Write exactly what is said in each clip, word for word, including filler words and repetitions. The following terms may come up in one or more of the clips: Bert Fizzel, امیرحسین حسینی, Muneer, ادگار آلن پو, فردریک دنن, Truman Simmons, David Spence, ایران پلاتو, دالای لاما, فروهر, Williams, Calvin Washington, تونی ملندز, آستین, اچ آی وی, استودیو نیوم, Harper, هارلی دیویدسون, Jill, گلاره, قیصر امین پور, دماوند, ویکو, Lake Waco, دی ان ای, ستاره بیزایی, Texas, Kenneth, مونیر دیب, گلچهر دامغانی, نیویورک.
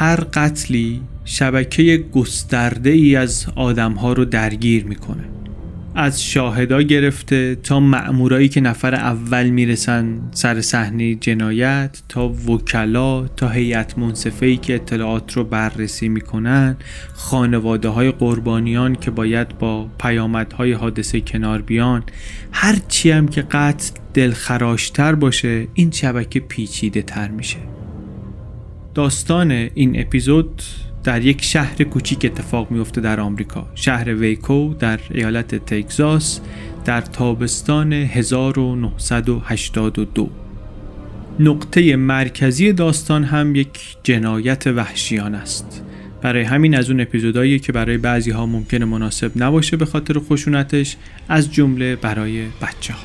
هر قتلی شبکه گسترده ای از آدمها رو درگیر میکنه، از شاهدا گرفته تا مأمورایی که نفر اول میرسن سر صحنه جنایت، تا وکلا، تا هیئت منصفه‌ای که اطلاعات رو بررسی میکنن، خانواده های قربانیان که باید با پیامدهای حادثه کنار بیان. هر چی هم که قتل دلخراشتر باشه، این شبکه پیچیده تر میشه. داستان این اپیزود در یک شهر کوچیک اتفاق میفته در آمریکا، شهر ویکو در ایالت تگزاس در تابستان هزار و نهصد و هشتاد و دو. نقطه مرکزی داستان هم یک جنایت وحشیانه است. برای همین از اون اپیزودایی که برای بعضی ها ممکنه مناسب نباشه به خاطر خشونتش، از جمله برای بچه ها.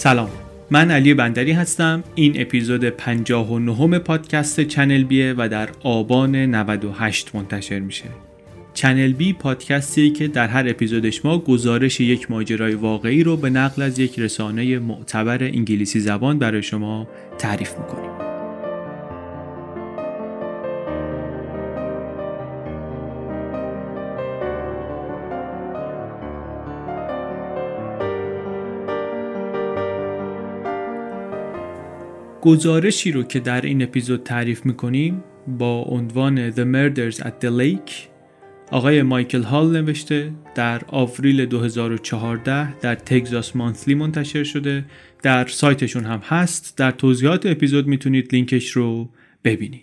سلام، من علی بندری هستم. این اپیزود پنجاه و نهم پادکست چنل بیه و در آبان نود و هشت منتشر میشه. چنل بی پادکستی که در هر اپیزودش ما گزارش یک ماجرای واقعی رو به نقل از یک رسانه معتبر انگلیسی زبان برای شما تعریف میکنیم. گزارشی رو که در این اپیزود تعریف میکنیم با عنوان The Murders at the Lake آقای مایکل هال نوشته، در آوریل دو هزار و چهارده در تگزاس مانثلی منتشر شده، در سایتشون هم هست. در توضیحات اپیزود میتونید لینکش رو ببینید.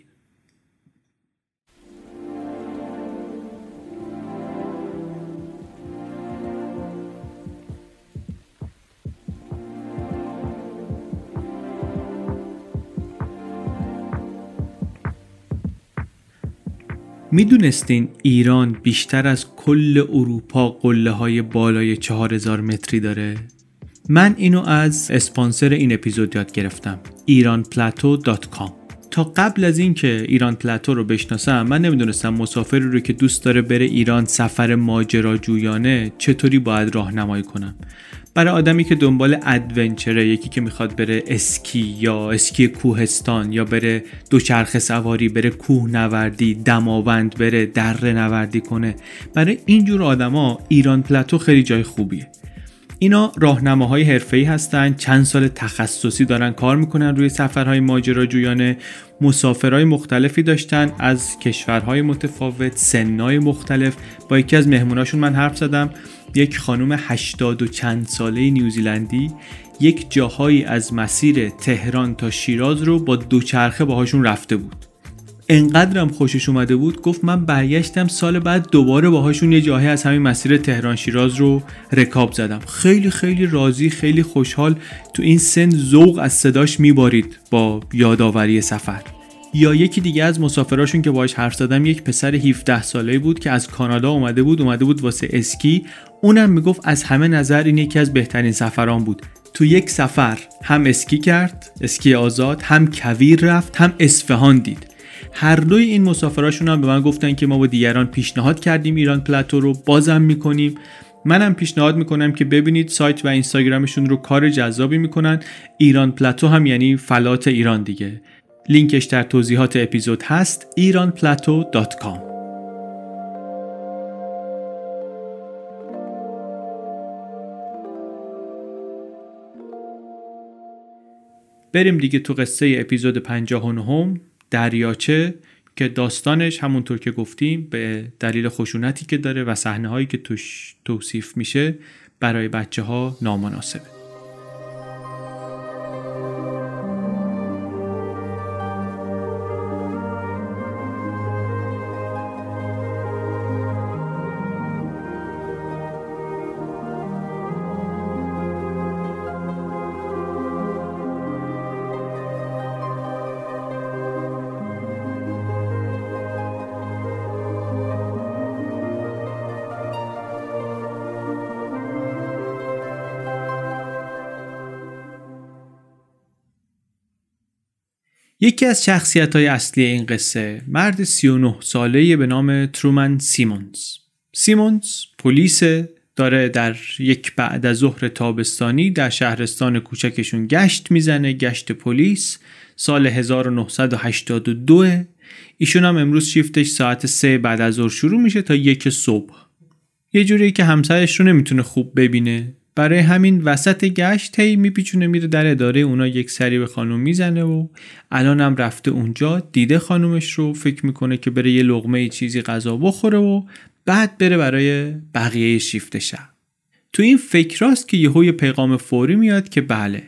میدونستین ایران بیشتر از کل اروپا قله های بالای چهار هزار متری داره؟ من اینو از اسپانسر این اپیزود یاد گرفتم، ایران پلاتو دات کام. تا قبل از این که ایران پلاتو رو بشناسم، من نمیدونستم مسافری رو که دوست داره بره ایران سفر ماجراجویانه چطوری باید راهنمایی کنم. برای آدمی که دنبال ادونچره، یکی که میخواد بره اسکی یا اسکی کوهستان، یا بره دوچرخه سواری، بره کوه نوردی، دماوند بره، دره نوردی کنه، برای اینجور آدما ایران پلاتو خیلی جای خوبیه. اینا راهنماهای حرفه‌ای هستن، چند سال تخصصی دارن کار میکنن روی سفرهای ماجراجویانه. مسافرهای مختلفی داشتن از کشورهای متفاوت، سنای مختلف. با یکی از مهموناشون من حرف زدم، یک خانم هشتاد و چند ساله نیوزیلندی یک جاهایی از مسیر تهران تا شیراز رو با دوچرخه باهاشون رفته بود. انقدرم خوشش اومده بود گفت من برگشتم سال بعد دوباره باهاشون یه جاهایی از همین مسیر تهران شیراز رو رکاب زدم. خیلی خیلی راضی، خیلی خوشحال. تو این سن ذوق از صداش میبارید با یادآوری سفر. یا یکی دیگه از مسافراشون که باهاش حرف زدم یک پسر هفده ساله‌ای بود که از کانادا اومده بود، اومده بود واسه اسکی. اونم میگفت از همه نظر این یکی از بهترین سفران بود. تو یک سفر هم اسکی کرد، اسکی آزاد، هم کویر رفت، هم اصفهان دید. هر دوی این مسافراشون هم به من گفتن که ما با دیگران پیشنهاد کردیم ایران پلاتو رو بازم میکنیم. منم پیشنهاد میکنم که ببینید، سایت و اینستاگرامشون رو کار جذابی میکنن. ایران پلاتو هم یعنی فلات ایران دیگه. لینکش در توضیحات اپیزود هست، ایران پلاتو دات کام. بریم دیگه تو قصه اپیزود پنجاه و نه، دریاچه، که داستانش همونطور که گفتیم به دلیل خشونتی که داره و صحنه‌هایی که توش توصیف میشه برای بچه‌ها نامناسبه. یکی از شخصیت‌های اصلی این قصه مرد سی و نه ساله‌ای به نام ترومن سیمونز. سیمونز پلیس داره در یک بعد از ظهر تابستانی در شهرستان کوچکشون گشت میزنه، گشت پلیس. سال هزار و نهصد و هشتاد و دو ایشون هم امروز شیفتش ساعت سه بعد از ظهر شروع میشه تا یک صبح. یه جوری که همسرش رو نمیتونه خوب ببینه، برای همین وسط گشت هی میپیچونه میره در اداره اونا، یک سری به خانم میزنه و الان هم رفته اونجا دیده خانومش رو، فکر میکنه که بره یه لقمه چیزی غذا بخوره و بعد بره برای بقیه شیفت شب. تو این فکر است که یهو یه پیغام فوری میاد که بله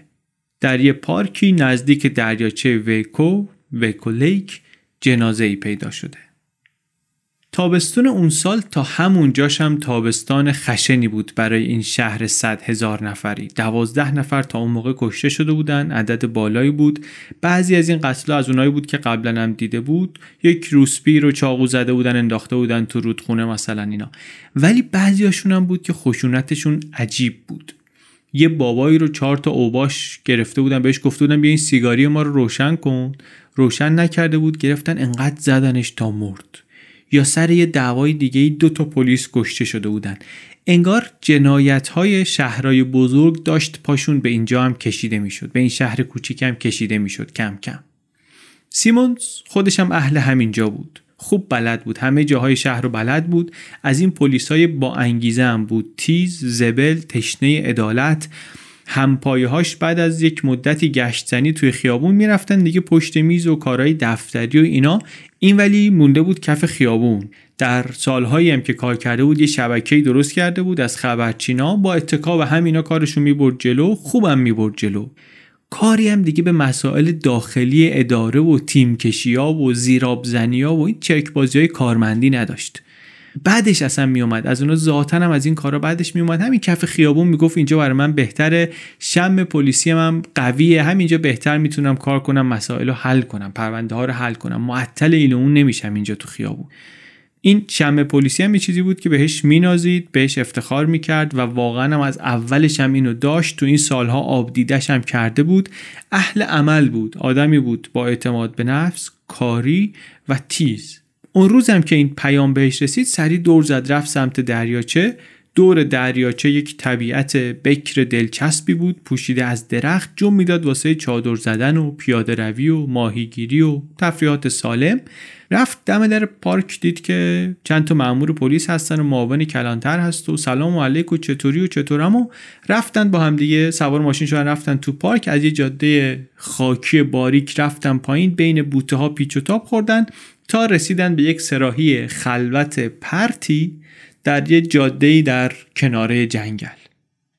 در یه پارکی نزدیک دریاچه ویکو ویکو لیک جنازه‌ای پیدا شده. تابستون اون سال تا همون جاش هم تابستان خشنی بود برای این شهر صد هزار نفری. دوازده نفر تا اون موقع کشته شده بودن، عدد بالایی بود. بعضی از این قتل‌ها از اونایی بود که قبلا هم دیده بود، یک روسپی رو چاقو زده بودن انداخته بودن تو رودخونه مثلا اینا. ولی بعضیاشون هم بود که خشونتشون عجیب بود. یه بابایی رو چهار تا اوباش گرفته بودن، بهش گفته بودن بیا این سیگاری ما رو روشن کن، روشن نکرده بود، گرفتن انقدر زدنش تا مرد. یا سر یه دعوای دیگه دو تا پلیس کشته شده بودن. انگار جنایت‌های شهرهای بزرگ داشت پاشون به اینجا هم کشیده میشد، به این شهر کوچیک هم کشیده میشد کم کم. سیمونز خودش هم اهل همینجا بود، خوب بلد بود، همه جاهای شهر رو بلد بود. از این پلیسای با انگیزه هم بود، تیز، زبل، تشنه عدالت. همپایه‌هاش بعد از یک مدتی گشتزنی توی خیابون میرفتن دیگه، پشت میز و کارهای دفتری و اینا. این ولی مونده بود کف خیابون. در سالهایی هم که کار کرده بود یه شبکه‌ای درست کرده بود از خبرچینا، با اتکا به همینا کارشون میبرد جلو، خوبم میبرد جلو. کاری هم دیگه به مسائل داخلی اداره و تیم کشی‌ها و زیرآبزنی‌ها و این چرک‌بازی‌های کارمندی نداشت. بعدش اصلا میومد از اونا، ذاتن هم از این کارا بعدش میومد، همین کف خیابون میگفت اینجا برای من بهتره، شم پلیسی هم قویه، همینجا بهتر میتونم کار کنم، مسائل رو حل کنم، پرونده ها رو حل کنم، معطل این اون نمیشم اینجا تو خیابون. این شم پلیسی هم یه چیزی بود که بهش مینازید، بهش افتخار میکرد و واقعا هم از اولش هم اینو داشت، تو این سالها آب دیدش هم کرده بود. اهل عمل بود، آدمی بود با اعتماد به نفس، کاری و تیز. اون روز هم که این پیام بهش رسید سریع دور زد رفت سمت دریاچه. دور دریاچه یک طبیعت بکر دلچسبی بود، پوشیده از درخت، جم میداد واسه چادر زدن و پیاده روی و ماهیگیری و تفریحات سالم. رفت دم در پارک، دید که چند تا مأمور پلیس هستن و معاون کلانتر هست و سلام علیکم و چطوری و چطورم و رفتن با هم دیگه، سوار ماشین شدن رفتن تو پارک. از یه جاده خاکی باریک رفتن پایین، بین بوته ها پیچ و تاب خوردن تا رسیدن به یک سراحی خلوت پرتی در یه جاده‌ای در کناره جنگل.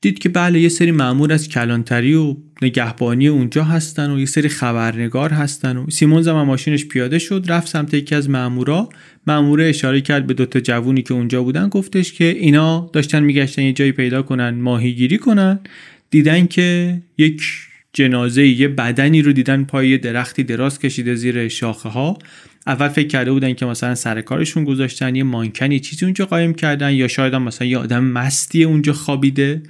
دید که بله یه سری مأمور از کلانتری و نگهبانی اونجا هستن و یه سری خبرنگار هستن و سیمونز هم ماشینش پیاده شد رفت سمت یکی از مأمورا. مأمور اشاره کرد به دوتا جوونی که اونجا بودن، گفتش که اینا داشتن میگشتن یه جایی پیدا کنن ماهیگیری کنن، دیدن که یک جنازه، یه بدنی رو دیدن پای درختی دراز کشیده زیر شاخه ها. اول فکر کرده بودن که مثلا سر کارشون گذاشتن، یه مانکن یه چیزی اونجا قایم کردن، یا شاید هم مثلا یه آدم مستی اونجا خوابیده،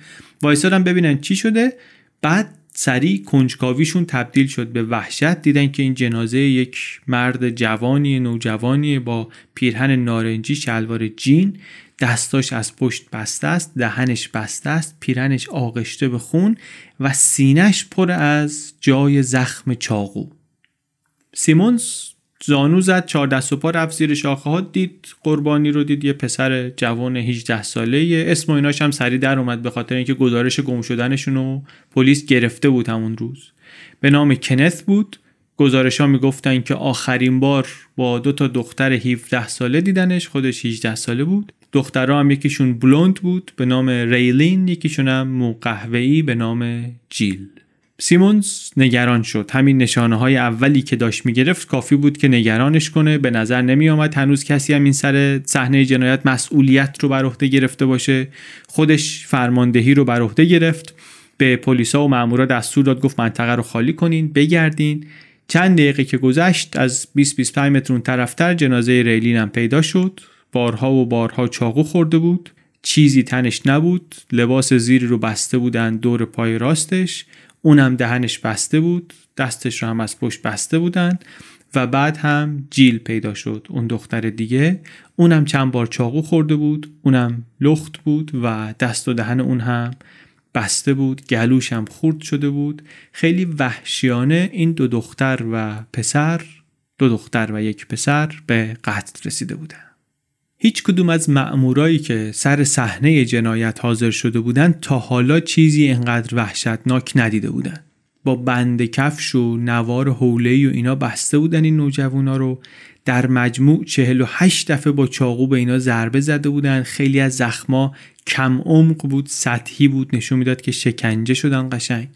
وایسادن ببینن چی شده. بعد سریع کنجکاویشون تبدیل شد به وحشت، دیدن که این جنازه یک مرد جوانی نوجوانی با پیرهن نارنجی، شلوار جین، دستاش از پشت بسته است، دهنش بسته است، پیرهنش آغشته به خون و سینه‌اش پر از جای زخم چاقو. سیمونز زانو زد، چهار دست و پا رفت زیر شاخه ها، دید قربانی رو، دید یه پسر جوان هجده ساله. اسم و ایناش هم سریع در اومد به خاطر اینکه گزارش گم شدنشون رو پلیس گرفته بود همون روز. به نام کنث بود. گزارش ها میگفتن که آخرین بار با دو تا دختر هفده ساله دیدنش، خودش هجده ساله بود. دخترها هم یکیشون بلوند بود به نام ریلین، یکیشون هم مو قهوه‌ای به نام جیل. سیمونز نگران شد، همین نشانه‌های اولی که داشت می‌گرفت کافی بود که نگرانش کنه. به نظر نمی‌آمد هنوز کسی هم این سر صحنه جنایت مسئولیت رو بر عهده گرفته باشه. خودش فرماندهی رو بر عهده گرفت، به پلیسا و مامورا دستور داد، گفت منطقه رو خالی کنین، بگردین. چند دقیقه که گذشت از بیست تا بیست و پنج متر اون طرفتر جنازه ریلین هم پیدا شد. بارها و بارها چاقو خورده بود، چیزی تنش نبود، لباس زیری رو بسته بودن دور پای راستش، اونم دهنش بسته بود، دستش رو هم از پشت بسته بودن. و بعد هم جیل پیدا شد، اون دختر دیگه، اونم چند بار چاقو خورده بود، اونم لخت بود و دست و دهن اون هم بسته بود، گلوش هم خورد شده بود. خیلی وحشیانه این دو دختر و پسر، دو دختر و یک پسر به قتل رسیده بودن. هیچ کدوم از مأمورایی که سر صحنه جنایت حاضر شده بودن تا حالا چیزی اینقدر وحشتناک ندیده بودن. با بند کفش و نوار حوله‌ای و اینا بسته بودن این نوجوانا رو. در مجموع چهل و هشت دفعه با چاقو به اینا ضربه زده بودن. خیلی از زخما کم عمق بود، سطحی بود، نشون میداد که شکنجه شدن قشنگ.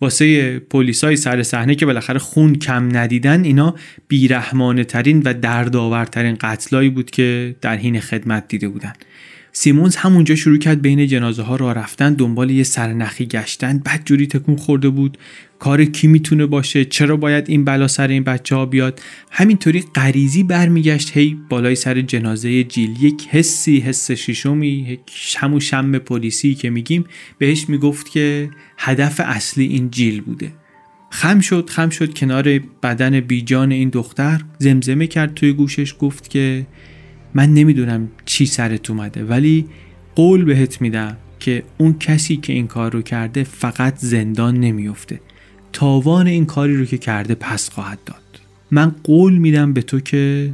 واسه پلیسای سر صحنه که بالاخره خون کم ندیدن، اینا بیرحمانه ترین و دردآورترین قتلایی بود که در حین خدمت دیده بودن. سیمونز همونجا شروع کرد بین جنازه ها را رفتن، دنبال یه سرنخی گشتن، بد جوری تکون خورده بود. کار کی میتونه باشه؟ چرا باید این بلا سر این بچه ها بیاد؟ همینطوری غریزی برمیگشت هی بالای سر جنازه جیل. یک حسی، حس ششمی، همون شم پلیسی که میگیم، بهش میگفت که هدف اصلی این جیل بوده. خم شد خم شد کنار بدن بیجان این دختر، زمزمه کرد توی گوشش، گفت که من نمیدونم چی سرت اومده، ولی قول بهت میدم که اون کسی که این کار رو کرده فقط زندان نمیفته، تاوان این کاری رو که کرده پس خواهد داد. من قول میدم به تو که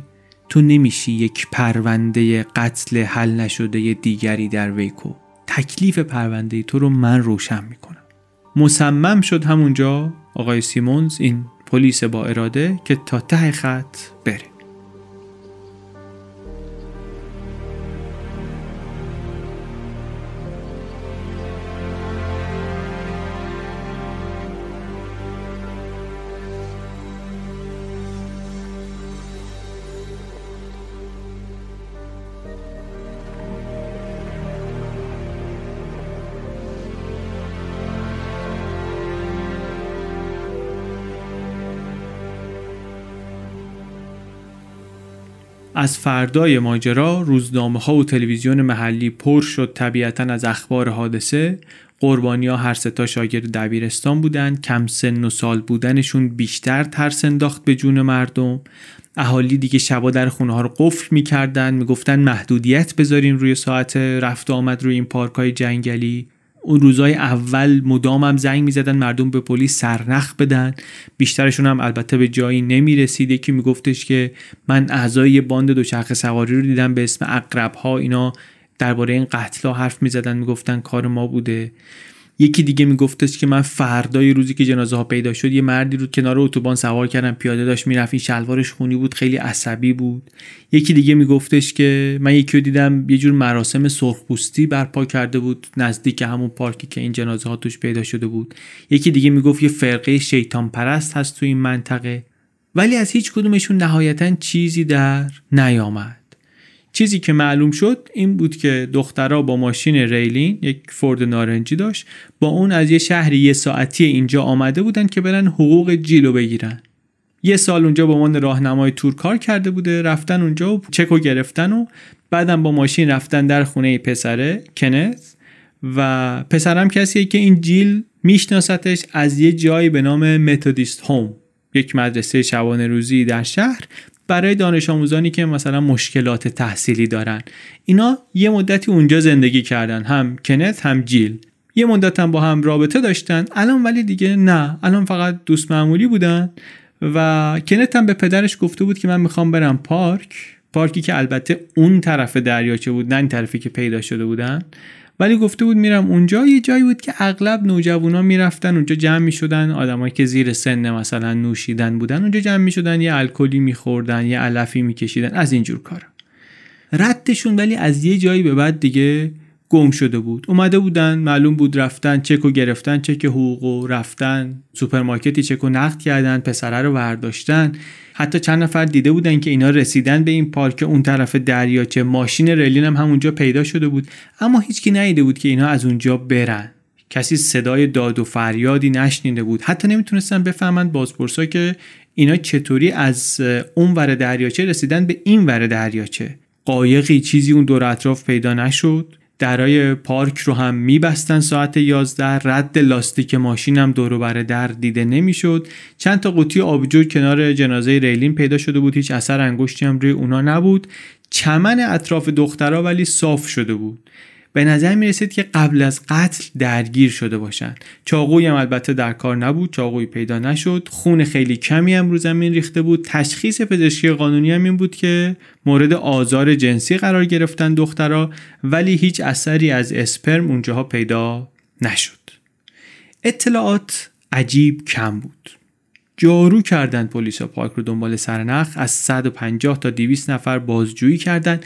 تو نمیشی یک پرونده قتل حل نشده دیگری در ویکو. تکلیف پرونده تو رو من روشن میکنم. مصمم شد همونجا آقای سیمونز، این پلیس با اراده، که تا ته خط بره. از فردای ماجرا روزنامه‌ها و تلویزیون محلی پر شد طبیعتاً از اخبار حادثه. قربانی‌ها هر سه تا شاگرد دبیرستان بودند. کم سن و سال بودنشون بیشتر ترس انداخت به جون مردم. اهالی دیگه شبا در خونه‌ها رو قفل می‌کردن، می‌گفتن محدودیت بذارین روی ساعت رفت و آمد روی این پارک‌های جنگلی. اون روزای اول مدام هم زنگ می‌زدن مردم به پلیس سرنخ بدن. بیشترشون هم البته به جایی نمی‌رسید. یکی میگفتش که من اعضای باند دوچرخه سواری رو دیدم به اسم عقرب‌ها، اینا درباره این قتل‌ها حرف می‌زدن، میگفتن کار ما بوده. یکی دیگه میگفتش که من فردای روزی که جنازه ها پیدا شد یه مردی رو کنار اتوبان سوار کردم، پیاده داشت میرفت، شلوارش خونی بود، خیلی عصبی بود. یکی دیگه میگفتش که من یکی رو دیدم یه جور مراسم سرخپوستی برپا کرده بود نزدیک همون پارکی که این جنازه ها توش پیدا شده بود. یکی دیگه میگفت یه فرقه شیطان پرست هست تو این منطقه. ولی از هیچ کدومشون نهایتاً چیزی در نیامد. چیزی که معلوم شد این بود که دخترها با ماشین ریلین، یک فورد نارنجی داشت، با اون از یه شهر یه ساعتی اینجا آمده بودن که برن حقوق جیلو بگیرن. یه سال اونجا با من راهنمای تور کار کرده بوده، رفتن اونجا و چکو گرفتن و بعدم با ماشین رفتن در خونه پسره کنت. و پسرم کسیه که این جیل میشناستش از یه جایی به نام متودیست هوم، یک مدرسه شبانه روزی در شهر برای دانش آموزانی که مثلا مشکلات تحصیلی دارن. اینا یه مدتی اونجا زندگی کردن، هم کنت هم جیل. یه مدت هم با هم رابطه داشتن، الان ولی دیگه نه، الان فقط دوست معمولی بودن. و کنت هم به پدرش گفته بود که من میخوام برم پارک، پارکی که البته اون طرف دریاچه بود، نه این طرفی که پیدا شده بودن، ولی گفته بود میرم اونجا. یه جایی بود که اغلب نوجوانا میرفتن اونجا جمع میشدن، آدمایی که زیر سن مثلا نوشیدن بودن اونجا جمع میشدن، یه الکلی میخوردن، یه علفی میکشیدن، از اینجور کارا. ردشون ولی از یه جایی به بعد دیگه گم شده بود. اومده بودن، معلوم بود، رفتن چکو گرفتن، چک حقوقو، رفتن سوپرمارکتی چکو نقد کردن، پسره رو برداشتن. حتی چند نفر دیده بودن که اینا رسیدن به این پارک اون طرف دریاچه، ماشین ریلین هم همونجا پیدا شده بود، اما هیچکی ندیده بود که اینا از اونجا برن. کسی صدای داد و فریادی نشنیده بود. حتی نمیتونستن بفهمن بازپرسا که اینا چطوری از اون ور دریاچه رسیدن به این ور دریاچه. قایقی چیزی اون دور اطراف پیدا نشد. درای پارک رو هم میبستن ساعت یازده، رد لاستیک ماشین هم دور و بر در دیده نمیشد. چند تا قوطی آبجو کنار جنازه ریلین پیدا شده بود، هیچ اثر انگشتی هم روی اونا نبود. چمن اطراف دخترها ولی صاف شده بود، به نظر می رسید که قبل از قتل درگیر شده باشن. چاقویی هم البته در کار نبود، چاقویی پیدا نشد. خون خیلی کمی هم رو زمین ریخته بود. تشخیص پزشکی قانونی هم این بود که مورد آزار جنسی قرار گرفتن دخترها، ولی هیچ اثری از اسپرم اونجاها پیدا نشد. اطلاعات عجیب کم بود. جارو کردن پلیسا پارک رو دنبال سرنخ، از صد و پنجاه تا دویست نفر بازجویی کردن،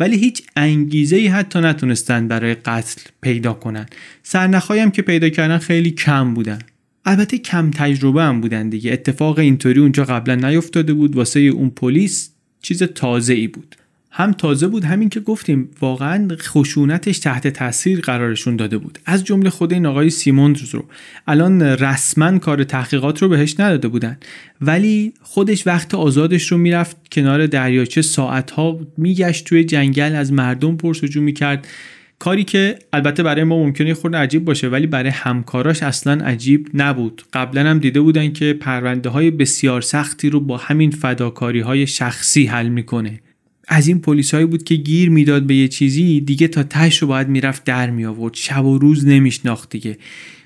ولی هیچ انگیزه‌ای حتی نتونستن برای قتل پیدا کنن. سرنخ‌هایی هم که پیدا کردن خیلی کم بودن. البته کم تجربه هم بودن دیگه، اتفاق اینطوری اونجا قبلا نیفتاده بود، واسه اون پلیس چیز تازه‌ای بود. هم تازه بود، همین که گفتیم واقعا خشونتش تحت تاثیر قرارشون داده بود. از جمله خود این آقای سیمونز رو الان رسما کار تحقیقات رو بهش نداده بودن، ولی خودش وقت آزادش رو میرفت کنار دریاچه، ساعتها میگشت توی جنگل، از مردم پرسجو میکرد. کاری که البته برای ما ممکنه خورده عجیب باشه، ولی برای همکاراش اصلا عجیب نبود. قبلا هم دیده بودن که پرونده‌های بسیار سختی رو با همین فداکاری‌های شخصی حل میکنه. از این پلیسایی بود که گیر میداد به یه چیزی دیگه، تا تهش رو باید میرفت در می آورد، شب و روز نمیشناخت دیگه.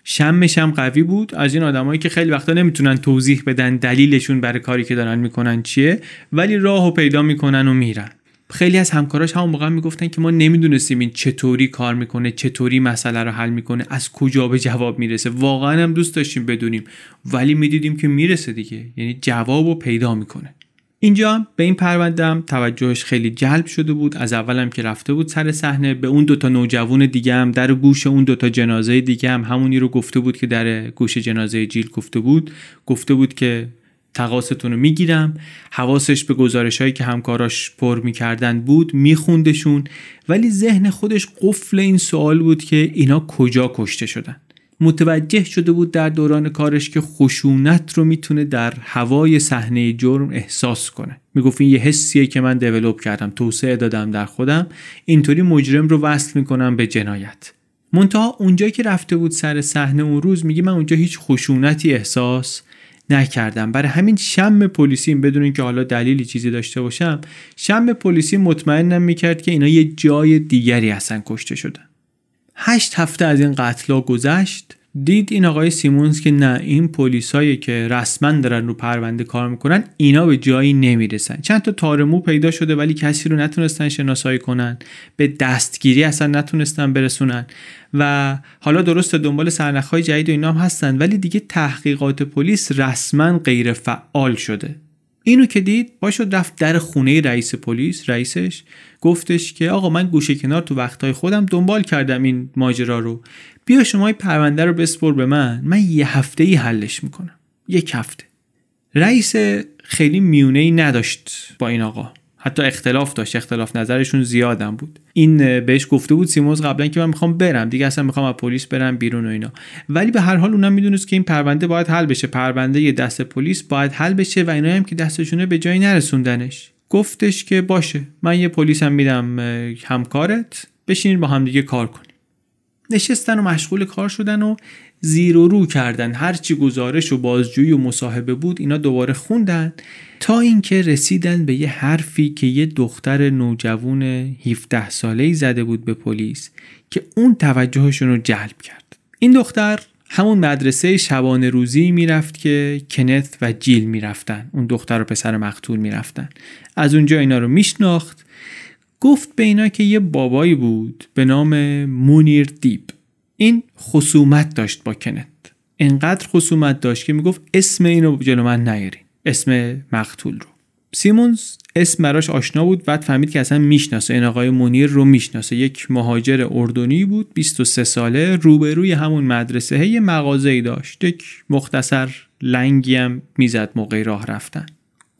شمش هم قوی بود، از این آدمایی که خیلی وقتا نمیتونن توضیح بدن دلیلشون برای کاری که دارن میکنن چیه، ولی راهو پیدا میکنن و میرن. خیلی از همکاراش همون موقع میگفتن که ما نمیدونستیم این چطوری کار میکنه، چطوری مسئله رو حل میکنه، از کجا به جواب میرسه. واقعا هم دوست داشتیم بدونیم، ولی میدیدیم که میرسه دیگه، یعنی جوابو پیدا میکنه. اینجا به این پرونده هم توجهش خیلی جلب شده بود. از اول هم که رفته بود سر صحنه، به اون دوتا نوجوان دیگه هم، در گوش اون دوتا جنازه دیگه هم همونی رو گفته بود که در گوش جنازه جیل گفته بود، گفته بود که تقاستون رو میگیرم. حواسش به گزارش هایی که همکاراش پر میکردن بود، میخوندشون، ولی ذهن خودش قفل این سوال بود که اینا کجا کشته شدن. متوجه شده بود در دوران کارش که خشونت رو میتونه در هوای صحنه جرم احساس کنه. میگفت این یه حسیه که من دیولپ کردم، توسعه دادم در خودم، اینطوری مجرم رو وصل میکنم به جنایت. منتها اونجا که رفته بود سر صحنه اون روز، میگه من اونجا هیچ خشونتی احساس نکردم. برای همین شم پلیسیم، بدون اینکه حالا دلیلی چیزی داشته باشم، شم پلیسی مطمئنم میکرد که اینا یه جای دیگری اصلا کشته شدن. هشت هفته از این قتلا گذشت، دید این آقای سیمونز که نه، این پلیسایی که رسما دارن رو پرونده کار میکنن اینا به جایی نمیرسن. چند تا تار مو پیدا شده، ولی کسی رو نتونستن شناسایی کنن، به دستگیری اصلا نتونستن برسونن. و حالا درسته دنبال سرنخ‌های جدید و اینا هم هستن، ولی دیگه تحقیقات پلیس رسما غیر فعال شده. اینو که دید، پاشد رفت در خونه رئیس پلیس. رئیسش گفتش که آقا من گوشه کنار تو وقتای خودم دنبال کردم این ماجرا رو، بیا شما این پرونده رو بسپر به من، من یه هفته‌ای حلش میکنم. یک هفته. رئیس خیلی میونه‌ای نداشت با این آقا، حتی اختلاف داشت، اختلاف نظرشون زیادم بود. این بهش گفته بود سیموز قبلا که من میخوام برم دیگه، اصلا میخوام از پلیس برم بیرون و اینا، ولی به هر حال اونم میدونست که این پرونده باید حل بشه، پرونده یه دست پلیس باید حل بشه و اینا هم که دستشونه به جایی نرسوندنش. گفتش که باشه، من یه پلیسم میدم همکارت، بشینید با هم دیگه کار کنیم. نشستن و مشغول کار شدن و زیر و رو کردن، هرچی گزارش و بازجویی و مصاحبه بود اینا دوباره خوندن، تا اینکه رسیدن به یه حرفی که یه دختر نوجوان هفده ساله‌ای زده بود به پلیس که اون توجهشون رو جلب کرد. این دختر همون مدرسه شبانه روزی میرفت که کنت و جیل میرفتن، اون دختر و پسر مقتول میرفتن، از اونجا اینا رو میشناخت. گفت به اینا که یه بابایی بود به نام مونیر دیب، این خصومت داشت با کنت، اینقدر خصومت داشت که میگفت اسم اینو جلو من نیارین، اسم مقتول رو. سیمونز اسم براش آشنا بود، بعد فهمید که اصلا میشناسه، این آقای منیر رو میشناسه. یک مهاجر اردنی بود، بیست و سه ساله، روبروی همون مدرسه یه مغازه‌ای داشت، یک مختصر لنگی هم میزد موقع راه رفتن.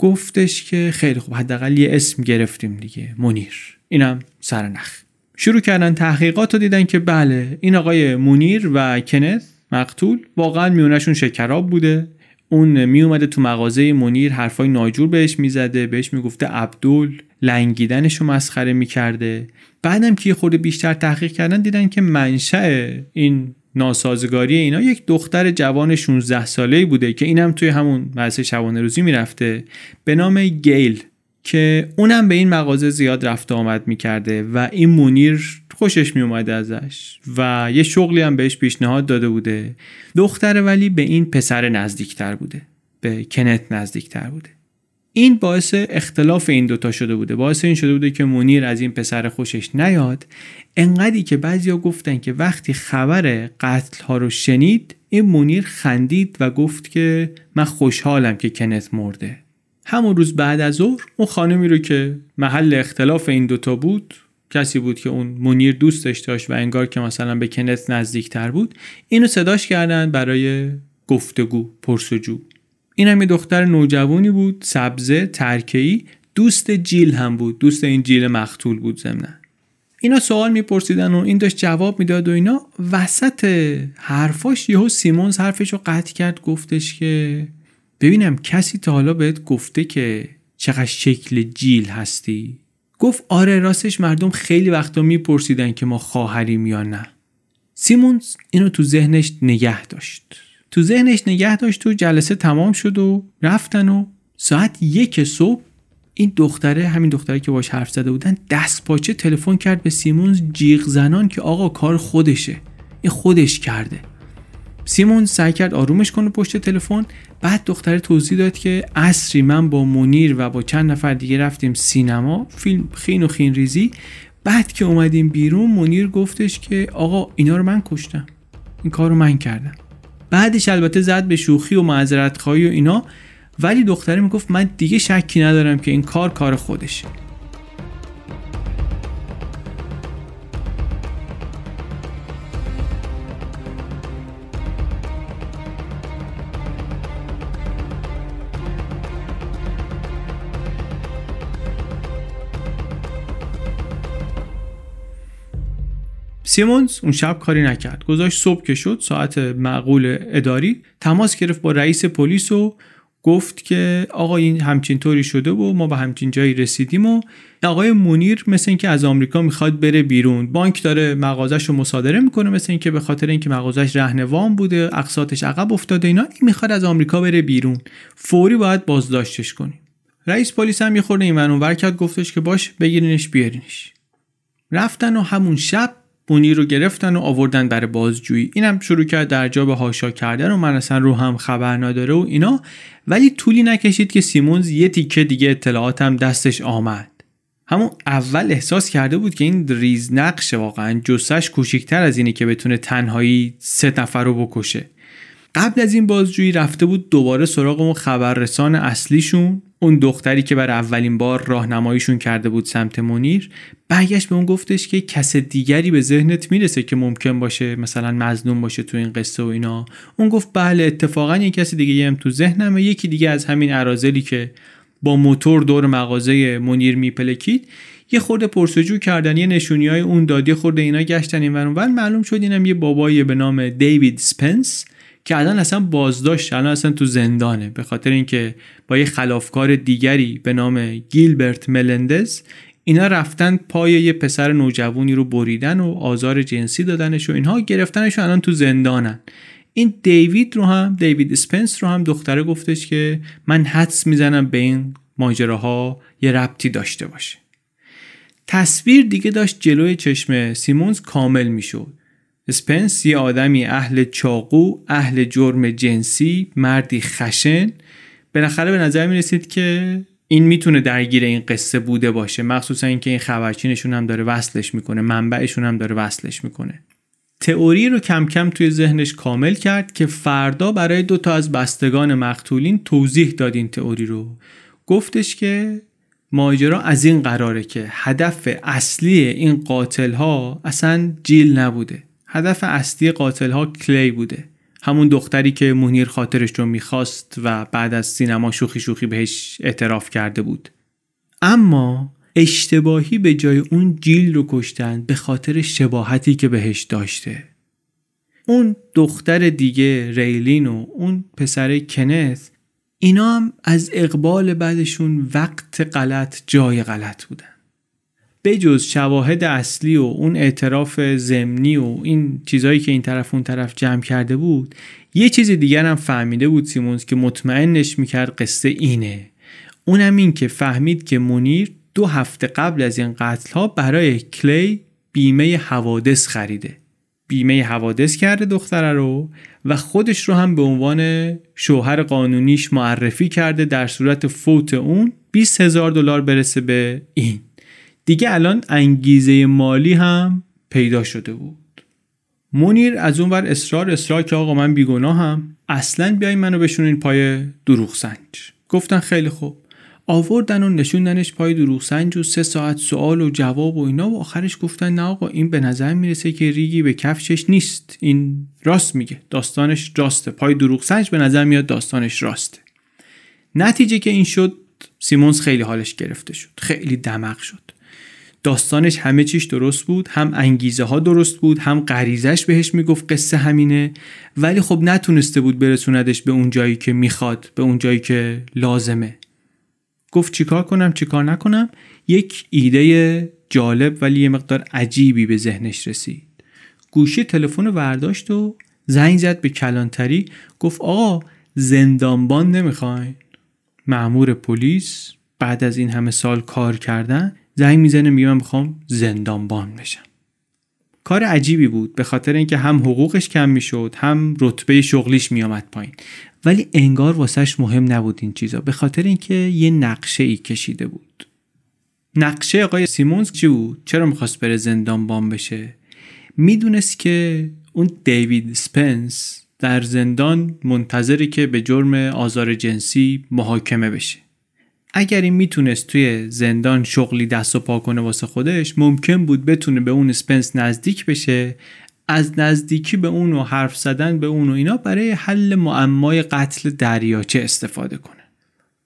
گفتش که خیلی خوب، حداقل یه اسم گرفتیم دیگه، منیر، اینم سرنخ. شروع کردن تحقیقات رو، دیدن که بله، این آقای منیر و کنت مقتول واقعا میونشون شکراب بوده. اون می اومده تو مغازه منیر، حرفای ناجور بهش میزده، بهش میگفته عبدول، لنگیدنشو مسخره میکرده. بعدم که خورده بیشتر تحقیق کردن دیدن که منشأ این ناسازگاری اینا یک دختر جوان شانزده ساله‌ای بوده که اینم هم توی همون مدرسه شبانه روزی میرفته به نام گیل، که اونم به این مغازه زیاد رفت و آمد میکرده و این منیر خوشش میومده ازش و یه شغلی هم بهش پیشنهاد داده بوده. دختر ولی به این پسر نزدیکتر بوده، به کنت نزدیکتر بوده. این باعث اختلاف این دوتا شده بوده، باعث این شده بوده که منیر از این پسر خوشش نیاد، انقدری که بعضیا گفتن که وقتی خبر قتل ها رو شنید این منیر خندید و گفت که من خوشحالم که کنت مرده. همون روز بعد از ظهر اون خانمی رو که محل اختلاف این دوتا بود، کسی بود که اون منیر دوستش داشت و انگار که مثلا به کنت نزدیکتر بود، اینو صداش کردن برای گفتگو، پرسجو. این هم یه دختر نوجوانی بود، سبزه، ترکه‌ای، دوست جیل هم بود، دوست این جیل مقتول بود ضمناً. اینا سوال میپرسیدن و این داشت جواب میداد و اینا، وسط حرفاش یهو سیمونز حرفش رو قطع کرد، گفتش که ببینم کسی تا حالا بهت گفته که چقدر شکل جیل هستی؟ گفت آره، راستش مردم خیلی وقتا میپرسیدن که ما خواهریم یا نه. سیمونز اینو تو ذهنش نگه داشت. تو ذهنش نگه داشت و جلسه تمام شد و رفتن و ساعت یک صبح این دختره، همین دختره که باش حرف زده بودن، دست پاچه تلفن کرد به سیمونز جیغ زنان که آقا کار خودشه، این خودش کرده. سیمونز سعی کرد آرومش کنه پشت تلفن. بعد دختره توضیح داد که عصری من با منیر و با چند نفر دیگه رفتیم سینما، فیلم خین و خین ریزی. بعد که اومدیم بیرون منیر گفتش که آقا اینا رو من کشتم، این کارو من کردم. بعدش البته زد به شوخی و معذرت خواهی و اینا، ولی دختره میگفت من دیگه شکی ندارم که این کار کار خودشه. سیمونز اون شب کاری نکرد. گذاشت صبح که شد، ساعت معقول اداری، تماس گرفت با رئیس پلیس و گفت که آقا این همچین طوری شده و ما به همچین جایی رسیدیم و آقای منیر مثل اینکه از آمریکا میخواد بره بیرون، بانک داره مغازش رو مصادره میکنه، مثل اینکه به خاطر اینکه مغازش رهن وام بوده، اقساطش عقب افتاده اینا، این میخواد از آمریکا بره بیرون، فوری باید بازداشتش کنیم. رئیس پلیس هم میخورد این ور اونور کرد، گفتش که باش بگیرینش بیارینش. رفتن و همون شب منیر رو گرفتن و آوردن برای بازجویی. اینم شروع کرد در جا به هاشا کردن و من اصلا رو هم خبر نداره و اینا، ولی طولی نکشید که سیمونز یه تیکه دیگه اطلاعاتم دستش آمد. همون اول احساس کرده بود که این ریز نقشه، واقعا جثه‌ش کوچیک‌تر از اینه که بتونه تنهایی سه نفر رو بکشه. قبل از این بازجویی رفته بود دوباره سراغ اون خبررسان اصلیشون، اون دختری که برای اولین بار راهنماییشون کرده بود سمت منیر. برگشت به اون گفتش که کس دیگری به ذهنت میرسه که ممکن باشه مثلا مظلوم باشه تو این قصه و اینا؟ اون گفت بله، اتفاقا یک کس دیگه هم تو ذهنمه، یکی دیگه از همین اراذلی که با موتور دور مغازه منیر میپلکید. یه خورده پرسجو کردن، یه نشونیای اون دادی، خورده اینا گشتن این ور اون ور، معلوم شد اینم یه بابایی به نام دیوید اسپنس که الان اصلا بازداشت، الان اصلا تو زندانه، به خاطر اینکه با یه خلافکار دیگری به نام گیلبرت ملندز اینا رفتن پای یه پسر نوجوانی رو بریدن و آزار جنسی دادنش و اینها، گرفتنش و الان تو زندانن. این دیوید رو هم، دیوید اسپنس رو هم دختره گفتش که من حدس میزنم به این ماجراها یه ربطی داشته باشه. تصویر دیگه داشت جلوی چشم سیمونز کامل میشد. اسپنس یه آدمی اهل چاقو، اهل جرم جنسی، مردی خشن، بالاخره به نظر می رسید که این میتونه درگیر این قصه بوده باشه، مخصوصا اینکه این خبرچینشون هم داره وصلش میکنه، منبعشون هم داره وصلش میکنه. تئوری رو کم کم توی ذهنش کامل کرد که فردا برای دوتا از بستگان مقتولین توضیح داد این تئوری رو. گفتش که ماجرا از این قراره که هدف اصلی این قاتل‌ها اصلا جیل نبوده. هدف اصلی قاتل‌ها کلی بوده، همون دختری که منیر خاطرش رو می‌خواست و بعد از سینما شوخی شوخی بهش اعتراف کرده بود. اما اشتباهی به جای اون جیل رو کشتن به خاطر شباهتی که بهش داشته. اون دختر دیگه ریلین و اون پسر کنث اینا هم از اقبال بعدشون وقت غلط جای غلط بودن. بجز شواهد اصلی و اون اعتراف ضمنی و این چیزایی که این طرف اون طرف جمع کرده بود، یه چیز دیگر هم فهمیده بود سیمونز که مطمئنش میکرد قصه اینه. اونم این که فهمید که منیر دو هفته قبل از این قتل ها برای کلی بیمه حوادث خریده. بیمه حوادث کرده دختره رو و خودش رو هم به عنوان شوهر قانونیش معرفی کرده، در صورت فوت اون بیست هزار دلار برسه به این. دیگه الان انگیزه مالی هم پیدا شده بود. منیر از اون ور اصرار اصرار که آقا من بیگناهم، اصلا بیاین منو بشونین پای دروغ سنج. گفتن خیلی خوب. آوردن و نشوندنش پای دروغ سنج و سه ساعت سوال و جواب و اینا، و آخرش گفتن نه آقا این به نظر میرسه که ریگی به کفشش نیست، این راست میگه، داستانش راسته، پای دروغ سنج به نظر میاد داستانش راسته. نتیجه که این شد، سیمونز خیلی حالش گرفته شد، خیلی دمق شد. داستانش همه چیش درست بود، هم انگیزه ها درست بود، هم غریزش بهش میگفت قصه همینه، ولی خب نتونسته بود برسوندش به اون جایی که میخواد، به اون جایی که لازمه. گفت چیکار کنم چیکار نکنم. یک ایده جالب ولی یه مقدار عجیبی به ذهنش رسید. گوشی تلفن رو برداشت و زنگ زد به کلانتری، گفت آقا زندانبان نمیخواین؟ مأمور پلیس بعد از این همه سال کار کردن زنگ میزنه میگه من میخوام زندانبان بشم. کار عجیبی بود به خاطر اینکه هم حقوقش کم میشد، هم رتبه شغلیش میامد پایین، ولی انگار واسهش مهم نبود این چیزا، به خاطر اینکه یه نقشه ای کشیده بود. نقشه آقای سیمونز چی بود؟ چرا میخواست بره زندانبان بشه؟ میدونست که اون دیوید سپنس در زندان منتظره که به جرم آزار جنسی محاکمه بشه. اگر این میتونست توی زندان شغلی دست و پا کنه واسه خودش، ممکن بود بتونه به اون اسپنس نزدیک بشه، از نزدیکی به اون و حرف زدن به اون و اینا برای حل معمای قتل دریاچه استفاده کنه.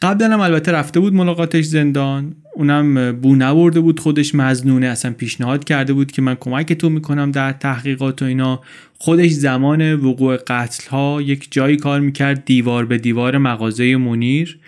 قبلا هم البته رفته بود ملاقاتش زندان، اونم بو نبرده بود، خودش مظنونه، اصلا پیشنهاد کرده بود که من کمکتون میکنم در تحقیقات و اینا. خودش زمان وقوع قتل ها یک جایی کار میکرد دیوار به دیوار مغازه منیر،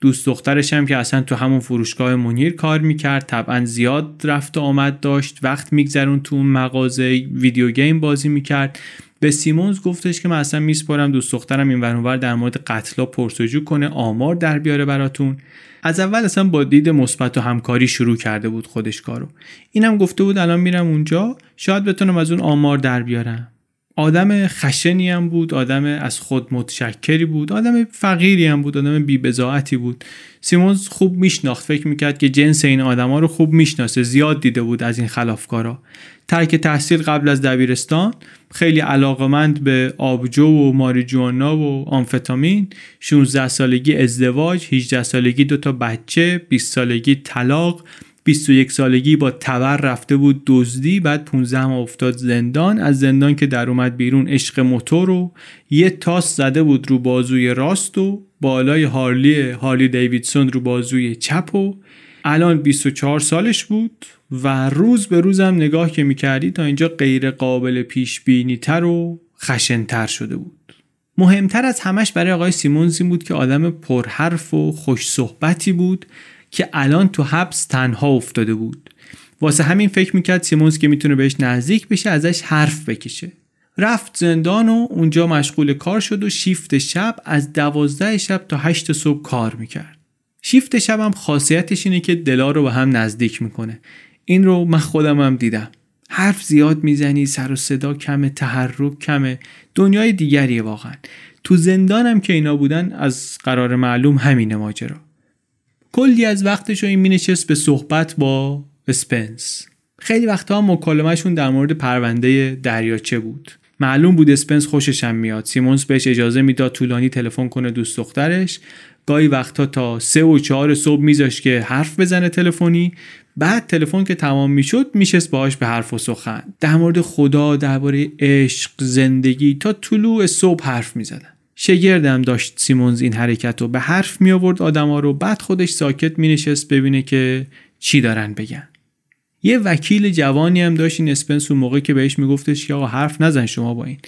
دوست دخترش هم که اصلا تو همون فروشگاه منیر کار میکرد، طبعا زیاد رفت و آمد داشت، وقت میگذرون تو اون مغازه، ویدیو گیم بازی میکرد. به سیمونز گفتش که من اصلا میسپارم دوست دخترم این ور اونور در مورد قتلا پرسجو کنه، آمار در بیاره براتون. از اول اصلا با دید مثبت و همکاری شروع کرده بود خودش کارو. اینم گفته بود الان میرم اونجا شاید بتونم از اون آمار در بیارم. آدم خشنی هم بود، آدم از خود متشکری بود، آدم فقیری هم بود، آدم بی‌بضاعتی بود. سیمونز خوب میشناخت، فکر میکرد که جنس این آدما رو خوب میشناسه، زیاد دیده بود از این خلافکارا. ترک تحصیل قبل از دبیرستان، خیلی علاقمند به آبجو و ماریجوانا و آمفتامین، شانزده سالگی ازدواج، هجده سالگی دو تا بچه، بیست سالگی طلاق، بیست و یک سالگی با تبر رفته بود دزدی، بعد پانزده ماه افتاد زندان، از زندان که در اومد بیرون عشق موتور رو یه تاس زده بود رو بازوی راست و بالای هارلی هارلی دیویدسون رو بازوی چپ و الان بیست و چهار سالش بود و روز به روز هم نگاه که می‌کردی تا اینجا غیر قابل پیش بینی‌تر و خشن‌تر شده بود. مهمتر از همش برای آقای سیمونز این بود که آدم پرحرف و خوش صحبتی بود که الان تو حبس تنها افتاده بود. واسه همین فکر میکرد سیمونز که میتونه بهش نزدیک بشه، ازش حرف بکشه. رفت زندان و اونجا مشغول کار شد و شیفت شب از دوازده شب تا هشت صبح کار میکرد. شیفت شب هم خاصیتش اینه که دلا رو به هم نزدیک میکنه. این رو من خودم هم دیدم. حرف زیاد میزنی، سر و صدا کمه، تحرک کمه، دنیای دیگریه واقعا. تو زندانم که اینا بودن از قرار معلوم همین ماجرا. کلی از وقتش رو این مینشست به صحبت با اسپنس. خیلی وقتها مکالمهشون در مورد پرونده دریاچه بود. معلوم بود اسپنس خوشش هم میاد. سیمونز بهش اجازه میداد طولانی تلفن کنه دوست دخترش. گاهی وقتها تا سه و چهار صبح میذاشت که حرف بزنه تلفنی. بعد تلفن که تمام میشد میشست باهاش به حرف و سخن. در مورد خدا، درباره عشق، زندگی تا طلوع صبح حرف میزدن. شگردم داشت سیمونز این حرکت رو، به حرف می آورد آدما رو، بعد خودش ساکت می نشست ببینه که چی دارن بگن. یه وکیل جوانی هم داشت این اسپنس اون موقع که بهش می گفتش که آقا حرف نزن شما با این،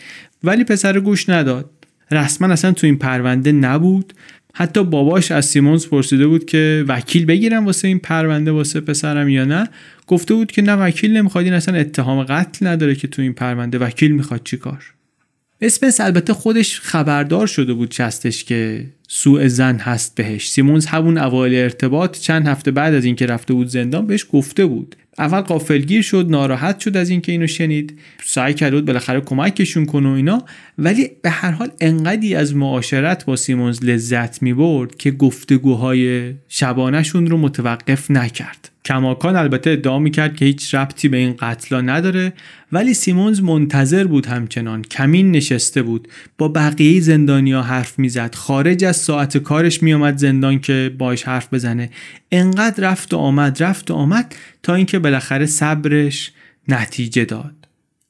ولی پسر گوش نداد. رسما اصلا تو این پرونده نبود، حتی باباش از سیمونز پرسیده بود که وکیل بگیرم واسه این پرونده واسه پسرم یا نه، گفته بود که نه وکیل نمیخواد، این اصلا اتهام قتل نداره که تو این پرونده وکیل میخواد چیکار. اسپنس البته خودش خبردار شده بود چستش که سوء ظن هست بهش. سیمونز همون اوایل ارتباط چند هفته بعد از اینکه رفته بود زندان بهش گفته بود. اول غافلگیر شد، ناراحت شد از اینکه اینو شنید، سعی کرد بود بالاخره کمکشون کنه و اینا، ولی به هر حال انقدی از معاشرت با سیمونز لذت می‌برد که گفتگوهای شبانه‌شون رو متوقف نکرد. کماکان البته ادعا می‌کرد که هیچ ربطی به این قتلا نداره، ولی سیمونز منتظر بود، همچنان کمین نشسته بود، با بقیه زندانیا حرف می‌زد، خارج از ساعت کارش میومد زندان که باهاش حرف بزنه. انقدر رفت و آمد رفت و آمد تا اینکه بالاخره صبرش نتیجه داد.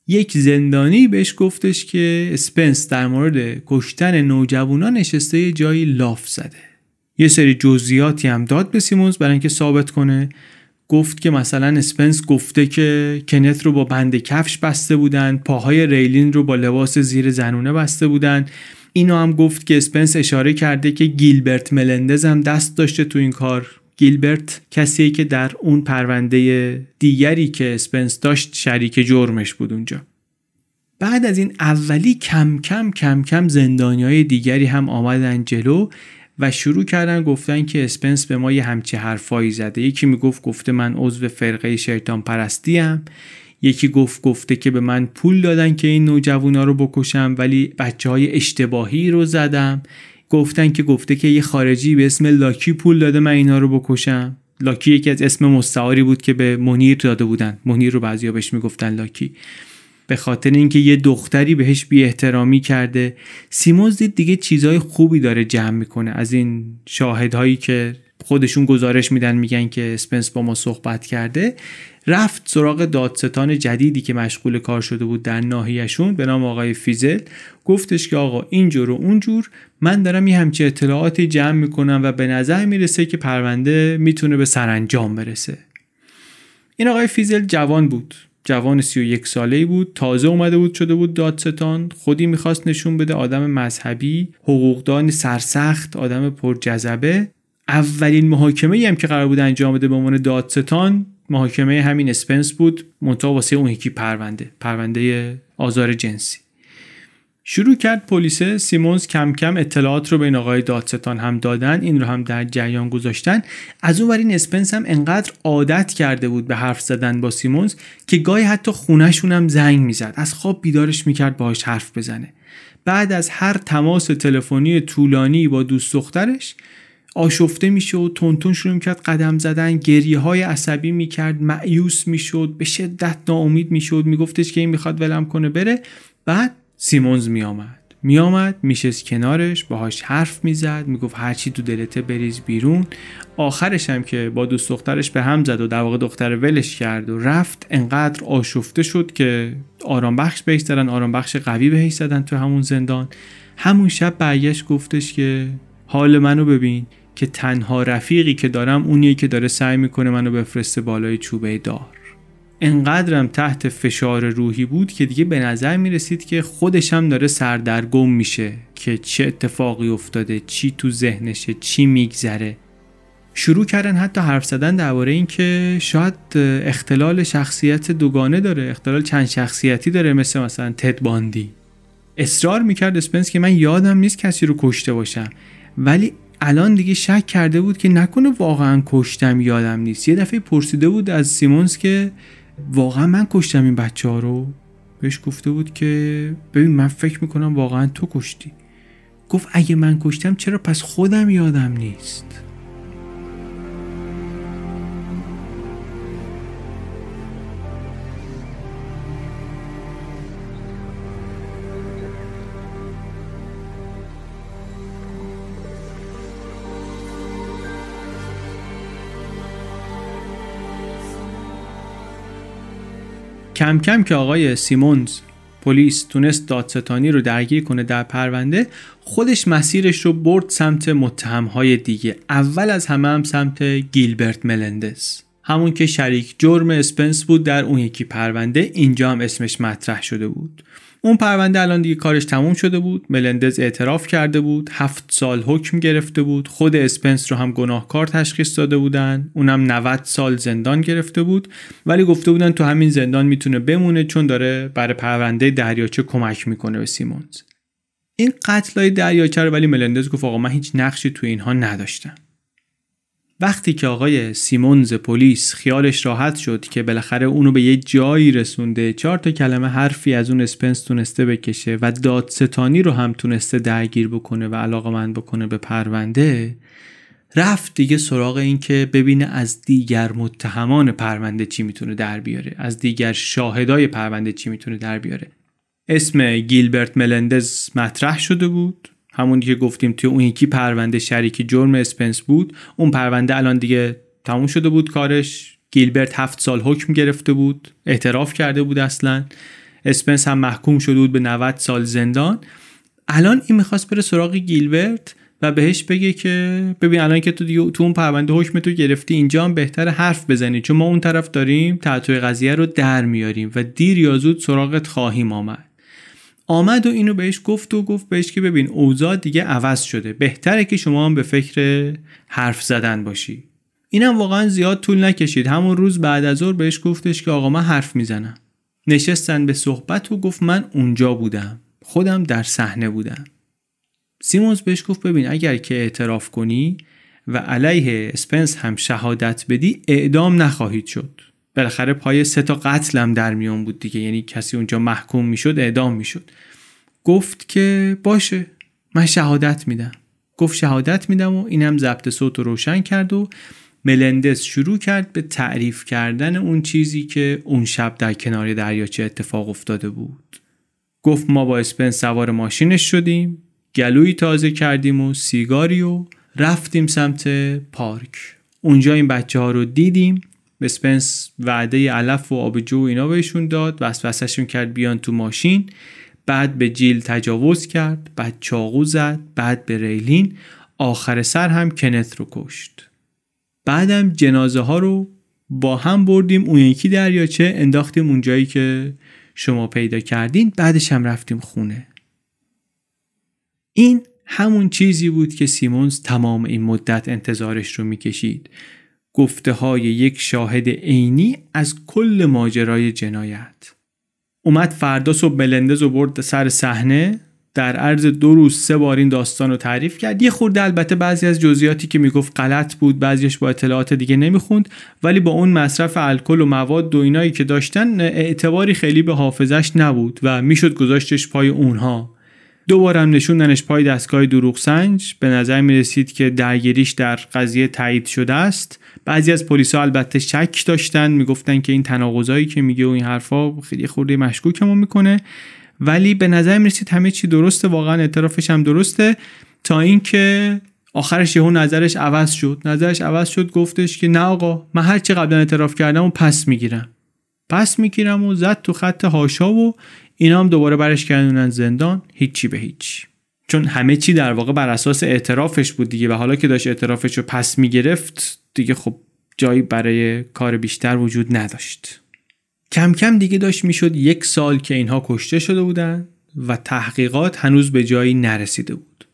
یک زندانی بهش گفتش که اسپنس در مورد کشتن نوجوانا نشسته یه جایی لاف زده. یه سری جزئیاتی هم داد به سیمونز برای اینکه ثابت کنه. گفت که مثلا اسپنس گفته که کنت رو با بند کفش بسته بودن، پاهای ریلین رو با لباس زیر زنونه بسته بودن. اینو هم گفت که اسپنس اشاره کرده که گیلبرت ملندز هم دست داشته تو این کار. گیلبرت کسیه که در اون پرونده دیگری که اسپنس داشت شریک جرمش بود اونجا. بعد از این اولی کم کم کم کم زندانیای دیگری هم آمدن جلو و شروع کردن گفتن که اسپنس به ما یه همچه حرفایی زده. یکی میگفت گفته من عضو فرقه شیطان پرستیم، یکی گفت گفته که به من پول دادن که این نوجوانا رو بکشم ولی بچهای اشتباهی رو زدم. گفتن که گفته که یه خارجی به اسم لاکی پول داده من اینا رو بکشم. لاکی یکی از اسم مستعاری بود که به منیر داده بودن. منیر رو بعضیا بهش میگفتن لاکی، به خاطر اینکه یه دختری بهش بی احترامی کرده. سیمونز دید دیگه چیزای خوبی داره جمع میکنه از این شاهدهایی که خودشون گزارش میدن، میگن که اسپنس با ما صحبت کرده. رفت سراغ دادستان جدیدی که مشغول کار شده بود در ناحیه‌شون به نام آقای فیزل. گفتش که آقا اینجور و اونجور من دارم یه همچه اطلاعاتی جمع میکنم و به نظر میرسه که پرونده میتونه به سرانجام برسه. این آقای فیزل جوان بود، جوان سی و یک ساله‌ای بود، تازه اومده بود شده بود دادستان. خودی میخواست نشون بده آدم مذهبی، حقوقدان سرسخت، آدم پرجذبه. اولین محاکمه‌ای هم که قرار بود انجام بده به عنوان دادستان، محاکمه همین اسپنس بود، منتها واسه اون یکی پرونده، پرونده آزار جنسی. شروع کرد پلیس. سیمونز کم کم اطلاعات رو به این آقای دادستان هم دادن، این رو هم در جریان گذاشتن. از اون ور این اسپنس هم انقدر عادت کرده بود به حرف زدن با سیمونز که گاهی حتی خونه‌شون هم زنگ میزد، از خواب بیدارش میکرد باهاش حرف بزنه. بعد از هر تماس تلفنی طولانی با دوست دخترش آشفته میشه و تونتون شروع میکرد قدم زدن، گریه های عصبی میکرد، مایوس میشد، به شدت ناامید میشد، میگفتش که این میخواد ولم کنه بره. بعد سیمونز میامد میامد میشست کنارش، باهاش حرف میزد، میگفت هرچی تو دلته بریز بیرون. آخرش هم که با دوست دخترش به هم زد و در واقع دختر ولش کرد و رفت، انقدر آشفته شد که آرام بخش بهش دادن، آرام بخش قوی بهش دادن تو همون زندان. همون شب برگشت گفتش که حال منو ببین که تنها رفیقی که دارم اونیه که داره سعی میکنه منو بفرسته بالای چوبه دار. انقدرم تحت فشار روحی بود که دیگه به نظر میرسید که خودش هم داره سردرگم میشه که چه اتفاقی افتاده، چی تو ذهنشه، چی میگذره. شروع کردن حتی حرف زدن درباره این که شاید اختلال شخصیت دوگانه داره، اختلال چند شخصیتی داره، مثل مثلا تد باندی. اصرار میکرد اسپنس که من یادم نیست کسی رو کشته باشم، ولی الان دیگه شک کرده بود که نکنه واقعا کشتم یادم نیست. یه دفعه پرسیده بود از سیمونز که واقعا من کشتم این بچه ها رو؟ بهش گفته بود که ببین من فکر میکنم واقعا تو کشتی. گفت اگه من کشتم چرا پس خودم یادم نیست؟ کم کم که آقای سیمونز پلیس تونست دادستانی رو درگیر کنه در پرونده، خودش مسیرش رو برد سمت متهمهای دیگه. اول از همه هم سمت گیلبرت ملندز، همون که شریک جرم اسپنس بود در اون یکی پرونده. اینجا هم اسمش مطرح شده بود. اون پرونده الان دیگه کارش تموم شده بود، ملندز اعتراف کرده بود، هفت سال حکم گرفته بود، خود اسپنس رو هم گناهکار تشخیص داده بودن، اونم نود سال زندان گرفته بود، ولی گفته بودن تو همین زندان میتونه بمونه چون داره برای پرونده دریاچه کمک میکنه به سیمونز. این قتلای دریاچه رو ولی ملندز گفت آقا من هیچ نقشی تو اینها نداشتم. وقتی که آقای سیمونز پلیس خیالش راحت شد که بالاخره اونو به یه جایی رسونده، چهار تا کلمه حرفی از اون اسپنس تونسته بکشه و دادستانی رو هم تونسته درگیر بکنه و علاقه‌مند بکنه به پرونده، رفت دیگه سراغ این که ببینه از دیگر متهمان پرونده چی میتونه در بیاره، از دیگر شاهدای پرونده چی میتونه در بیاره. اسم گیلبرت ملندز مطرح شده بود، همون که گفتیم توی اون یکی پرونده شریک جرم اسپنس بود. اون پرونده الان دیگه تموم شده بود کارش، گیلبرت هفت سال حکم گرفته بود، اعتراف کرده بود، اصلا اسپنس هم محکوم شده بود به نود سال زندان. الان این میخواست بره سراغ گیلبرت و بهش بگه که ببین الان که تو دیگه تو اون پرونده حکم تو گرفتی، اینجا هم بهتره حرف بزنی چون ما اون طرف داریم تعطیل قضیه رو در میاریم و دیر یا زود سراغت خواهیم آمد. آمد و اینو بهش گفت و گفت بهش که ببین اوضاع دیگه عوض شده، بهتره که شما هم به فکر حرف زدن باشی. اینم واقعا زیاد طول نکشید، همون روز بعد از ظهر بهش گفتش که آقا من حرف میزنم. نشستن به صحبت و گفت من اونجا بودم، خودم در صحنه بودم. سیمونز بهش گفت ببین اگر که اعتراف کنی و علیه اسپنس هم شهادت بدی اعدام نخواهید شد. بالاخره پای سه تا قتل هم در میون بود دیگه، یعنی کسی اونجا محکوم میشد اعدام میشد. گفت که باشه من شهادت میدم. گفت شهادت میدم و اینم ضبط صوت رو روشن کرد و ملندز شروع کرد به تعریف کردن اون چیزی که اون شب در کنار دریاچه اتفاق افتاده بود. گفت ما با اسپنس سوار ماشینش شدیم، گلویی تازه کردیم و سیگاری و رفتیم سمت پارک. اونجا این بچه ها رو دیدیم، اسپنس وعده علف و آبجو و اینا بهشون داد، وسوسه‌شون کرد بیان تو ماشین، بعد به جیل تجاوز کرد، بعد چاقو زد، بعد به ریلین، آخر سر هم کنت رو کشت. بعدم جنازه ها رو با هم بردیم اون یکی دریاچه، انداختیم اون جایی که شما پیدا کردین، بعدش هم رفتیم خونه. این همون چیزی بود که سیمونز تمام این مدت انتظارش رو میکشید، گفته های یک شاهد عینی از کل ماجرای جنایت. اومد فردا صبح ملندز رو برد سر صحنه، در عرض دو روز سه بار این داستان رو تعریف کرد. یه خورده البته بعضی از جزئیاتی که میگفت غلط بود، بعضیش با اطلاعات دیگه نمیخوند، ولی با اون مصرف الکل و مواد و اینایی که داشتن اعتباری خیلی به حافظش نبود و میشد گذاشتش پای اونها. دوباره هم نشوندنش پای دستگاه دروغ سنج، به نظر می رسید که درگیریش در قضیه تایید شده است. بعضی از پلیسا البته شک داشتن، میگفتن که این تناقضایی که میگه و این حرفا خیلی خورده مشکوکمون میکنه، ولی به نظر می رسید همه چی درسته، واقعا اعترافش هم درسته، تا اینکه آخرش یهو نظرش عوض شد. نظرش عوض شد، گفتش که نه آقا من هر چی قبلا اعتراف کردم و پس میگیرم. پس میگیرم و زد تو خط حاشا و اینا هم دوباره برش کردن زندان، هیچی به هیچ، چون همه چی در واقع بر اساس اعترافش بود دیگه و حالا که داشت اعترافش رو پس میگرفت دیگه خب جایی برای کار بیشتر وجود نداشت. کم کم دیگه داشت میشد یک سال که اینها کشته شده بودن و تحقیقات هنوز به جایی نرسیده بود،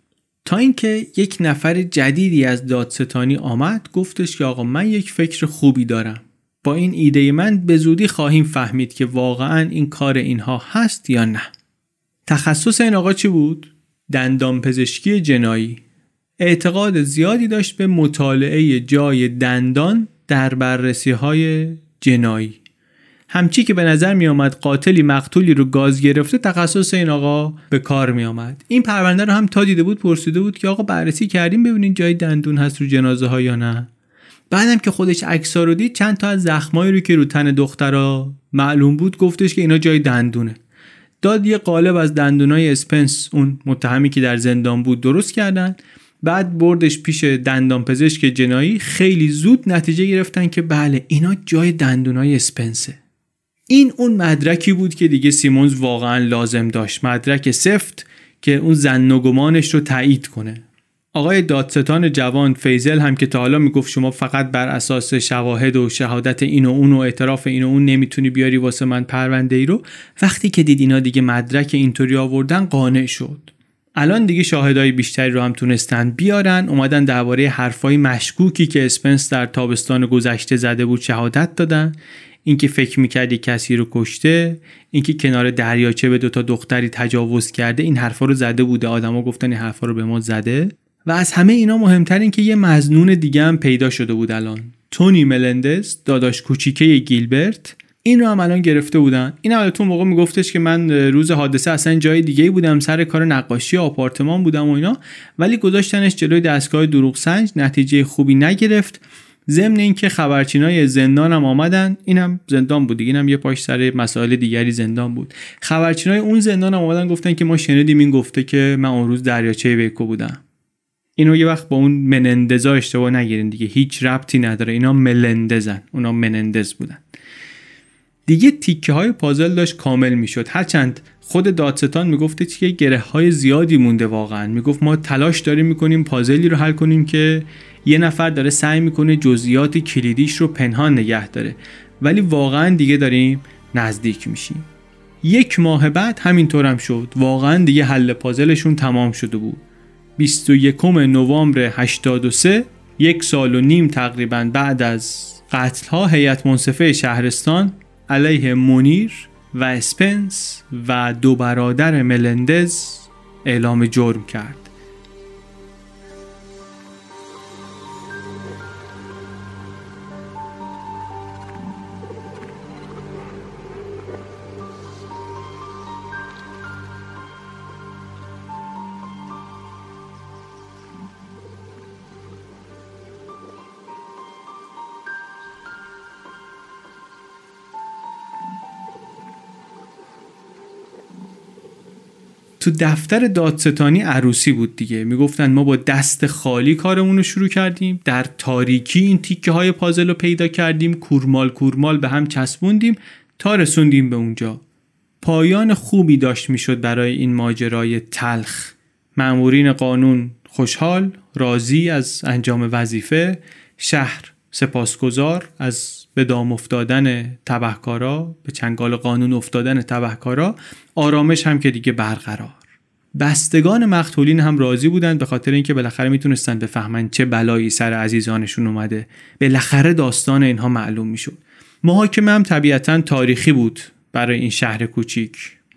تا اینکه یک نفر جدیدی از دادستانی آمد، گفتش که آقا من یک فکر خوبی دارم، با این ایده من به زودی خواهیم فهمید که واقعا این کار اینها هست یا نه. تخصص این آقا چی بود؟ دندانپزشکی جنایی. اعتقاد زیادی داشت به مطالعه جای دندان در بررسی‌های جنایی. همچی که به نظر می آمد قاتلی مقتولی رو گاز گرفته، تخصص این آقا به کار می آمد. این پرونده رو هم تا دیده بود پرسیده بود که آقا بررسی کردیم ببینید جای دندون هست رو جنازه ها یا نه. بعدم که خودش عکس‌ها رو دید، چند تا از زخمایی رو که رو تن دخترا معلوم بود گفتش که اینا جای دندونه. داد یه قالب از دندونای اسپنس اون متهمی که در زندان بود درست کردن، بعد بردش پیش دندانپزشک جنایی. خیلی زود نتیجه گرفتن که بله اینا جای دندونای اسپنسه. این اون مدرکی بود که دیگه سیمونز واقعا لازم داشت، مدرک سفت که اون ظن و گمانش رو تایید کنه. آقای دادستان جوان فیزل هم که تا حالا میگفت شما فقط بر اساس شواهد و شهادت این و اون و اعتراف این و اون نمیتونی بیاری واسه من پرونده ای رو، وقتی که دید اینا دیگه مدرک اینطوری آوردن قانع شد. الان دیگه شاهدای بیشتری رو هم تونستن بیارن، اومدن درباره حرفای مشکوکی که اسپنس در تابستان گذشته زده بود شهادت دادن، اینکه فکر میکرد کسی رو کشته، اینکه کنار دریاچه به دو تا دختری تجاوز کرده، این حرفا رو زده بوده، آدما گفتن این حرفا رو به ما زده. و از همه اینا مهمتر این که یه مظنون دیگه هم پیدا شده بود الان، تونی ملندز، داداش کوچیکه گیلبرت، این رو هم الان گرفته بودن. این هم البته موقع میگفتش که من روز حادثه اصلا جای دیگه بودم، سر کار نقاشی آپارتمان بودم و اینا، ولی گذاشتنش جلوی دستگاه دروغ سنج، نتیجه خوبی نگرفت. ضمن اینکه خبرچینای زندان هم آمدن، اینم زندان بود دیگه، اینم یه پاش سر مسائل دیگری زندان بود. خبرچینای اون زندان هم اومدن گفتن که ما شنیدیم این گفته که من اون روز دریاچه ویکو بودم. اینو یه وقت با اون ملندزا اشتباه نگیرین دیگه، هیچ ربطی نداره، اینا ملندزن، اونا ملندز بودن. دیگه تیکه های پازل داشت کامل میشد، هرچند خود دادستان میگفته که گره های زیادی مونده. واقعا میگفت ما تلاش داریم میکنیم پازلی رو حل کنیم که یه نفر داره سعی میکنه جزئیات کلیدیش رو پنهان نگه داره، ولی واقعا دیگه داریم نزدیک میشیم. یک ماه بعد همینطورم شد، واقعا دیگه حل پازلشون تمام شده بود. بیست و یکم نوامبر هشتاد و سه، یک سال و نیم تقریبا بعد از قتل‌ها، هیئت منصفه شهرستان علیه منیر و اسپنس و دو برادر ملندز اعلام جرم کرد. تو دفتر دادستانی عروسی بود دیگه، میگفتن ما با دست خالی کارمون رو شروع کردیم، در تاریکی این تیکه های پازل رو پیدا کردیم، کورمال کورمال به هم چسبوندیم تا رسوندیم به اونجا. پایان خوبی داشت میشد برای این ماجرای تلخ. مأمورین قانون خوشحال، راضی از انجام وظیفه، شهر سپاسگزار از به دام افتادن تبهکارا، به چنگال قانون افتادن تبهکارا، آرامش هم که دیگه برقرار. بستگان مقتولین هم راضی بودن به خاطر اینکه بالاخره میتونستن بفهمن چه بلایی سر عزیزانشون اومده، بالاخره داستان اینها معلوم میشد. محاکمه هم طبیعتاً تاریخی بود برای این شهر کوچیک.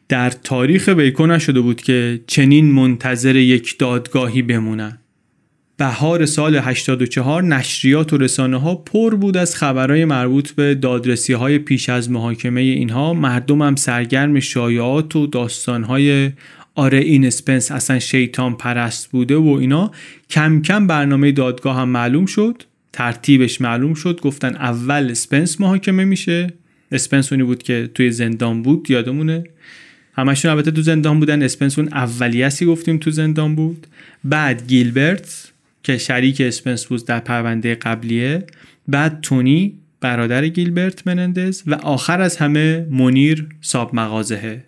در تاریخ ویکو نشده بود که چنین منتظر یک دادگاهی بمونن. بهار سال هشتاد و چهار نشریات و رسانه ها پر بود از خبرهای مربوط به دادرسی های پیش از محاکمه اینها. مردم هم سرگرم شایعات و داستان های آره این اسپنس اصلا شیطان پرست بوده و اینا. کم کم برنامه دادگاه هم معلوم شد، ترتیبش معلوم شد. گفتن اول اسپنس محاکمه میشه. اسپنس اونی بود که توی زندان بود، یادمونه همشون البته تو زندان بودن. اسپنس اون اولیه‌سی گفتیم تو زندان بود. بعد گیلبرت که شریک اسپنس بود در پرونده قبلیه، بعد تونی برادر گیلبرت ملندز و آخر از همه منیر صاحب مغازه.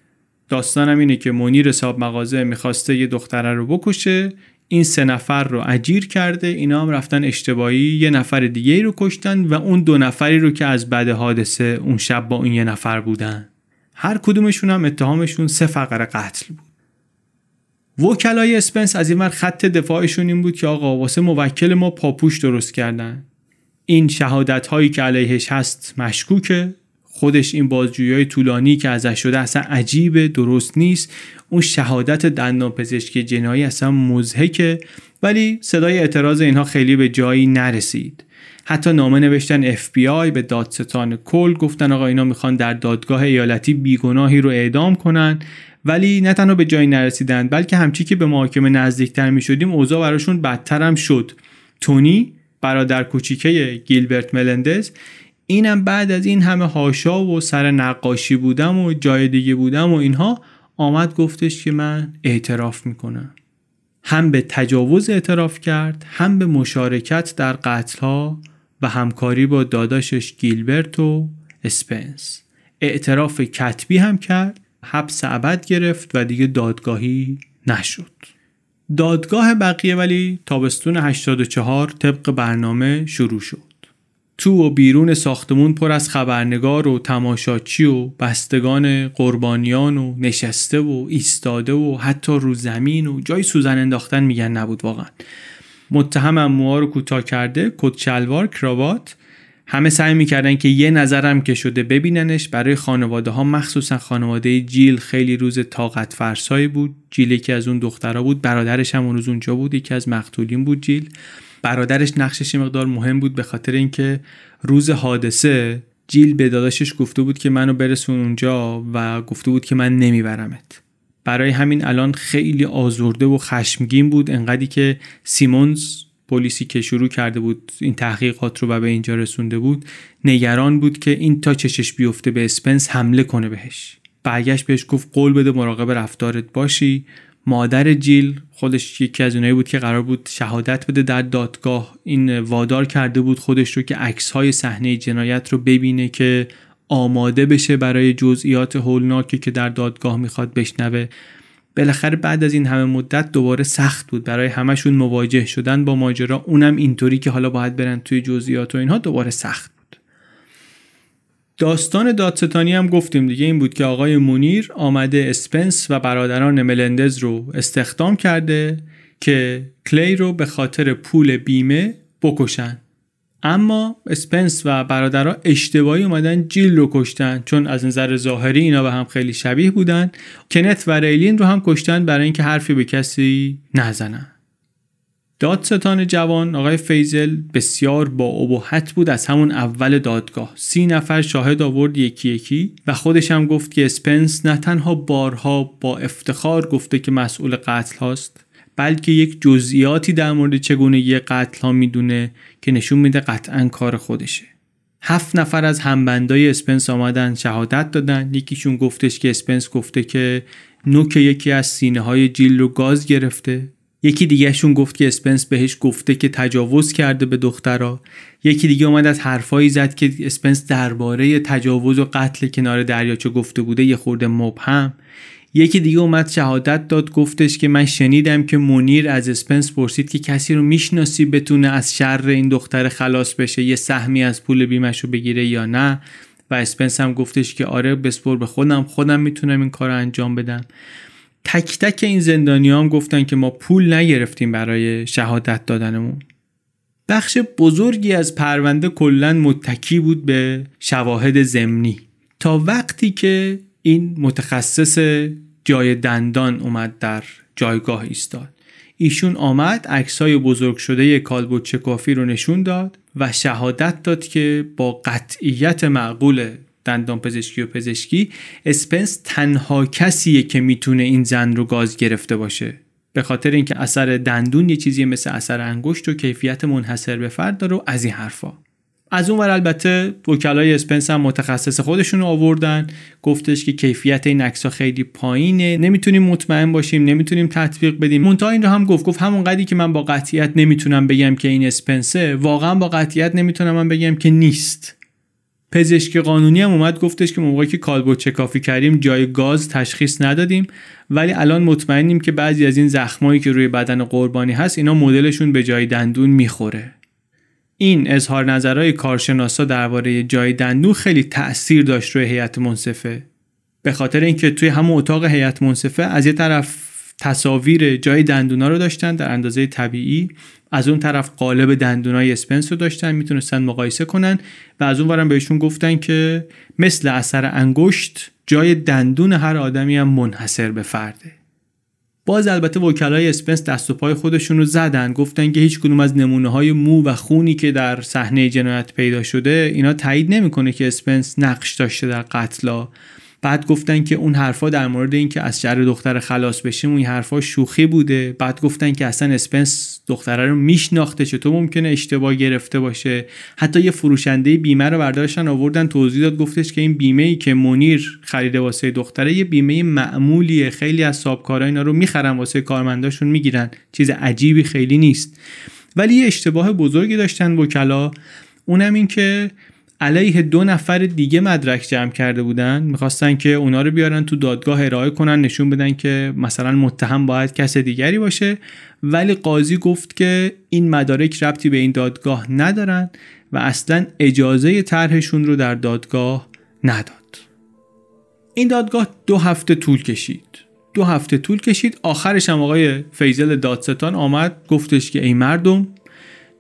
داستانم اینه که منیر صاحب مغازه میخواسته یه دختره رو بکشه، این سه نفر رو اجیر کرده، اینا هم رفتن اشتباهی یه نفر دیگه رو کشتن و اون دو نفری رو که از بعد حادثه اون شب با اون یه نفر بودن. هر کدومشون هم اتهامشون سه فقره قتل بود. وکلای اسپنس از این ور خط دفاعشون این بود که آقا واسه موکل ما پاپوش درست کردن، این شهادت هایی که علیهش هست مشکوکه، خودش این بازجویی‌های طولانی که ازش شده اصلا عجیبه، درست نیست، اون شهادت دندانپزشک جنایی اصلا مضحکه. ولی صدای اعتراض اینها خیلی به جایی نرسید. حتی نامه نوشتن اف بی آی به دادستان کل، گفتن آقا اینا میخوان در دادگاه ایالتی بیگناهی رو اعدام کنن. ولی نه تنها به جایی نرسیدن، بلکه همچی که به محاکمه نزدیکتر می شدیم اوضاع براشون بدتر هم شد. تونی برادر کوچیکه گیلبرت ملندز، اینم بعد از این همه هاشا و سر نقاشی بودم و جای دیگه بودم و اینها، آمد گفتش که من اعتراف میکنم. هم به تجاوز اعتراف کرد، هم به مشارکت در قتل‌ها و همکاری با داداشش گیلبرت و اسپنس. اعتراف کتبی هم کرد، حبس ابد گرفت و دیگه دادگاهی نشد. دادگاه بقیه ولی تابستون هشتاد و چهار طبق برنامه شروع شد. تو و بیرون ساختمون پر از خبرنگار و تماشاچی و بستگان قربانیان و نشسته و ایستاده و حتی رو زمین و جای سوزن انداختن میگن نبود واقعا. متهمم موها رو کوتاه کرده، کت شلوار، کراوات، همه سعی میکردن که یه نظرم که شده ببیننش. برای خانواده ها مخصوصا خانواده جیل خیلی روز طاقت فرسایی بود. جیل یکی از اون دخترها بود، برادرش هم اون روز اونجا بود، یکی از مقتولین بود جیل. برادرش نقشش مقدار مهم بود به خاطر اینکه روز حادثه جیل به داداشش گفته بود که منو برسون اونجا و گفته بود که من نمیبرمت. برای همین الان خیلی آزرده و خشمگین بود، انقدری که سیمونز پلیسی که شروع کرده بود این تحقیقات رو و به اینجا رسونده بود نگران بود که این تا چشش بیفته به اسپنس حمله کنه بهش. برگشت بهش گفت قول بده مراقب رفتارت باشی. مادر جیل خودش یکی از اونایی بود که قرار بود شهادت بده در دادگاه. این وادار کرده بود خودش رو که عکس‌های صحنه جنایت رو ببینه که آماده بشه برای جزئیات هولناکی که در دادگاه میخواد بشنوه. بالاخره بعد از این همه مدت دوباره سخت بود برای همشون مواجه شدن با ماجرا، اونم اینطوری که حالا باید برن توی جزئیات و اینها، دوباره سخت بود. داستان دادستانی هم گفتیم دیگه، این بود که آقای منیر آمده اسپنس و برادران ملندز رو استخدام کرده که کلی رو به خاطر پول بیمه بکشن. اما اسپنس و برادرها اشتباهی اومدن جیل رو کشتن، چون از نظر ظاهری اینا به هم خیلی شبیه بودن. کنت و ریلین رو هم کشتن برای اینکه حرفی به کسی نزنن. دادستان جوان آقای فیزل بسیار با ابهت بود از همون اول دادگاه. سی نفر شاهد آورد یکی یکی و خودش هم گفت که اسپنس نه تنها بارها با افتخار گفته که مسئول قتل هاست، بلکه یک جزئیاتی در مورد چگونه یه قتل ها میدونه که نشون میده قطعاً کار خودشه. هفت نفر از همبندای اسپنس آمدن شهادت دادن. یکیشون گفتش که اسپنس گفته که نوک یکی از سینه های جیل رو گاز گرفته. یکی دیگه شون گفت که اسپنس بهش گفته که تجاوز کرده به دخترها. یکی دیگه اومد از حرفایی زد که اسپنس درباره تجاوز و قتل کنار دریاچه گفته بوده، یه خورده مبهم. یکی دیگه اومد شهادت داد، گفتش که من شنیدم که منیر از اسپنس پرسید که کسی رو میشناسی بتونه از شر این دختر خلاص بشه، یه سهمی از پول بیمش رو بگیره یا نه، و اسپنس هم گفتش که آره بسپر به خودم، خودم میتونم این کار رو انجام بدم. تک تک این زندانی‌ها هم گفتن که ما پول نگرفتیم برای شهادت دادنمون. بخش بزرگی از پرونده کلاً متکی بود به شواهد ضمنی تا وقتی که این متخصص جای دندان اومد در جایگاه ایستاد. ایشون آمد عکسای بزرگ شده کالبد چکافی رو نشون داد و شهادت داد که با قطعیت معقول دندان پزشکی و پزشکی اسپنس تنها کسیه که میتونه این زن رو گاز گرفته باشه، به خاطر اینکه اثر دندون یه چیزی مثل اثر انگشت و کیفیت منحصر به فرد داره و از این حرفا. از اون ور البته وکلای اسپنس هم متخصص خودشون رو آوردن، گفتش که کیفیت این عکس‌ها خیلی پایینه، نمیتونیم مطمئن باشیم، نمیتونیم تطبیق بدیم. منتها این رو هم گفت گفت همون قدری که من با قطعیت نمیتونم بگم که این اسپنسه، واقعا با قطعیت نمیتونم من بگم که نیست. پزشک قانونی هم اومد گفتش که موقعی که کالبد چکافی کردیم جای گاز تشخیص ندادیم، ولی الان مطمئنیم که بعضی از این زخمایی که روی بدن قربانی هست اینا مدلشون به جای دندون میخوره. این اظهار نظرهای کارشناسا درباره جای دندون خیلی تأثیر داشت روی هیئت منصفه، به خاطر اینکه توی همون اتاق هیئت منصفه از یه طرف تصاویر جای دندونا رو داشتن در اندازه طبیعی، از اون طرف قالب دندونای اسپنس رو داشتن میتونستن مقایسه کنن، و از اون ورم بهشون گفتن که مثل اثر انگشت جای دندون هر آدمی هم منحصر به فرده. باز البته وکلای اسپنس دست و پای خودشون رو زدن، گفتن که هیچ کدوم از نمونه‌های مو و خونی که در صحنه جنایت پیدا شده اینا تایید نمی‌کنه که اسپنس نقش داشته در قتل‌ها. بعد گفتن که اون حرفا در مورد اینکه از شر دختر خلاص بشیم اون حرفا شوخی بوده. بعد گفتن که اصلا اسپنس دختره رو میشناخته، چطور ممکنه اشتباه گرفته باشه. حتی یه فروشنده بیمه رو برداشتن آوردن توضیح داد، گفتش که این بیمه‌ای که منیر خریده واسه دختره یه بیمه معمولیه، خیلی از سابکارا اینا رو میخرن واسه کارمنداشون میگیرن، چیز عجیبی خیلی نیست. ولی یه اشتباه بزرگی داشتن وکلا، اونم این که علیه دو نفر دیگه مدرک جمع کرده بودن، میخواستن که اونا رو بیارن تو دادگاه ارائه کنن، نشون بدن که مثلا متهم باید کس دیگری باشه، ولی قاضی گفت که این مدارک ربطی به این دادگاه ندارن و اصلا اجازه طرحشون رو در دادگاه نداد. این دادگاه دو هفته طول کشید دو هفته طول کشید آخرش هم آقای فیضل دادستان آمد گفتش که ای مردم،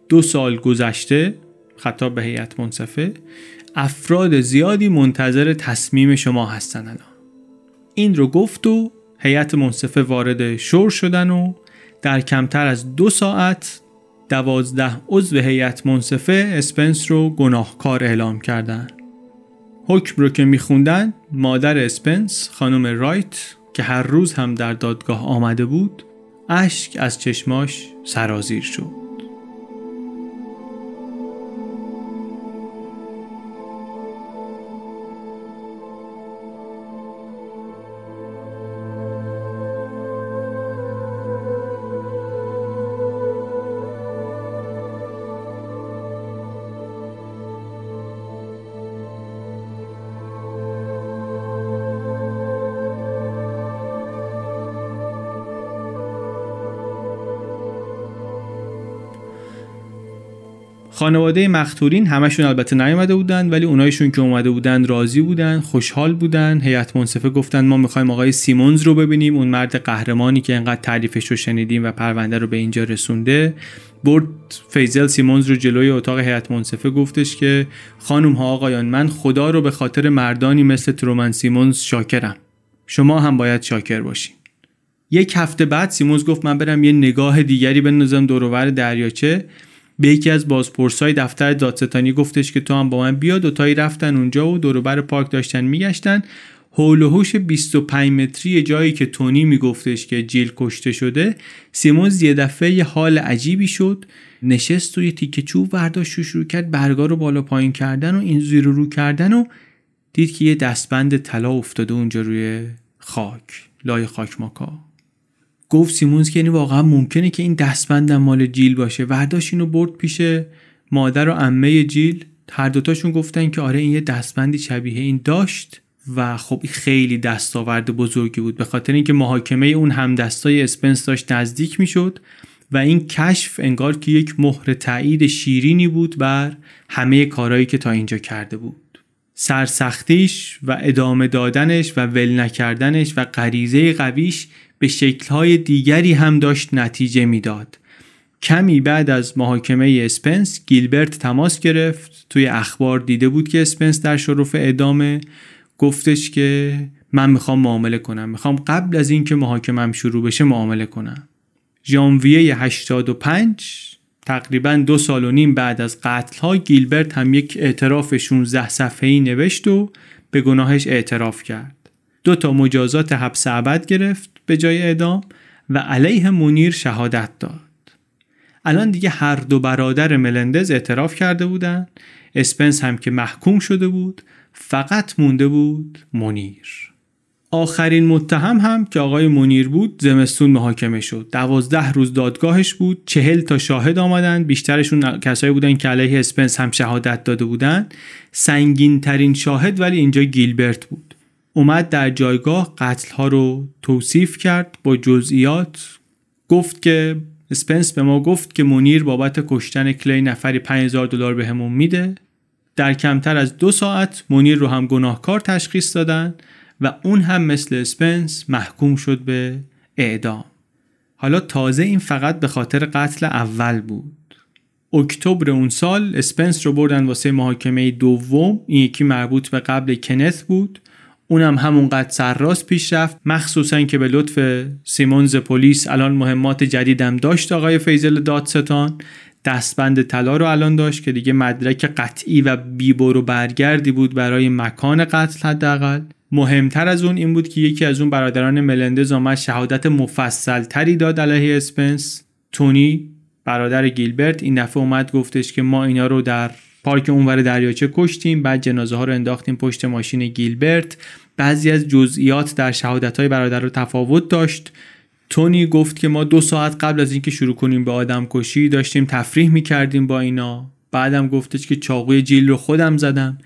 دو سال گذشته، خطاب به هیئت منصفه، افراد زیادی منتظر تصمیم شما هستن الان. این رو گفت و هیئت منصفه وارد شور شدن و در کمتر از دو ساعت دوازده عضو هیئت منصفه اسپنس رو گناهکار اعلام کردن. حکم رو که میخوندن، مادر اسپنس، خانم رایت، که هر روز هم در دادگاه آمده بود، اشک از چشماش سرازیر شد. خانواده مقتولین همشون البته نیومده بودن، ولی اونایشون که اومده بودن راضی بودن، خوشحال بودن. هیئت منصفه گفتن ما میخوایم آقای سیمونز رو ببینیم، اون مرد قهرمانی که انقدر تعریفش رو شنیدیم و پرونده رو به اینجا رسونده. برد فیزل سیمونز رو جلوی اتاق هیئت منصفه گفتش که خانم ها آقایان، من خدا رو به خاطر مردانی مثل ترومن سیمونز شاکرم، شما هم باید شاکر باشین. یک هفته بعد سیمونز گفت من برم یه نگاه دیگری بندازم دور و بر دریاچه. به یکی از بازپرسای دفتر دادستانی گفتش که تو هم با من بیا. دوتایی رفتن اونجا و دور و بر پارک داشتن میگشتن. هول و هوش بیست و پنج متری جایی که تونی میگفتش که جیل کشته شده، سیمونز یه دفعه یه حال عجیبی شد، نشست و یه تیکه چوب برداشت و شروع کرد برگا رو بالا پایین کردن و این زیر و رو کردن و دید که یه دستبند طلا افتاده اونجا روی خاک، لای خاک ماکا. گفت سیمونز که یعنی واقعا ممکنه که این دستبندم مال جیل باشه. ورداش اینو برد پیش مادر و عمه جیل، هر دوتاشون گفتن که آره این یه دستبندی شبیه این داشت و خب خیلی دستاورد بزرگی بود، به خاطر اینکه محاکمه اون همدستای اسپنس داشت نزدیک میشد و این کشف انگار که یک مهر تایید شیرینی بود بر همه کارهایی که تا اینجا کرده بود. سرسختیش و ادامه دادنش و ول نکردنش و غریزه قویش به شکل‌های دیگری هم داشت نتیجه میداد. کمی بعد از محاکمه اسپنس، گیلبرت تماس گرفت. توی اخبار دیده بود که اسپنس در شرف اعدامه. گفتش که من میخوام معامله کنم، میخوام قبل از اینکه محاکمم شروع بشه معامله کنم. ژانویه هشتاد و پنج، تقریباً دو سال و نیم بعد از قتل‌ها، گیلبرت هم یک اعتراف شانزده صفحه‌ای نوشت و به گناهش اعتراف کرد. دو تا مجازات حبس ابد گرفت به جای اعدام و علیه منیر شهادت داد. الان دیگه هر دو برادر ملندز اعتراف کرده بودن، اسپنس هم که محکوم شده بود، فقط مونده بود منیر. آخرین متهم هم که آقای منیر بود، زمستون محاکمه شد. دوازده روز دادگاهش بود، چهل تا شاهد آمدن، بیشترشون کسایی بودن که علیه اسپنس هم شهادت داده بودن. سنگین ترین شاهد ولی اینجا گیلبرت بود. اومد در جایگاه قتل‌ها رو توصیف کرد با جزئیات. گفت که اسپنس به ما گفت که منیر بابت کشتن کلی نفری پنج هزار دلار بهمون میده. در کمتر از دو ساعت منیر رو هم گناهکار تشخیص دادن و اون هم مثل اسپنس محکوم شد به اعدام. حالا تازه این فقط به خاطر قتل اول بود. اکتبر اون سال اسپنس رو بردن واسه محاکمه دوم، این یکی مربوط به قبل کنث بود. اونم همونقدر سرراست پیش رفت، مخصوصا که به لطف سیمونز پلیس الان مهمات جدیدم داشت. آقای فیضل دادستان دستبند طلا رو الان داشت که دیگه مدرک قطعی و بی برو برگردی بود برای مکان قتل. حداقل مهمتر از اون این بود که یکی از اون برادران ملندز اومد شهادت مفصل تری داد علیه اسپنس. تونی برادر گیلبرت این دفعه اومد گفتش که ما اینا رو در پارک اونور دریاچه کشتیم، بعد جنازه ها رو انداختیم پشت ماشین گیلبرت. بعضی از جزئیات در شهادت‌های برادر رو تفاوت داشت. تونی گفت که ما دو ساعت قبل از اینکه شروع کنیم به آدم کشی داشتیم تفریح می‌کردیم با اینا. بعدم گفتش که چاقوی جیل رو خودم زدم.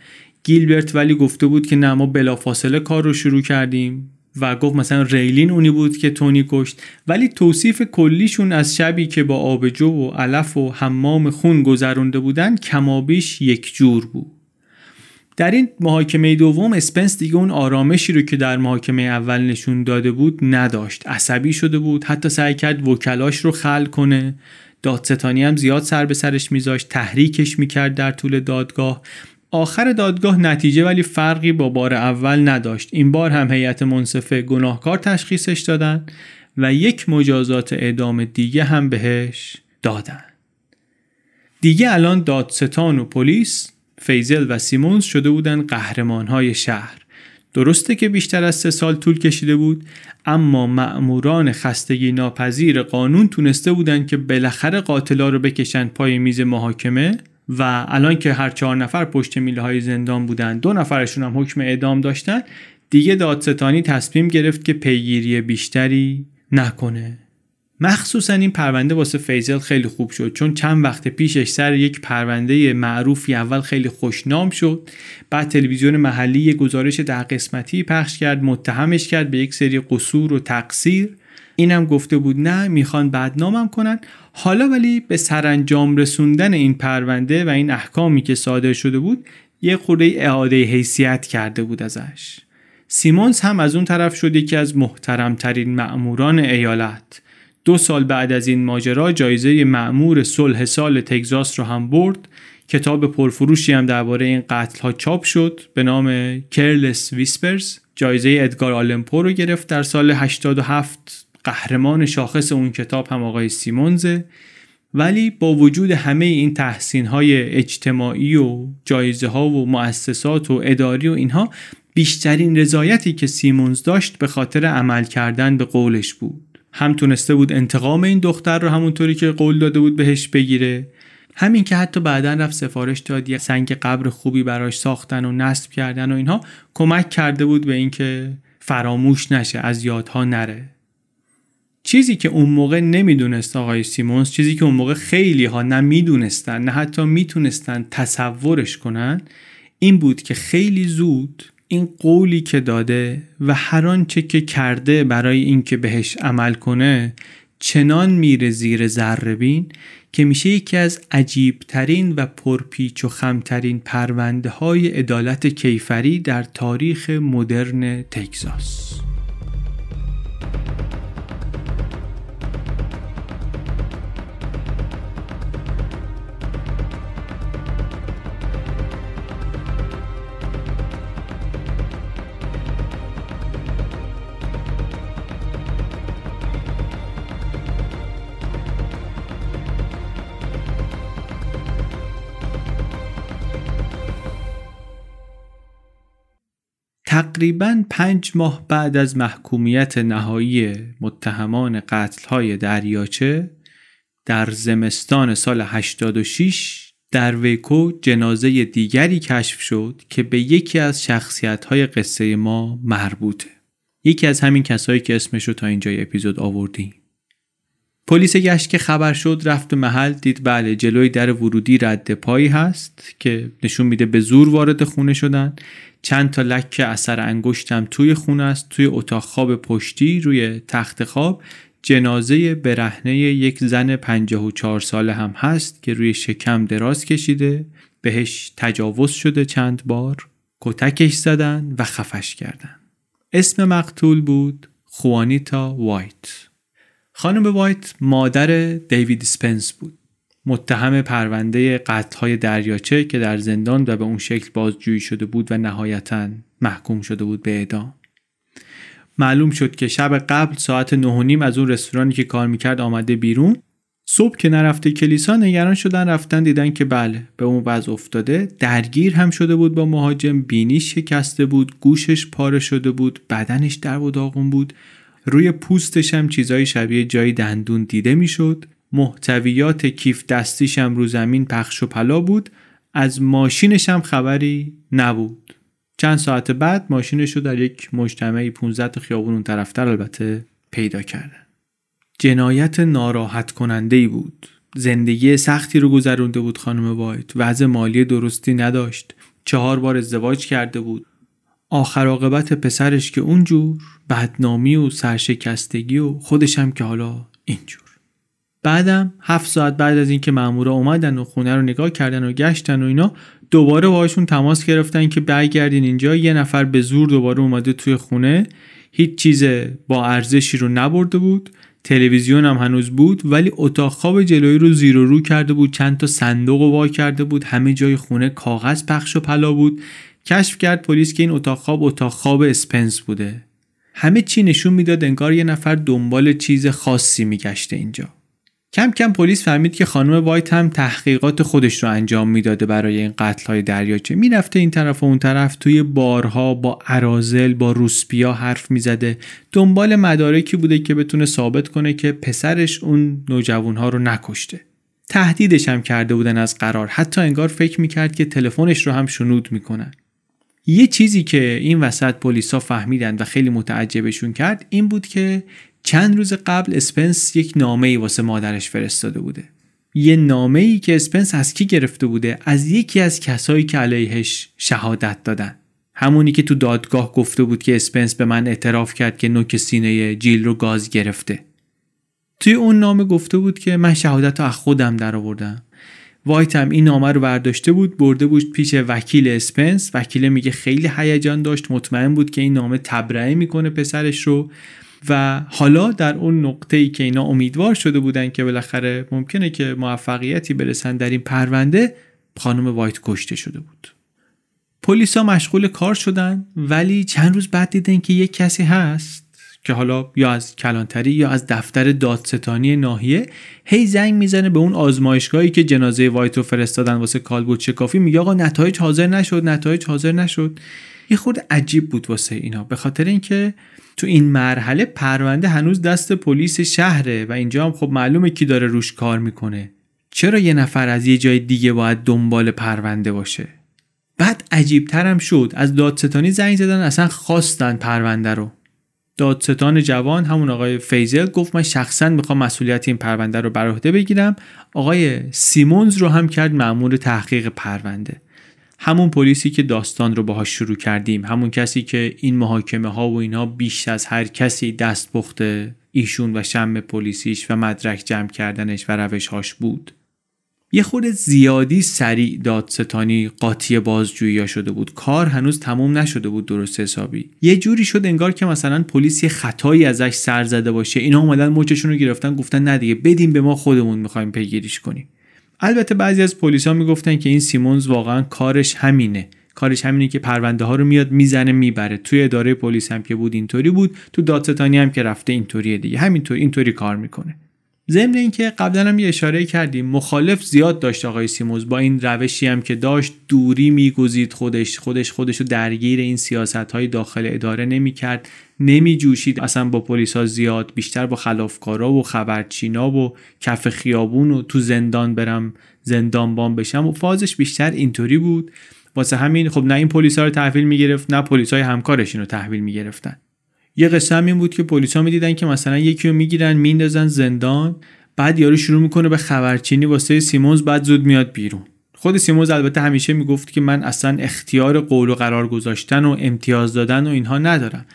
گیلبرت ولی گفته بود که نه ما بلافاصله کار رو شروع کردیم و گفت مثلا ریلین اونی بود که تونی کشت. ولی توصیف کلیشون از شبی که با آبجو و علف و حمام خون گذرونده بودن کمابیش یک جور بود. در این محاکمه دوم اسپنس دیگه اون آرامشی رو که در محاکمه اول نشون داده بود نداشت. عصبی شده بود، حتی سعی کرد وکلاش رو خلع کنه. دادستانی هم زیاد سر به سرش میذاشت، تحریکش میکرد در طول دادگاه. آخر دادگاه نتیجه ولی فرقی با بار اول نداشت. این بار هم هیئت منصفه گناهکار تشخیصش دادن و یک مجازات اعدام دیگه هم بهش دادن. دیگه الان دادستان و پلیس، فیزل و سیمونز شده بودن قهرمان‌های شهر. درسته که بیشتر از سه سال طول کشیده بود، اما مأموران خستگی ناپذیر قانون تونسته بودن که بالاخره قاتلا رو بکشن پای میز محاکمه و الان که هر چهار نفر پشت میله‌های زندان بودن، دو نفرشون هم حکم اعدام داشتن، دیگه دادستانی تصمیم گرفت که پیگیری بیشتری نکنه. مخصوصا این پرونده واسه فیزل خیلی خوب شد، چون چند وقت پیشش سر یک پرونده معروفی اول خیلی خوشنام شد. بعد تلویزیون محلی یه گزارش ده قسمتی پخش کرد، متهمش کرد به یک سری قصور و تقصیر. اینم گفته بود نه میخوان بدنامم کنن. حالا ولی به سرانجام رسوندن این پرونده و این احکامی که صادر شده بود یه خورده اعاده حیثیت کرده بود ازش. سیمونز هم از اون طرف شد یکی از محترمترین مأموران ایالت. دو سال بعد از این ماجرا جایزه مأمور صلح سال تگزاس رو هم برد. کتاب پرفروشی هم درباره این قتل ها چاپ شد به نام کرلس ویسپرز. جایزه ادگار آلن پو رو گرفت در سال هشتاد و هفت. قهرمان شاخص اون کتاب هم آقای سیمونزه. ولی با وجود همه این تحسین های اجتماعی و جایزه ها و مؤسسات و اداری و اینها، بیشترین رضایتی که سیمونز داشت به خاطر عمل کردن به قولش بود. هم تونسته بود انتقام این دختر رو همونطوری که قول داده بود بهش بگیره، همین که حتی بعداً رفت سفارش داد یه سنگ قبر خوبی براش ساختن و نصب کردن و اینها کمک کرده بود به اینکه فراموش نشه، از یادها نره. چیزی که اون موقع نمیدونست آقای سیمونز، چیزی که اون موقع خیلی ها نمیدونستن نه حتی میتونستن تصورش کنن، این بود که خیلی زود این قولی که داده و هر آنچه که کرده برای اینکه بهش عمل کنه چنان میره زیر ذره بین که میشه یکی از عجیبترین و پرپیچ و خمترین پرونده های عدالت کیفری در تاریخ مدرن تگزاس. تقریباً پنج ماه بعد از محکومیت نهایی متهمان قتل‌های دریاچه، در زمستان سال هشتاد و شش در ویکو جنازه دیگری کشف شد که به یکی از شخصیت‌های قصه ما مربوطه. یکی از همین کسایی که اسمش رو تا اینجای اپیزود آوردیم. پلیس گشت که خبر شد رفت محل، دید بله جلوی در ورودی رد پایی هست که نشون میده به زور وارد خونه شدن. چند تا لکه اثر انگشتم توی خونه است. توی اتاق خواب پشتی روی تخت خواب جنازه برهنه یک زن پنجاه و چهار ساله هم هست که روی شکم دراز کشیده، بهش تجاوز شده چند بار، کتکش زدن و خفش کردن. اسم مقتول بود خوانیتا وایت. خانم وایت مادر دیوید اسپنس بود، متهم پرونده قتل‌های دریاچه که در زندان و به اون شکل بازجویی شده بود و نهایتاً محکوم شده بود به اعدام. معلوم شد که شب قبل ساعت نه و نیم از اون رستورانی که کار میکرد آمده بیرون. صبح که نرفته کلیسا نگران شدن، رفتن دیدن که بله به اون وضع افتاده. درگیر هم شده بود با مهاجم، بینیش شکسته بود، گوشش پاره شده بود، بدنش در و داغون بود، روی پوستش هم چیزای شبیه جای دندون دیده میشد. محتویات کیف دستیش هم رو زمین پخش و پلا بود. از ماشینش هم خبری نبود. چند ساعت بعد ماشینش رو در یک مجتمعی پانزده تا خیابون اون طرفتر البته پیدا کردن. جنایت ناراحت کننده‌ای بود. زندگی سختی رو گذرونده بود خانم وایت. وضع مالی درستی نداشت. چهار بار ازدواج کرده بود. آخر عاقبت پسرش که اونجور، بدنامی و سرشکستگی و خودش هم که حالا اینجور. بعدم هفت ساعت بعد از اینکه مامورا اومدن و خونه رو نگاه کردن و گشتن و اینا، دوباره باهاشون تماس گرفتن که برگردین اینجا. یه نفر به زور دوباره اومده توی خونه، هیچ چیز با ارزشی رو نبرده بود، تلویزیون هم هنوز بود ولی اتاق خواب جلویی رو زیر و رو کرده بود، چند تا صندوق وا کرده بود، همه جای خونه کاغذ پخش و پلا بود. کشف کرد پلیس که این اتاق خواب اتاق خواب اسپنس بوده. همه چی نشون میداد انگار یه نفر دنبال چیز خاصی میگشته اینجا. کم کم پلیس فهمید که خانم وایت هم تحقیقات خودش رو انجام میداده برای این قتل‌های دریاچه. میرفته این طرف و اون طرف، توی بارها، با اراذل، با روسپیا حرف میزده، دنبال مدارکی بوده که بتونه ثابت کنه که پسرش اون نوجوان‌ها رو نکشته. تهدیدش هم کرده بودن از قرار، حتی انگار فکر میکرد که تلفنش رو هم شنود میکنن. یه چیزی که این وسط پلیسا فهمیدن و خیلی متعجبشون کرد این بود که چند روز قبل اسپنس یک نامه‌ای واسه مادرش فرستاده بوده. یه نامه‌ای که اسپنس از کی گرفته بوده؟ از یکی از کسایی که علیهش شهادت دادن. همونی که تو دادگاه گفته بود که اسپنس به من اعتراف کرد که نوک سینه جیل رو گاز گرفته. توی اون نامه گفته بود که من شهادت رو از خودم درآوردم. وایت هم این نامه رو برداشته بود، برده بود پیش وکیل اسپنس. وکیل میگه خیلی هیجان داشت، مطمئن بود که این نامه تبرئه میکنه پسرش رو. و حالا در اون نقطه‌ای که اینا امیدوار شده بودن که بالاخره ممکنه که موفقیتی برسن در این پرونده، خانم وایت کشته شده بود. پلیسا مشغول کار شدن ولی چند روز بعد دیدن که یک کسی هست که حالا یا از کلانتری یا از دفتر دادستانی ناحیه هی زنگ میزنه به اون آزمایشگاهی که جنازه وایت رو فرستادن واسه کالبد شکافی، میگه آقا نتایج حاضر نشد، نتایج حاضر نشد. یه خورده عجیب بود واسه اینا، به خاطر اینکه تو این مرحله پرونده هنوز دست پلیس شهره و اینجا هم خب معلومه کی داره روش کار میکنه. چرا یه نفر از یه جای دیگه باید دنبال پرونده باشه؟ بعد عجیب‌ترم شد، از دادستانی زنگ زدن، اصلا خواستن پرونده رو. دادستان جوان، همون آقای فیزل، گفت من شخصا میخوام مسئولیت این پرونده رو بر عهده بگیرم. آقای سیمونز رو هم کرد مأمور تحقیق پرونده. همون پلیسی که داستان رو باهاش شروع کردیم، همون کسی که این محاکمه ها و اینا بیش از هر کسی دستپخت ایشون و شم پلیسیش و مدرک جمع کردنش و روش‌هاش بود. یه خورده زیادی سریع دادستانی قاطی بازجویی‌ها شده بود. کار هنوز تموم نشده بود درست حسابی. یه جوری شد انگار که مثلا پلیس یه خطایی ازش سر زده باشه، اینا اومدن مچشون رو گرفتن، گفتن نه دیگه بدیم به ما، خودمون می‌خوایم پیگیریش کنیم. البته بعضی از پلیسا میگفتن که این سیمونز واقعا کارش همینه. کارش همینه که پرونده ها رو میاد میزنه میبره. توی اداره پلیس هم که بود اینطوری بود، تو دادستانی هم که رفته اینطوریه دیگه. همینطور اینطوری کار میکنه. ضمن اینکه قبلا هم یه اشاره کردیم، مخالف زیاد داشت آقای سیمونز، با این روشی هم که داشت دوری میگزید. خودش خودش خودشو درگیر این سیاست های داخل اداره نمیکرد، نمیجوشید اصلا با پلیسا زیاد، بیشتر با خلافکارا و خبرچینا و کف خیابون و تو زندان برم زندانبان بشم و فازش بیشتر اینطوری بود. واسه همین خب نه این پلیسا رو تحویل میگرفت نه پلیسای همکارش اینو تحویل میگرفتن. یه قصه هم این بود که پلیسا میدیدن که مثلا یکی رو میگیرن میندازن زندان، بعد یارو شروع میکنه به خبرچینی واسه سیمونز، بعد زود میاد بیرون. خود سیمونز البته همیشه میگفت که من اصلا اختیار قول و قرار گذاشتن و امتیاز دادن و اینها ندارم،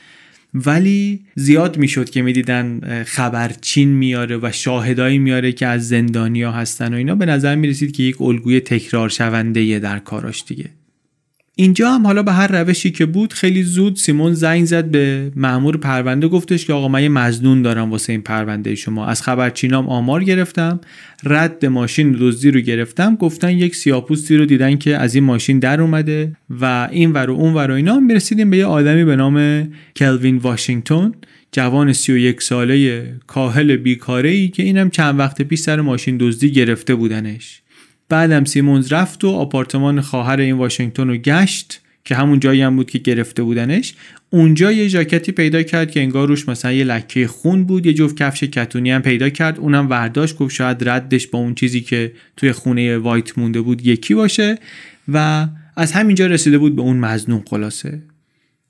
ولی زیاد میشد که میدیدن خبرچین میاره و شاهدایی میاره که از زندانیا هستن و اینا. به نظر میرسید که یک الگوی تکرار شونده در کاراش دیگه. اینجا هم حالا به هر روشی که بود خیلی زود سیمون زنگ زد به مأمور پرونده، گفتش که آقا من یه مظنون دارم واسه این پرونده شما، از خبرچینام آمار گرفتم، رد ماشین دزدی رو گرفتم، گفتن یک سیاه‌پوستی رو دیدن که از این ماشین در اومده و این ور و اون ور و اینا. میرسیدیم به یه آدمی به نام کالوین واشنگتن، جوان سی و یک ساله کاهل بیکاره‌ای که اینم چند وقت پیش سر ماشین دزدی گرفته بودنش. بعدم سیمونز رفت و آپارتمان خواهر این واشنگتن رو گشت که همون جایی هم بود که گرفته بودنش. اونجا یه ژاکتی پیدا کرد که انگار روش مثلا یه لکه خون بود، یه جفت کفش کتونی هم پیدا کرد، اونم ورداشت، گفت شاید ردش با اون چیزی که توی خونه وایت مونده بود یکی باشه و از همینجا رسیده بود به اون مظنون. خلاصه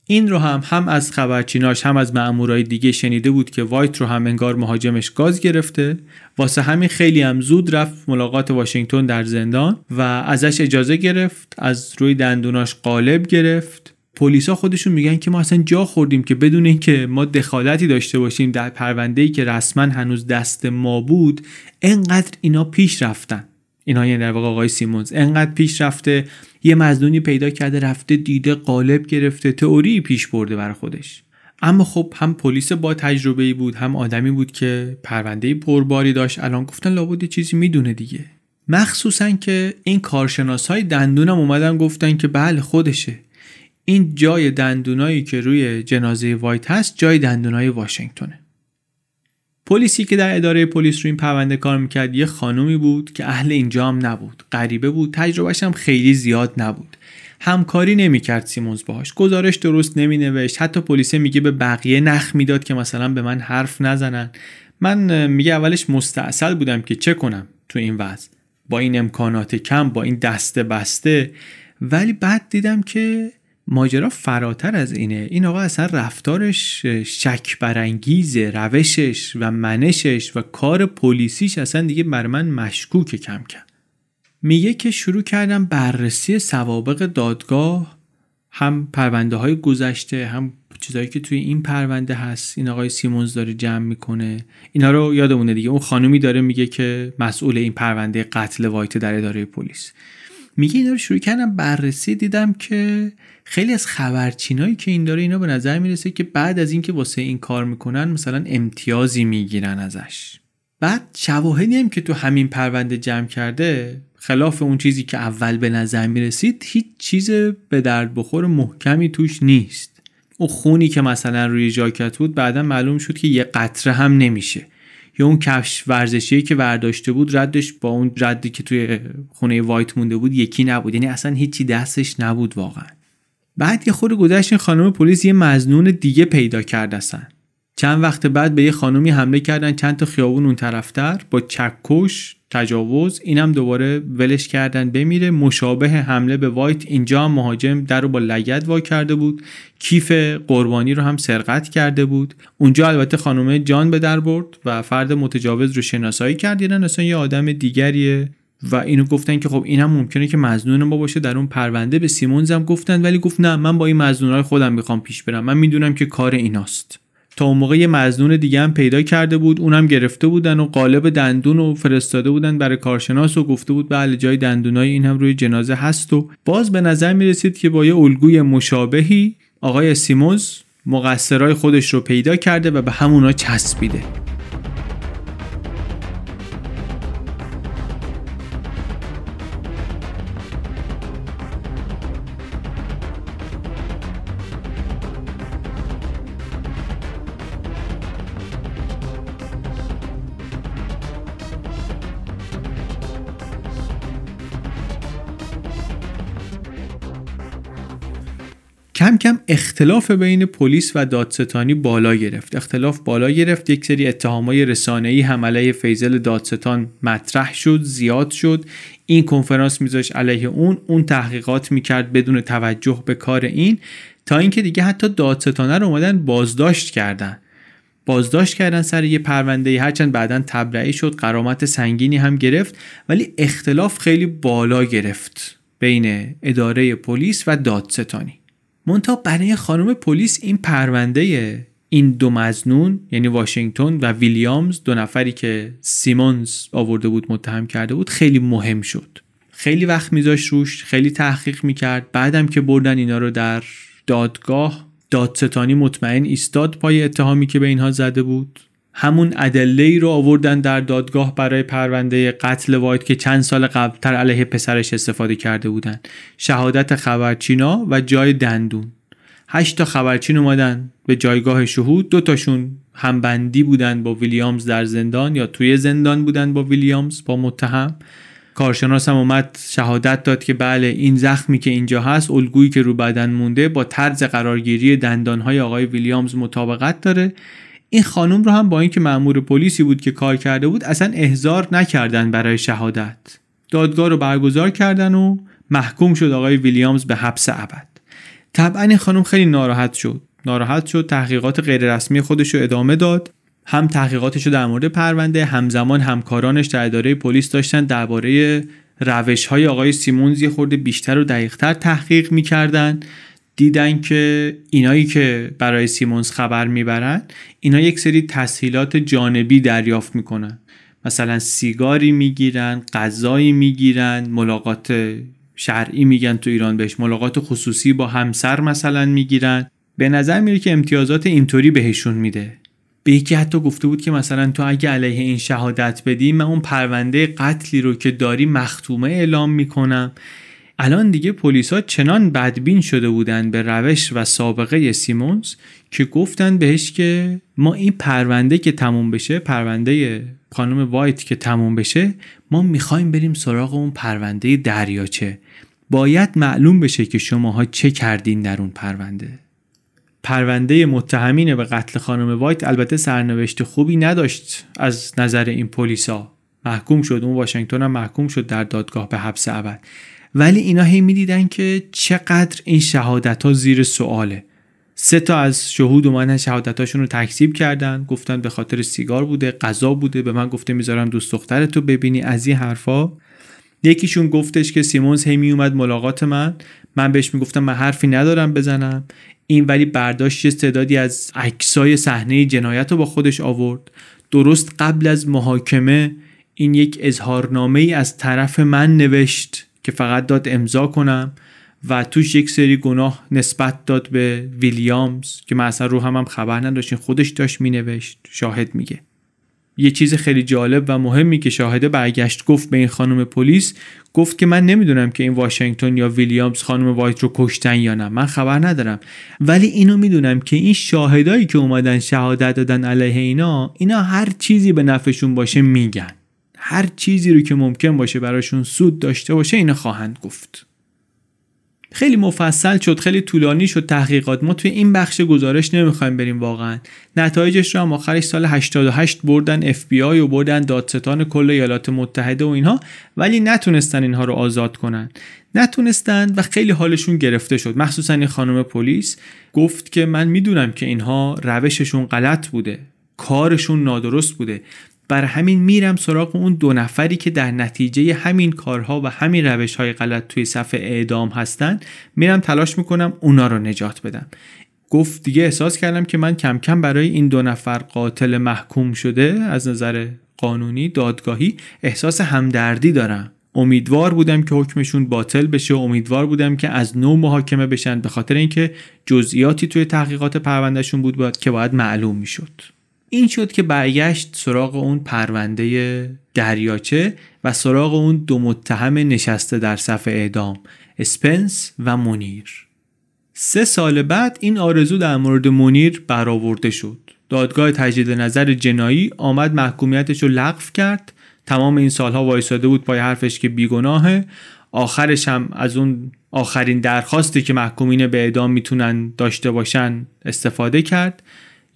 این رو هم هم از خبرچیناش هم از مأمورای دیگه شنیده بود که وایت رو هم انگار مهاجمش گاز گرفته، واسه همین خیلی هم زود رفت ملاقات واشنگتن در زندان و ازش اجازه گرفت، از روی دندوناش قالب گرفت. پلیسا خودشون میگن که ما اصلا جا خوردیم که بدون اینکه ما دخالتی داشته باشیم در پرونده‌ای که رسما هنوز دست ما بود، انقدر اینا پیش رفتن. اینا یعنی در واقع آقای سیمونز انقدر پیش رفته، یه مظنونی پیدا کرده، رفته دیده، قالب گرفته، تئوری پیش برده برای خودش. اما خب هم پلیس با تجربه‌ای بود، هم آدمی بود که پرونده‌ای پرباری داشت. الان گفتن لابد یه چیزی میدونه دیگه. مخصوصاً که این کارشناسای دندونم اومدن گفتن که بله خودشه. این جای دندونایی که روی جنازه وایت هست جای دندونای واشنگتونه. پلیسی که در اداره پلیس رو این پرونده کار میکرد یه خانومی بود که اهل اینجا هم نبود، غریبه بود، تجربهش هم خیلی زیاد نبود. همکاری نمیکرد سیمونز باهاش، گزارش درست نمینوشت، حتی پلیس میگه به بقیه نخ میداد که مثلا به من حرف نزنن. من میگه اولش مستعسل بودم که چه کنم تو این وضع، با این امکانات کم، با این دسته بسته، ولی بعد دیدم که ماجرا فراتر از اینه. این آقا اصلا رفتارش شک برانگیزه، روشش و منشش و کار پلیسیش اصلا دیگه بر من مشکوکه کم کم. میگه که شروع کردم بررسی سوابق دادگاه، هم پرونده های گذشته، هم چیزایی که توی این پرونده هست این آقای سیمونز داره جمع میکنه. اینا رو یادمونه دیگه، اون خانومی داره میگه که مسئول این پرونده قتل وایت در اداره پلیس. میگه اینا رو شروع کردم بررسی، دیدم که خیلی از خبرچینایی که این داره اینا به نظر میرسه که بعد از این که واسه این کار میکنن مثلا امتیازی میگیرن ازش. بعد شواهدی هم که تو همین پرونده جمع کرده خلاف اون چیزی که اول به نظر میرسید هیچ چیز به درد بخور محکمی توش نیست. اون خونی که مثلا روی جاکت بود بعدا معلوم شد که یه قطره هم نمیشه، یا اون کفش ورزشی که ورداشته بود ردش با اون ردی که توی خونه وایت مونده بود یکی نبود، یعنی اصلا هیچی دستش نبود واقعا. بعد یه خورده گذشت این خانم پلیس یه مظنون دیگه پیدا کرد. اصلا چند وقت بعد به یه خانمی حمله کردن چند تا خیابون اون طرفتر با چکش، تجاوز، اینم دوباره ولش کردن بمیره. مشابه حمله به وایت اینجا هم مهاجم در رو با لگد وا کرده بود، کیف قربانی رو هم سرقت کرده بود. اونجا البته خانم جان به در برد و فرد متجاوز رو شناسایی کردن، اصلا یه آدم دیگریه و اینو گفتن که خب اینم ممکنه که مظنون ما باشه در اون پرونده. به سیمونز هم گفتن ولی گفت نه، من با این مظنونای خودم میخوام پیش برم، من میدونم که کار ایناست. تا اون موقع یه مظنون دیگه هم پیدا کرده بود، اونم گرفته بودن و قالب دندون رو فرستاده بودن برای کارشناس و گفته بود بله جای دندونای این هم روی جنازه هست. و باز به نظر میرسید که با یه الگوی مشابهی آقای سیمونز مقصرای خودش رو پیدا کرده و به همونا چسبیده. کم کم اختلاف بین پلیس و دادستانی بالا گرفت. اختلاف بالا گرفت، یک سری اتهامای رسانه‌ای هم علیه فیضل دادستان مطرح شد، زیاد شد. این کنفرانس می‌ذاشت علیه اون، اون تحقیقات می‌کرد بدون توجه به کار این، تا اینکه دیگه حتی دادستانه رو اومدن بازداشت کردن. بازداشت کردن سر یه پرونده‌ای، هرچند بعداً تبرئه شد، غرامت سنگینی هم گرفت، ولی اختلاف خیلی بالا گرفت بین اداره پلیس و دادستانی. منتها برای خانم پلیس این پرونده این دو مظنون یعنی واشنگتن و ویلیامز، دو نفری که سیمونز آورده بود متهم کرده بود، خیلی مهم شد. خیلی وقت میذاشت روش، خیلی تحقیق میکرد. بعدم که بردن اینا رو در دادگاه، دادستانی مطمئن ایستاد پای اتهامی که به اینها زده بود. همون ادله‌ای رو آوردن در دادگاه برای پرونده قتل وایت که چند سال قبلتر علیه پسرش استفاده کرده بودن، شهادت خبرچینا و جای دندون. هشت تا خبرچین اومدن به جایگاه شهود، دو تاشون همبندی بودن با ویلیامز در زندان یا توی زندان بودن با ویلیامز با متهم. کارشناس هم اومد شهادت داد که بله این زخمی که اینجا هست، الگویی که رو بدن مونده، با طرز قرارگیری دندان‌های آقای ویلیامز مطابقت داره. این خانم رو هم با اینکه مأمور پلیسی بود که کار کرده بود اصلا احضار نکردن برای شهادت. دادگاه رو برگزار کردن و محکوم شد آقای ویلیامز به حبس ابد. طبعا این خانم خیلی ناراحت شد. ناراحت شد، تحقیقات غیررسمی خودش رو ادامه داد. هم تحقیقاتش رو در مورد پرونده، همزمان همکارانش در اداره پلیس داشتن درباره روش‌های آقای سیمونز یه خورده بیشتر و دقیق‌تر تحقیق می‌کردن. دیدن که اینایی که برای سیمونز خبر میبرن اینا یک سری تسهیلات جانبی دریافت میکنن، مثلا سیگاری میگیرن، غذایی میگیرن، ملاقات شرعی میگن تو ایران بهش، ملاقات خصوصی با همسر مثلا میگیرن. به نظر میره که امتیازات اینطوری بهشون میده. به یکی حتی گفته بود که مثلا تو اگه علیه این شهادت بدی من اون پرونده قتلی رو که داری مختومه اعلام میکنم. الان دیگه پلیسا چنان بدبین شده بودن به روش و سابقه سیمونز که گفتن بهش که ما این پرونده که تموم بشه، پرونده خانم وایت که تموم بشه، ما میخوایم بریم سراغ اون پرونده دریاچه. باید معلوم بشه که شماها چه کردین در اون پرونده. پرونده متهمین به قتل خانم وایت البته سرنوشت خوبی نداشت از نظر این پلیسا. محکوم شد، اون واشنگتن هم محکوم شد در دادگاه به حبس ابد. ولی اینا هی می‌دیدن که چقدر این شهادت‌ها زیر سؤاله. سه تا از شهود اومدن شهادتاشون رو تکذیب کردن، گفتن به خاطر سیگار بوده، غذا بوده، به من گفته میذارم دوست دخترتو ببینی، از این حرفا. یکیشون گفتش که سیمونز هی میومد ملاقات من، من بهش میگفتم من حرفی ندارم بزنم. این ولی برداشت یه تعدادی از عکسای صحنه جنایت رو با خودش آورد. درست قبل از محاکمه این یک اظهارنامه‌ای از طرف من نوشت که فقط داد امضا کنم و توش یک سری گناه نسبت داد به ویلیامز که من اصلا رو هم, هم خبر نداشتین، خودش داشت مینوشت. شاهد میگه یه چیز خیلی جالب و مهمی که شاهده برگشت گفت به این خانم پلیس، گفت که من نمیدونم که این واشنگتن یا ویلیامز خانم وایت رو کشتن یا نه، من خبر ندارم، ولی اینو میدونم که این شاهدایی که اومدن شهادت دادن علیه اینا، اینا هر چیزی به نفعشون باشه میگن، هر چیزی رو که ممکن باشه براشون سود داشته باشه اینا خواهند گفت. خیلی مفصل شد، خیلی طولانی شد تحقیقات. ما توی این بخش گزارش نمیخوایم بریم واقعا. نتایجش رو هم آخرش سال هشتاد و هشت بردن اف بی آی و بردن دادستان کل ایالات متحده و اینها، ولی نتونستن اینها رو آزاد کنن. نتونستن و خیلی حالشون گرفته شد. مخصوصا این خانم پلیس گفت که من میدونم که اینها روششون غلط بوده، کارشون نادرست بوده. بر همین میرم سراغ اون دو نفری که در نتیجه همین کارها و همین روش‌های غلط توی صف اعدام هستن، میرم تلاش میکنم اونا رو نجات بدم. گفت دیگه احساس کردم که من کم کم برای این دو نفر قاتل محکوم شده از نظر قانونی دادگاهی احساس همدردی دارم. امیدوار بودم که حکمشون باطل بشه، امیدوار بودم که از نو محاکمه بشن، به خاطر اینکه جزئیاتی توی تحقیقات پروندهشون بود باید که باید معلوم میشد. این شد که برگشت سراغ اون پرونده دریاچه و سراغ اون دو متهم نشسته در صف اعدام، اسپنس و مونیر. سه سال بعد این آرزو در مورد مونیر برآورده شد. دادگاه تجدید نظر جنایی آمد محکومیتش رو لغو کرد. تمام این سالها وایساده بود پای حرفش که بیگناهه. آخرش هم از اون آخرین درخواستی که محکومین به اعدام میتونن داشته باشن استفاده کرد.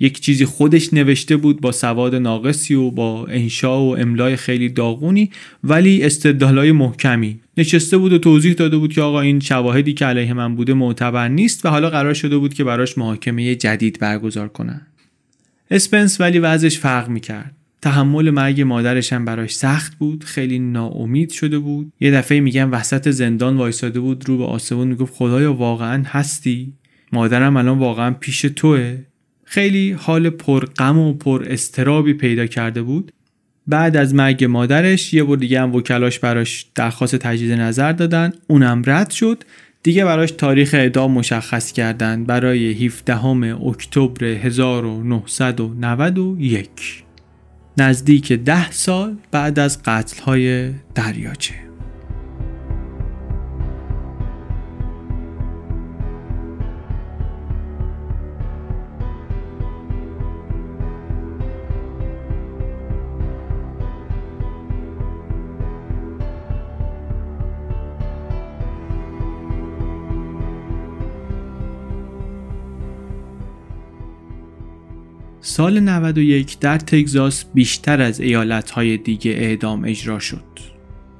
یک چیزی خودش نوشته بود با سواد ناقصی و با انشاء و املای خیلی داغونی، ولی استدلالای محکمی نشسته بود و توضیح داده بود که آقا این شواهدی که علیه من بوده معتبر نیست و حالا قرار شده بود که براش محاکمه جدید برگزار کنن. اسپنس ولی وضعش فرق میکرد. تحمل مرگ مادرش هم براش سخت بود، خیلی ناامید شده بود. یه دفعه میگم وسط زندان وایساده بود رو به آسمون میگفت خدایا واقعا هستی؟ مادرم الان واقعا پیش توئه؟ خیلی حال پر غم و پر استرابی پیدا کرده بود. بعد از مرگ مادرش یه بار دیگه هم وکلاش براش درخواست تجدید نظر دادن، اونم رد شد. دیگه براش تاریخ اعدام مشخص کردن برای هفدهم اکتبر هزار و نهصد و نود و یک، نزدیک ده سال بعد از قتل‌های دریاچه. سال نود و یک در تگزاس بیشتر از ایالت‌های دیگه اعدام اجرا شد.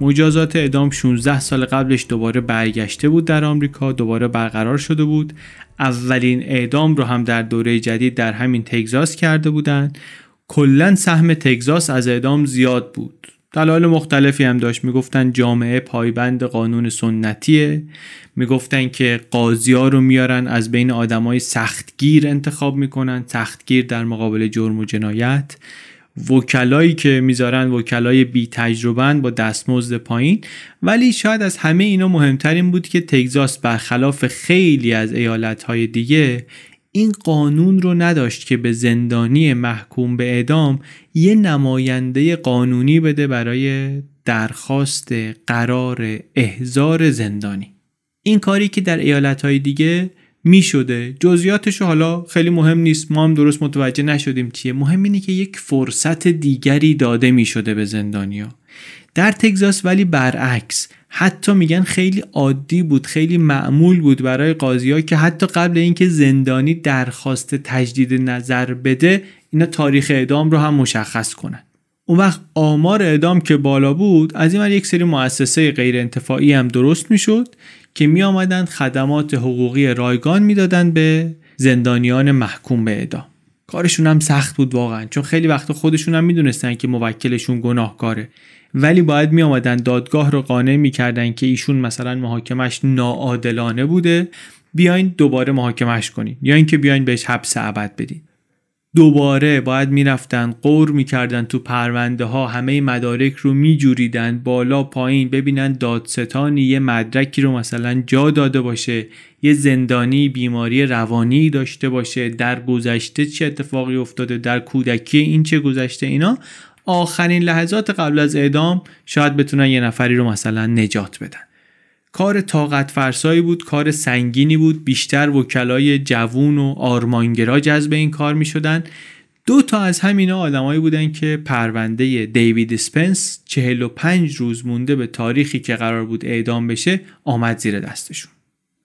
مجازات اعدام شانزده سال قبلش دوباره برگشته بود در آمریکا، دوباره برقرار شده بود. اولین اعدام رو هم در دوره جدید در همین تگزاس کرده بودن. کلن سهم تگزاس از اعدام زیاد بود. دلایل مختلفی هم داشت. میگفتن جامعه پایبند قانون سنتیه، میگفتن که قاضیا رو میارن از بین آدمای سختگیر انتخاب میکنن، سختگیر در مقابل جرم و جنایت. وکلایی که میذارن وکلای بی تجربهن با دستمزد پایین. ولی شاید از همه اینا مهمتر این بود که تگزاس برخلاف خیلی از ایالتهای دیگه این قانون رو نداشت که به زندانی محکوم به اعدام یه نماینده قانونی بده برای درخواست قرار احضار زندانی. این کاری که در ایالتهای دیگه می شده، جزئیاتش حالا خیلی مهم نیست، ما هم درست متوجه نشدیم چیه. مهم اینه که یک فرصت دیگری داده می شده به زندانیا. در تگزاس ولی برعکس، حتی میگن خیلی عادی بود، خیلی معمول بود برای قاضیا که حتی قبل اینکه زندانی درخواست تجدید نظر بده اینا تاریخ اعدام رو هم مشخص کنن. اون وقت آمار اعدام که بالا بود، از این ور یک سری مؤسسه غیر انتفاعی هم درست میشد که می آمدن خدمات حقوقی رایگان میدادن به زندانیان محکوم به اعدام. کارشون هم سخت بود واقعا، چون خیلی وقت خودشون هم میدونستن که موکلشون گناهکاره، ولی باید می آمدن دادگاه رو قانع می کردن که ایشون مثلا محاکمش ناعادلانه بوده، بیاین دوباره محاکمش کنین، یا اینکه بیاین بهش حبس ابد بدین. دوباره باید می رفتن قور می کردن تو پرونده ها، همه مدارک رو می جوریدن بالا پایین ببینن دادستانی یه مدرکی رو مثلا جا داده باشه، یه زندانی بیماری روانی داشته باشه، در گذشته چه اتفاقی افتاده، در کودکی این چه گذشته. اینا آخرین لحظات قبل از اعدام شاید بتونن یه نفری رو مثلا نجات بدن. کار طاقت فرسایی بود، کار سنگینی بود. بیشتر وکلای جوون و آرمانگرا جذب این کار می شدن. دو تا از همینا آدمایی بودن که پرونده دیوید اسپنس چهل و پنج روز مونده به تاریخی که قرار بود اعدام بشه آمد زیر دستشون.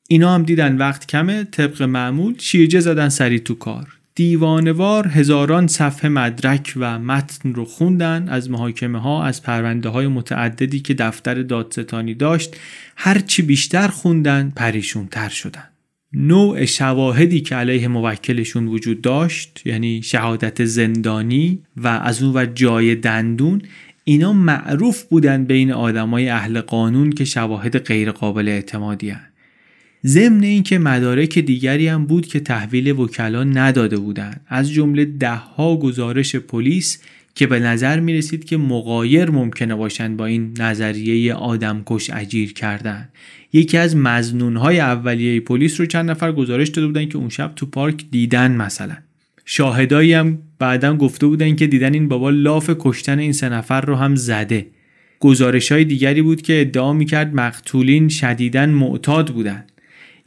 اینا هم دیدن وقت کمه، طبق معمول شیرجه زدن سری تو کار. دیوانوار هزاران صفحه مدرک و متن رو خوندن، از محاکمه ها، از پرونده های متعددی که دفتر دادستانی داشت. هرچی بیشتر خوندن پریشون تر شدن. نوع شواهدی که علیه موکلشون وجود داشت، یعنی شهادت زندانی و از اون ور جای دندون، اینا معروف بودن بین آدمای اهل قانون که شواهد غیر قابل اعتمادی هستند. ضمن این که مدارک دیگری هم بود که تحویل وکلا نداده بودند، از جمله ده ها گزارش پلیس که به نظر می رسید که مغایر ممکنه باشن با این نظریه آدمکش اجیر کردن. یکی از مظنونهای اولیه پلیس رو چند نفر گزارش داده بودن که اون شب تو پارک دیدن. مثلا شاهدایی هم بعداً گفته بودن که دیدن این بابا لاف کشتن این سه نفر رو هم زده. گزارش‌های دیگری بود که ادعا می‌کرد مقتولین شدیداً معتاد بودن.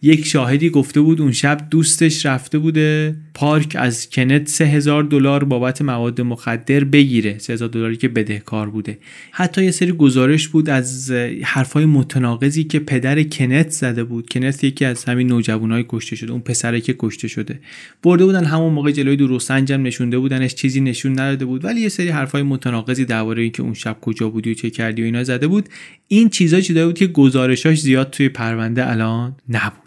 یک شاهدی گفته بود اون شب دوستش رفته بوده پارک از کنت سه هزار دلار بابت مواد مخدر بگیره، سه هزار دلاری که بدهکار بوده. حتی یه سری گزارش بود از حرفای متناقضی که پدر کنت زده بود. کنت یکی از همین نوجوانای کشته شده، اون پسره که کشته شده، برده بودن همون موقع جلوی دروسنج هم نشونده بودنش، چیزی نشون نداده بود، ولی یه سری حرفای متناقضی درباره اینکه اون شب کجا بودی و چه کردی و اینا زده بود. این چیزا چیزایی بود که گزارشاش زیاد توی پرونده الان نبود.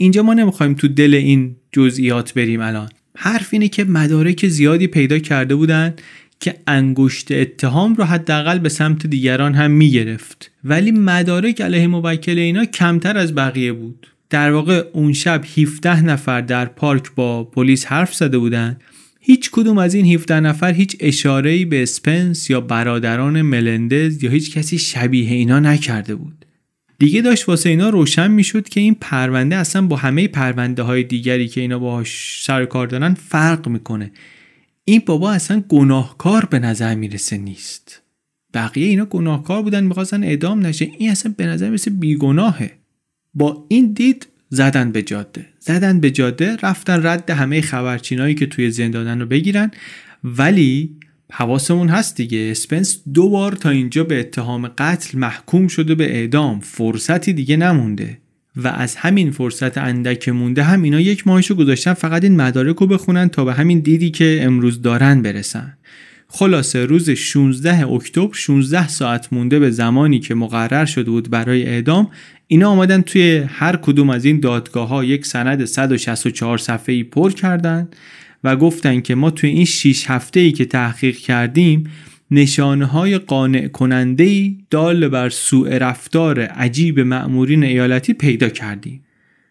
اینجا ما نمیخوایم تو دل این جزئیات بریم. الان حرف اینه که مدارک زیادی پیدا کرده بودن که انگشت اتهام رو حداقل به سمت دیگران هم میگرفت، ولی مدارک علیه موکل اینا کمتر از بقیه بود. در واقع اون شب هفده نفر در پارک با پلیس حرف زده بودن. هیچ کدوم از این هفده نفر هیچ اشاره‌ای به اسپنس یا برادران ملندز یا هیچ کسی شبیه اینا نکرده بود. دیگه داشت واسه اینا روشن میشد که این پرونده اصلا با همه پرونده های دیگری که اینا باهاش سر کار دارن فرق میکنه. این بابا اصلا گناهکار به نظر میرسه نیست. بقیه اینا گناهکار بودن، میخواستن اعدام نشه، این اصلا به نظر میرسه بیگناهه. با این دید زدن به جاده. زدن به جاده، رفتن رد همه خبرچینایی که توی زندان رو بگیرن. ولی حواسمون هست دیگه، اسپنس دو بار تا اینجا به اتهام قتل محکوم شده به اعدام، فرصتی دیگه نمونده و از همین فرصت اندک مونده هم اینا یک ماهشو گذاشتن فقط این مدارک رو بخونن تا به همین دیدی که امروز دارن برسن. خلاصه روز شانزده اکتبر شانزده ساعت مونده به زمانی که مقرر شده بود برای اعدام، اینا آمدن توی هر کدوم از این دادگاه‌ها یک سند صد و شصت و چهار صفحه‌ای پر کردن و گفتن که ما توی این شش هفته‌ای که تحقیق کردیم نشانه‌های قانع کننده‌ای دال بر سوء رفتار عجیب مأمورین ایالتی پیدا کردیم.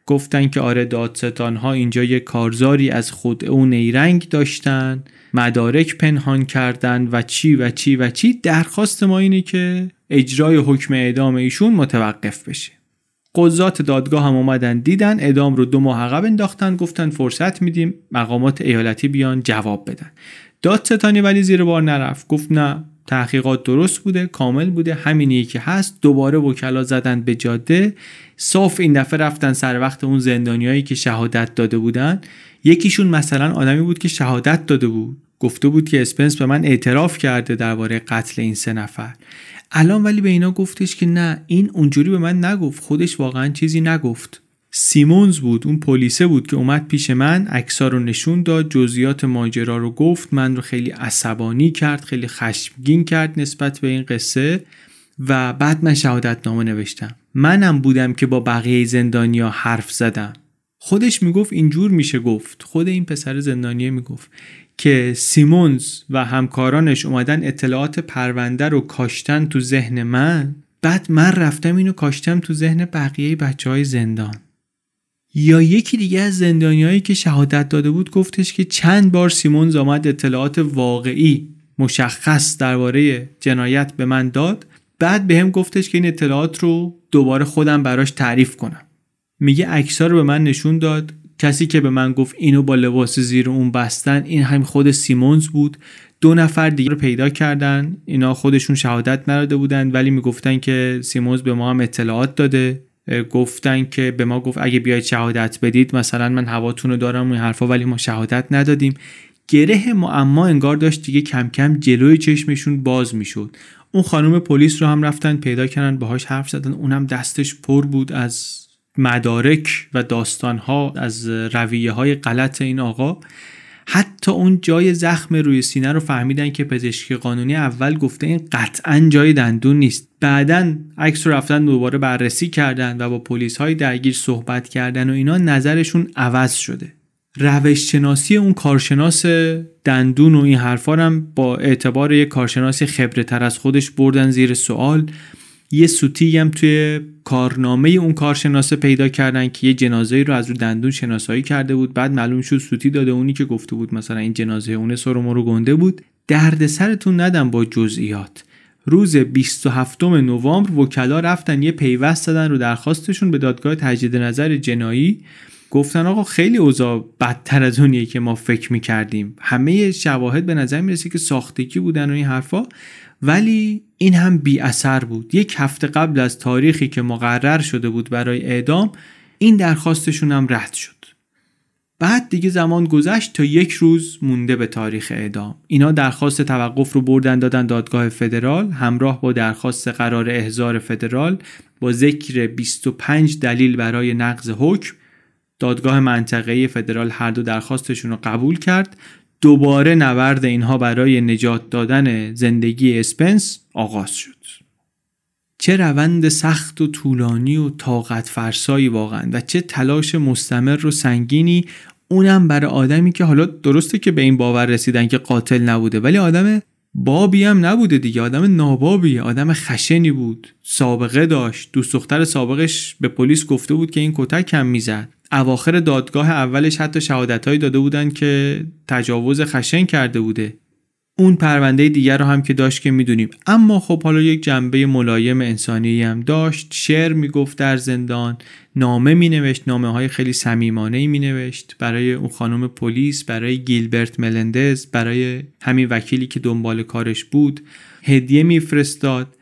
گفتن که آره دادستان‌ها اینجا یک کارزاری از خود و نیرنگ داشتن، مدارک پنهان کردن و چی و چی و چی. درخواست ما اینه که اجرای حکم اعدام ایشون متوقف بشه. قضات دادگاه هم اومدن دیدن، اعدام رو دو ماه عقب انداختن، گفتن فرصت میدیم مقامات ایالتی بیان جواب بدن. دادستانی ولی زیر بار نرفت، گفت نه تحقیقات درست بوده، کامل بوده، همینی که هست. دوباره وکلا زدن به جاده، صاف این دفعه رفتن سر وقت اون زندانیایی که شهادت داده بودن. یکیشون مثلا آدمی بود که شهادت داده بود، گفته بود که اسپنس به من اعتراف کرده درباره قتل این سه نفر. الان ولی به اینا گفتش که نه این اونجوری به من نگفت، خودش واقعا چیزی نگفت. سیمونز بود، اون پلیسه بود که اومد پیش من، عکس‌ها رو نشون داد، جزئیات ماجرا رو گفت، من رو خیلی عصبانی کرد، خیلی خشمگین کرد نسبت به این قصه و بعد من شهادتنامه نوشتم. منم بودم که با بقیه زندانیا حرف زدم. خودش میگفت اینجور میشه گفت، خود این پسر زندانیه میگفت که سیمونز و همکارانش اومدن اطلاعات پرونده رو کاشتن تو ذهن من، بعد من رفتم اینو کاشتم تو ذهن بقیه بچهای زندان. یا یکی دیگه از زندانیایی که شهادت داده بود گفتش که چند بار سیمونز آمد اطلاعات واقعی مشخص درباره جنایت به من داد، بعد بهم گفتش که این اطلاعات رو دوباره خودم براش تعریف کنم. میگه عکس‌ها رو به من نشون داد، کسی که به من گفت اینو با لباس زیر اون بستن این هم خود سیمونز بود. دو نفر دیگه رو پیدا کردن، اینا خودشون شهادت نداده بودن ولی میگفتن که سیمونز به ما هم اطلاعات داده، گفتن که به ما گفت اگه بیاید شهادت بدید مثلا من هواتون رو دارم این حرفا، ولی ما شهادت ندادیم. گره معما انگار داشت دیگه کم کم جلوی چشمشون باز میشد. اون خانم پلیس رو هم رفتن پیدا کردن، باهاش حرف زدن، اونم دستش پر بود از مدارک و داستانها از رویه های غلط این آقا. حتی اون جای زخم روی سینه رو فهمیدن که پزشکی قانونی اول گفته این قطعاً جای دندون نیست. بعدن عکس رو رفتن دوباره بررسی کردن و با پلیس های درگیر صحبت کردن و اینا، نظرشون عوض شده. روش شناسی اون کارشناس دندون و این حرفا هم با اعتبار یک کارشناسی خبره تر از خودش بردن زیر سوال. یه سوتی هم توی کارنامه اون کارشناسه پیدا کردن که یه جنازه‌ای رو از رو دندون شناسایی کرده بود، بعد معلوم شد سوتی داده اونی که گفته بود مثلا این جنازه اون سرمو رو گنده بود. درد سرتون ندن با جزئیات. روز بیست و هفتم نوامبر وکلا رفتن یه پیوست دادن رو درخواستشون به دادگاه تجدید نظر جنایی، گفتن آقا خیلی اوضاع بدتر از اونیه که ما فکر می‌کردیم، همه شواهد به نظر می‌رسه که ساختگی بودن و این حرفا، ولی این هم بی اثر بود. یک هفته قبل از تاریخی که مقرر شده بود برای اعدام این درخواستشون هم رد شد. بعد دیگه زمان گذشت تا یک روز مونده به تاریخ اعدام، اینا درخواست توقف رو بردن دادن دادگاه فدرال همراه با درخواست قرار احضار فدرال با ذکر بیست و پنج دلیل برای نقض حکم. دادگاه منطقه‌ای فدرال هر دو درخواستشون رو قبول کرد. دوباره نبرد اینها برای نجات دادن زندگی اسپنس آغاز شد. چه روند سخت و طولانی و طاقت فرسایی واقعا و چه تلاش مستمر و سنگینی، اونم برای آدمی که حالا درسته که به این باور رسیدن که قاتل نبوده ولی آدم بابی هم نبوده دیگه، آدم نابابی، آدم خشنی بود، سابقه داشت، دوست دختر سابقش به پلیس گفته بود که این کتک هم میزد. اواخر دادگاه اولش حتی شهادت‌هایی داده بودن که تجاوز خشن کرده بوده. اون پرونده دیگر رو هم که داشت که میدونیم. اما خب حالا یک جنبه ملایم انسانی هم داشت. شعر میگفت در زندان، نامه مینوشت، نامه‌های خیلی صمیمانه‌ای مینوشت برای اون خانم پلیس، برای گیلبرت ملندز، برای همین وکیلی که دنبال کارش بود، هدیه میفرستاد.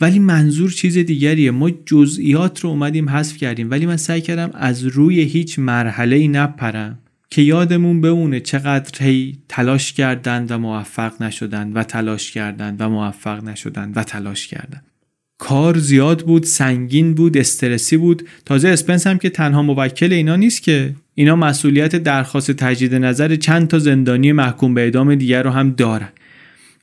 ولی منظور چیز دیگریه. ما جزئیات رو اومدیم حذف کردیم ولی من سعی کردم از روی هیچ مرحله‌ای نپرم که یادمون بمونه چقدر هی تلاش کردن و موفق نشدن و تلاش کردن و موفق نشدن و تلاش کردن. کار زیاد بود، سنگین بود، استرسی بود. تازه اسپنس هم که تنها موکل اینا نیست که، اینا مسئولیت درخواست تجدید نظر چند تا زندانی محکوم به اعدام دیگر رو هم دارن.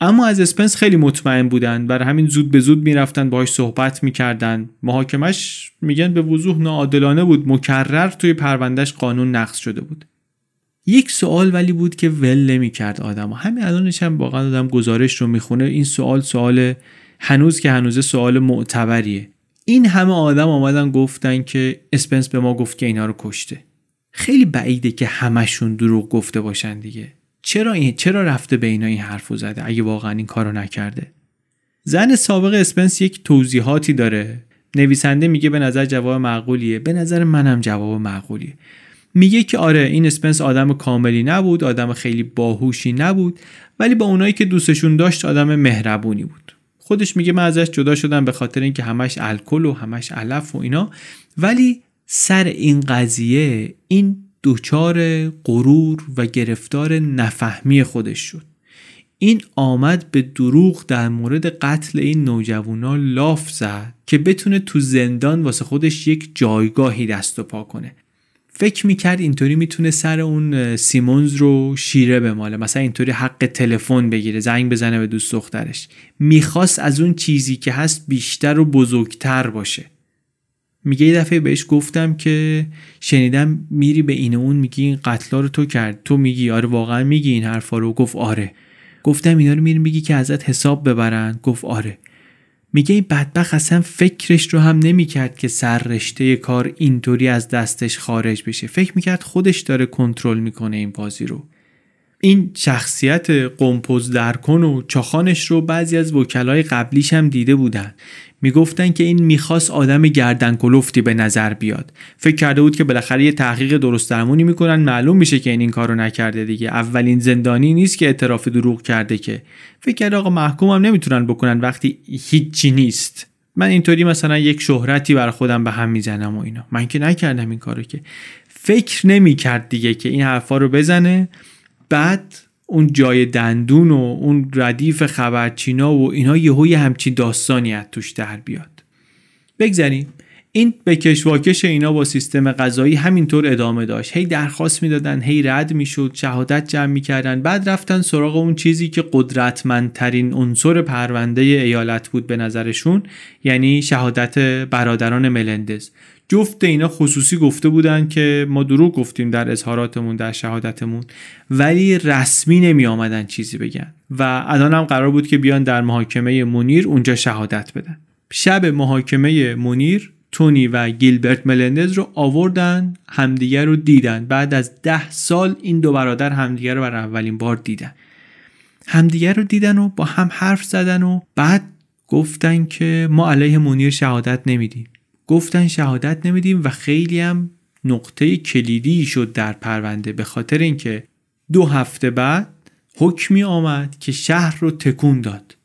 اما از اسپنس خیلی مطمئن بودن، برای همین زود به زود میرفتن باهاش صحبت میکردن. محاکمش میگن به وضوح ناعادلانه بود، مکرر توی پروندهش قانون نقض شده بود. یک سوال ولی بود که ول نمیکرد آدمو. همین الانش هم واقعا آدم گزارش رو میخونه، این سوال سوال هنوز که هنوز سوال معتبریه. این همه آدم آمدن گفتن که اسپنس به ما گفت که اینا رو کشته. خیلی بعیده که همشون دروغ گفته باشن دیگه. چرا این چرا رفته به اینا این حرفو زده اگه واقعا این کارو نکرده؟ زن سابق اسپنس یک توضیحاتی داره. نویسنده میگه به نظر جواب معقولیه، به نظر منم جواب معقولیه. میگه که آره این اسپنس آدم کاملی نبود، آدم خیلی باهوشی نبود، ولی با اونایی که دوستشون داشت آدم مهربونی بود. خودش میگه من ازش جدا شدم به خاطر اینکه همش الکل و همش علف و اینا، ولی سر این قضیه این دوچار غرور و گرفتار نفهمی خودش شد. این آمد به دروغ در مورد قتل این نوجوانا لاف زد که بتونه تو زندان واسه خودش یک جایگاهی دست و پا کنه. فکر میکرد اینطوری میتونه سر اون سیمونز رو شیره بماله، مثلا اینطوری حق تلفن بگیره، زنگ بزنه به دوست دخترش. میخواست از اون چیزی که هست بیشتر و بزرگتر باشه. میگه یه دفعه بهش گفتم که شنیدم میری به این اون میگی این قتلا رو تو کرد، تو میگی آره واقعا میگی این حرفا رو؟ گفت آره. گفتم اینا رو میری میگی که ازت حساب ببرن؟ گفت آره. میگه این بدبخت اصلا فکرش رو هم نمیکرد که سررشته کار اینطوری از دستش خارج بشه، فکر میکرد خودش داره کنترل میکنه این بازی رو. این شخصیت قمپوز درکن و چاخانش رو بعضی از وکلای قبلیش هم دیده بودن. میگفتن که این میخواست آدم گردن کلفتی به نظر بیاد. فکر کرده بود که بالاخره یه تحقیق درست درمونی میکنن، معلوم میشه که این این کارو نکرده دیگه. اولین زندانی نیست که اعتراف دروغ کرده که. فکر کرده آقا محکومم نمیتونن بکنن وقتی هیچی نیست. من اینطوری مثلا یک شهرتی بر خودم به هم میزنم و اینا. من که نکردم این کارو که. فکر نمیکرد دیگه که این حرفا رو بزنه. بعد اون جای دندون و اون ردیف خبرچینا و اینا یهو یه همچین داستانی از توش در بیاد. بگذاریم این بکش واکش اینا با سیستم قضایی همینطور ادامه داشت. هی درخواست میدادن، هی رد میشد، شهادت جمع میکردن. بعد رفتن سراغ اون چیزی که قدرتمندترین عنصر پرونده ایالت بود به نظرشون، یعنی شهادت برادران ملندز. جفت اینا خصوصی گفته بودن که ما دروغ گفتیم در اظهاراتمون، در شهادتمون، ولی رسمی نمی آمدن چیزی بگن و الان هم قرار بود که بیان در محاکمه منیر اونجا شهادت بدن. شب محاکمه منیر تونی و گیلبرت ملندز رو آوردن، همدیگر رو دیدن. بعد از ده سال این دو برادر همدیگر رو برای اولین بار دیدن. همدیگر رو دیدن و با هم حرف زدن و بعد گفتن که ما علیه منیر شهادت نمیدیم. گفتن شهادت نمیدیم و خیلی هم نقطه کلیدی شد در پرونده، به خاطر اینکه دو هفته بعد حکمی آمد که شهر رو تکون داد.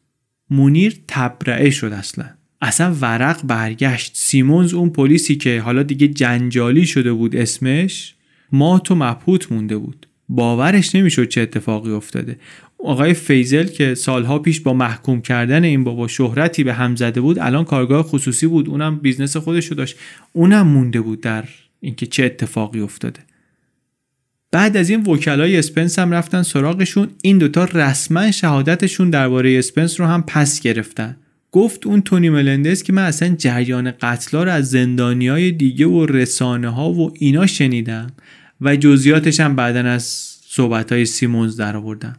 منیر تبرئه شد، اصلا اصلا ورق برگشت. سیمونز اون پلیسی که حالا دیگه جنجالی شده بود اسمش، مات و مبهوت مونده بود، باورش نمیشد چه اتفاقی افتاده. آقای فیزل که سالها پیش با محکوم کردن این بابا شهرتی به هم زده بود، الان کارگاه خصوصی بود، اونم بیزنس خودش رو داشت، اونم مونده بود در اینکه چه اتفاقی افتاده. بعد از این وکلای اسپنس هم رفتن سراغشون. این دوتا رسما شهادتشون درباره اسپنس رو هم پس گرفتن. گفت اون تونی ملندز که من اصلا جریان قتلا رو از زندانیای دیگه و رسانه ها و اینا شنیدم و جزئیاتش هم بعدن از صحبت‌های سیمونز درآوردم.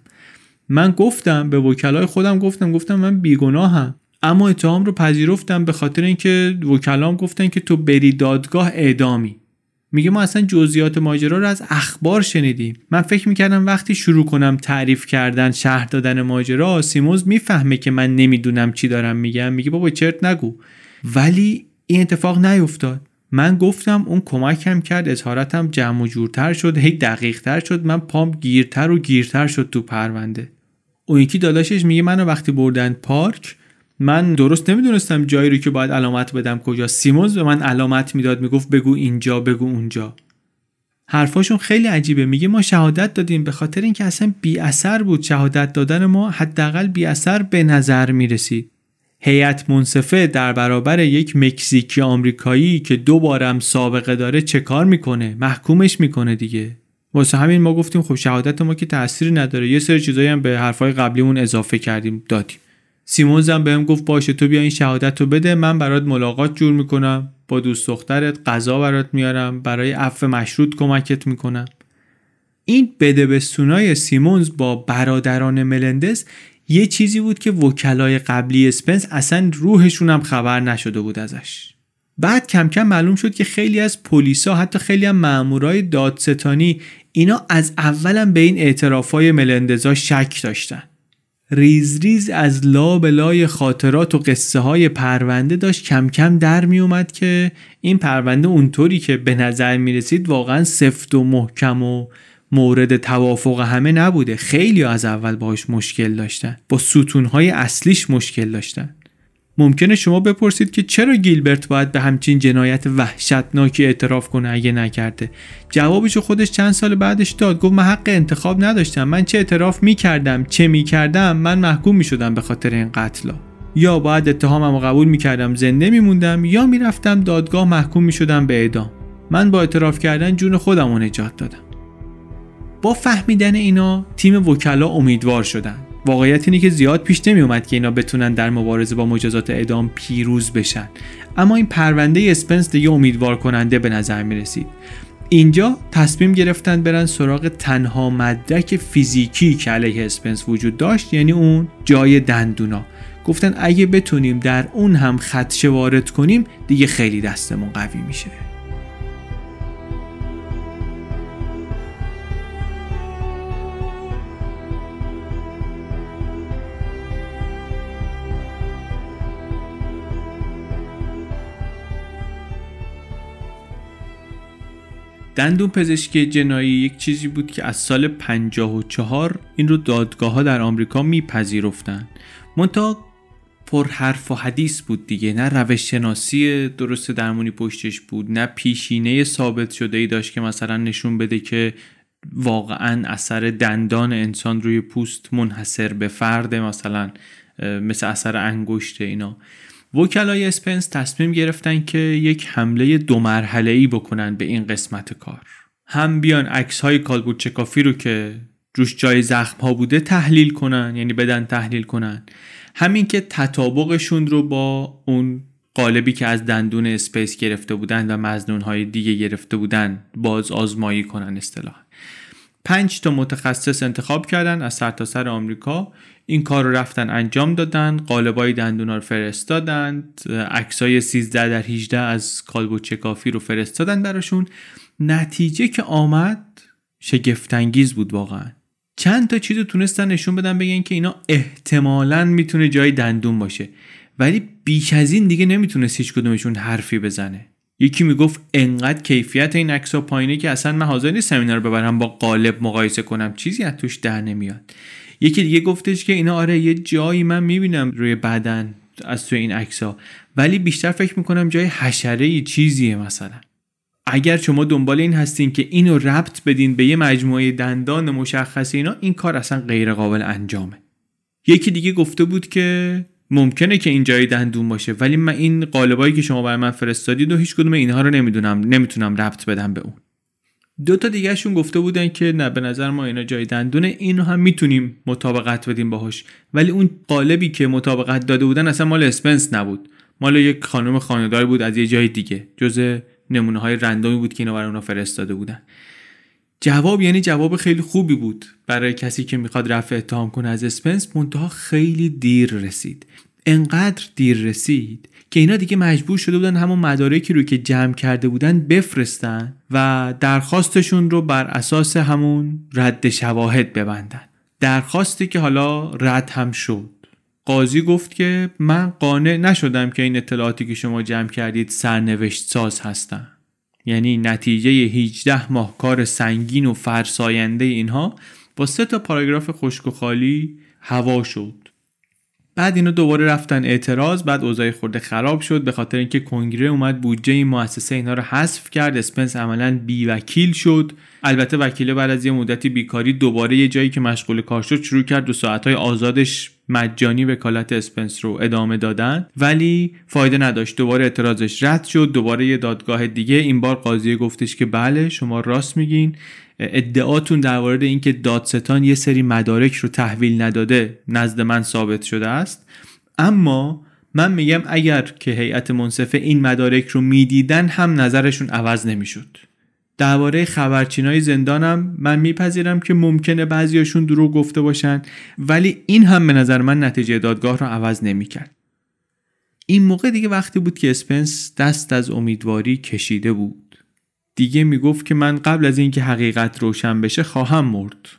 من گفتم به وکلای خودم، گفتم گفتم من بیگناهم، اما اتهام رو پذیرفتم به خاطر اینکه وکلام گفتن که تو بری دادگاه اعدامی. میگه ما اصلا جزئیات ماجرا رو از اخبار شنیدیم. من فکر میکردم وقتی شروع کنم تعریف کردن شرح دادن ماجرا سیمونز میفهمه که من نمیدونم چی دارم میگم. میگه بابا چرت نگو. ولی این اتفاق نیفتاد. من گفتم اون کمکم کرد، اظهاراتم جمع و جورتر شد، هی دقیق‌تر شد، من پام گیرتر و گیرتر شد تو پرونده. اون یکی داداشش میگه منو وقتی بردن پارک من درست نمیدونستم جایی رو که باید علامت بدم کجا. سیمونز به من علامت میداد، میگفت بگو اینجا بگو اونجا. حرفاشون خیلی عجیبه. میگه ما شهادت دادیم به خاطر اینکه اصلا بی اثر بود، شهادت دادن ما حداقل بی اثر به نظر میرسید. هیئت منصفه در برابر یک مکزیکی آمریکایی که دو بارم سابقه داره چه کار میکنه؟ محکومش میکنه دیگه. واسه همین ما گفتیم خب شهادت ما که تأثیری نداره، یه سری چیزایی هم به حرفای قبلیمون اضافه کردیم دادیم. سیمونز هم بهم گفت باشه تو بیا این شهادت رو بده، من برات ملاقات جور میکنم با دوست دخترت، غذا برات میارم، برای عفو مشروط کمکت میکنم. این بده بستونای سیمونز با برادران ملندز یه چیزی بود که وکلای قبلی اسپنس اصلا روحشون هم خبر نشده بود ازش. بعد کم کم معلوم شد که خیلی از پلیسا، حتی خیلی از مامورای دادستانی، اینا از اولم به این اعترافای ملندزا شک داشتن. ریز ریز از لا به لای خاطرات و قصه های پرونده داشت کم کم در می اومد که این پرونده اونطوری که به نظر می رسید واقعا سفت و محکم و مورد توافق همه نبوده. خیلی از اول باهاش مشکل داشتن، با ستونهای اصلیش مشکل داشتن. ممکنه شما بپرسید که چرا گیلبرت باید به همچین جنایت وحشتناکی اعتراف کنه اگه نکرده؟ جوابشو خودش چند سال بعدش داد، گفت من حق انتخاب نداشتم، من چه اعتراف میکردم چه میکردم من محکوم میشدم به خاطر این قتلا، یا باید اتهامم رو قبول میکردم زنده میموندم، یا میرفتم دادگاه محکوم میشدم به اعدام. من با اعتراف کردن جون خودم رو نجات دادم. با فهمیدن اینا تیم وکلا امیدوار شدن. واقعیت اینه که زیاد پیش نمی اومد که اینا بتونن در مبارزه با مجازات اعدام پیروز بشن، اما این پرونده اسپنس دیگه امیدوار کننده به نظر می رسید. اینجا تصمیم گرفتن برن سراغ تنها مدرک فیزیکی که علیه اسپنس وجود داشت، یعنی اون جای دندونا. گفتن اگه بتونیم در اون هم خدشه وارد کنیم دیگه خیلی دستمون قوی میشه. دندون پزشکی جنایی یک چیزی بود که از سال پنجاه و چهار این رو دادگاه‌ها در آمریکا میپذیرفتن. منتها پر حرف و حدیث بود دیگه، نه روش شناسی درست درمونی پشتش بود، نه پیشینه ثابت شده‌ای داشت که مثلا نشون بده که واقعاً اثر دندان انسان روی پوست منحصر به فرد، مثلا مثل اثر انگشت. اینا وکلای اسپنس تصمیم گرفتن که یک حمله دو مرحله‌ای بکنن به این قسمت کار. هم بیان عکس‌های کالبدچه کافی رو که روش جای زخم‌ها بوده تحلیل کنن، یعنی بدن تحلیل کنن، همین که تطابقشون رو با اون قالبی که از دندون اسپنس گرفته بودن و مظنون‌های دیگه گرفته بودن باز آزمایی کنن اصطلاحاً. پنج تا متخصص انتخاب کردن از سرتاسر سر آمریکا، این کار رو رفتن انجام دادن، قالبای دندونا رو فرستادند، عکسای سیزده در هجده از کالبدچه کافی رو فرستادن براشون. نتیجه که آمد شگفت انگیز بود واقعا. چند تا چیزو تونستن نشون بدن، بگن که اینا احتمالاً میتونه جای دندون باشه، ولی بیش از این دیگه نمیتونست هیچ کدومشون حرفی بزنه. یکی میگفت انقدر کیفیت این عکس‌ها پایینه که اصلا من حاضر نیستم اینا رو ببرم با قالب مقایسه کنم، چیزی از توش در نمیاد. یکی دیگه گفتش که اینا آره یه جایی من میبینم روی بدن از توی این عکس‌ها، ولی بیشتر فکر میکنم جای حشره‌ای چیزیه مثلا. اگر شما دنبال این هستین که اینو ربط بدین به یه مجموعه دندان مشخص، اینا این کار اصلا غیر قابل انجامه. یکی دیگه گفته بود که ممکنه که این جای دندون باشه، ولی من این قالبایی که شما برای من فرستادید و هیچ کدوم اینها رو نمیدونم، نمیتونم ربط بدم به اون. دو تا دیگه شون گفته بودن که نه به نظر ما اینا جای دندونه، اینو هم میتونیم مطابقت بدیم باهاش، ولی اون قالبی که مطابقت داده بودن اصلا مال اسپنس نبود، مال یک خانم خاندار بود از یه جای دیگه، جزء نمونه‌های رندومی بود که اینا برای اونها فرستاده بودن. جواب یعنی جواب خیلی خوبی بود برای کسی که میخواد رفع اتهام کنه از اسپنس، منتها خیلی دیر رسید. انقدر دیر رسید که اینا دیگه مجبور شده بودن همون مدارکی رو که جمع کرده بودن بفرستن و درخواستشون رو بر اساس همون رد شواهد ببندن. درخواستی که حالا رد هم شد. قاضی گفت که من قانع نشدم که این اطلاعاتی که شما جمع کردید سرنوشت ساز هستن. یعنی نتیجه هجده ماه کار سنگین و فرساینده اینها با سه تا پاراگراف خشک و خالی هوا شد. بعد اینا دوباره رفتن اعتراض، بعد اوضاع خورده خراب شد به خاطر اینکه کنگره اومد بودجه این مؤسسه اینا رو حذف کرد. اسپنس عملاً بی وکیل شد. البته وکیله بعد از یه مدتی بیکاری دوباره یه جایی که مشغول کار شد شروع کرد دو ساعت‌های آزادش مجانی وکالت اسپنس رو ادامه دادن، ولی فایده نداشت. دوباره اعتراضش رد شد، دوباره یه دادگاه دیگه. این بار قاضی گفتش که بله شما راست میگین، ادعاتون در مورد اینکه دادستان یه سری مدارک رو تحویل نداده نزد من ثابت شده است، اما من میگم اگر که هیئت منصفه این مدارک رو میدیدن هم نظرشون عوض نمیشد. درباره خبرچینای زندانم من میپذیرم که ممکنه بعضیاشون دروغ گفته باشن، ولی این هم به نظر من نتیجه دادگاه رو عوض نمیکرد. این موقع دیگه وقتی بود که اسپنس دست از امیدواری کشیده بود. دیگه میگفت که من قبل از اینکه حقیقت روشن بشه خواهم مرد.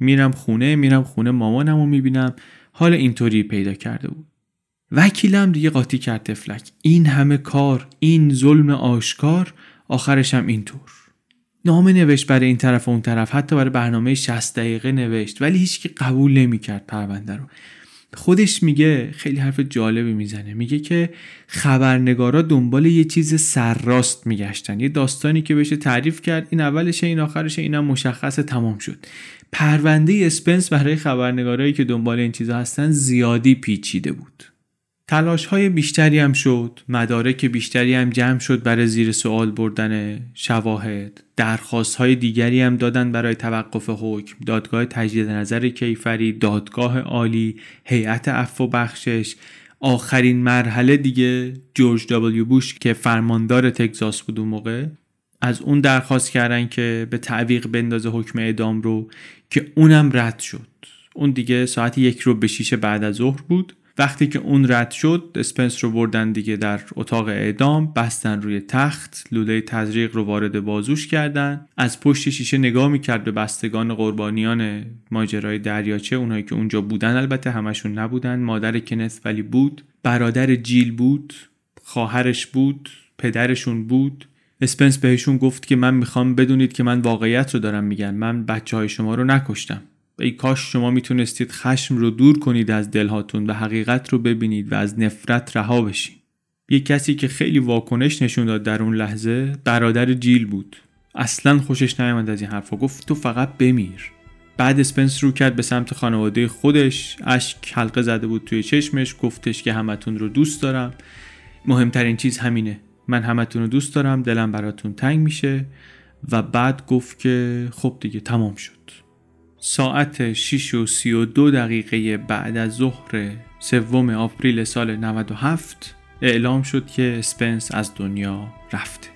میرم خونه، میرم خونه مامانم رو میبینم. حال اینطوری پیدا کرده بود. وکیلم دیگه قاطی کرد تفلک. این همه کار، این ظلم آشکار، آخرش هم اینطور. نامه نوشت برای این طرف و اون طرف، حتی برای برنامه شصت دقیقه نوشت، ولی هیچکی قبول نمی‌کرد پرونده رو. خودش میگه، خیلی حرف جالبی میزنه، میگه که خبرنگارا دنبال یه چیز سرراست میگشتن، یه داستانی که بشه تعریف کرد، این اولشه این آخرشه، اینم مشخصه، تمام شد. پرونده اسپنس برای خبرنگارایی که دنبال این چیزا هستن زیادی پیچیده بود. تلاش‌های بیشتری هم شد، مدارک بیشتری هم جمع شد برای زیر سوال بردن شواهد، درخواست‌های دیگری هم دادن برای توقف حکم، دادگاه تجدید نظر کیفری، دادگاه عالی، هیئت عفو بخشش، آخرین مرحله دیگه جورج دبلیو بوش که فرماندار تگزاس بود اون موقع، از اون درخواست کردن که به تعویق بندازه حکم اعدام رو، که اونم رد شد. اون دیگه ساعت یک رو به شیش بعد از ظهر بود. وقتی که اون رد شد، اسپنس رو بردن دیگه در اتاق اعدام، بستن روی تخت، لوله تزریق رو وارد بازوش کردن. از پشت شیشه نگاه میکرد به بستگان قربانیان ماجرای دریاچه، اونایی که اونجا بودن، البته همشون نبودن. مادر کنث ولی بود، برادر جیل بود، خواهرش بود، پدرشون بود. اسپنس بهشون گفت که من میخوام بدونید که من واقعیت رو دارم میگم، من بچه‌های شما رو نکشتم. ای کاش شما میتونستید خشم رو دور کنید از دلهاتون و حقیقت رو ببینید و از نفرت رها بشین. یه کسی که خیلی واکنش نشون داد در اون لحظه برادر جیل بود. اصلا خوشش نیامد از این حرفا، گفت تو فقط بمیر. بعد اسپنس رو کرد به سمت خانواده خودش، اشک حلقه زده بود توی چشمش، گفتش که همتون رو دوست دارم، مهمترین چیز همینه، من همتون رو دوست دارم، دلم براتون تنگ میشه. و بعد گفت که خب دیگه تمام شد. ساعت شش و سی و دو دقیقه بعد از ظهر سوم آپریل سال نود و هفت اعلام شد که اسپنس از دنیا رفته.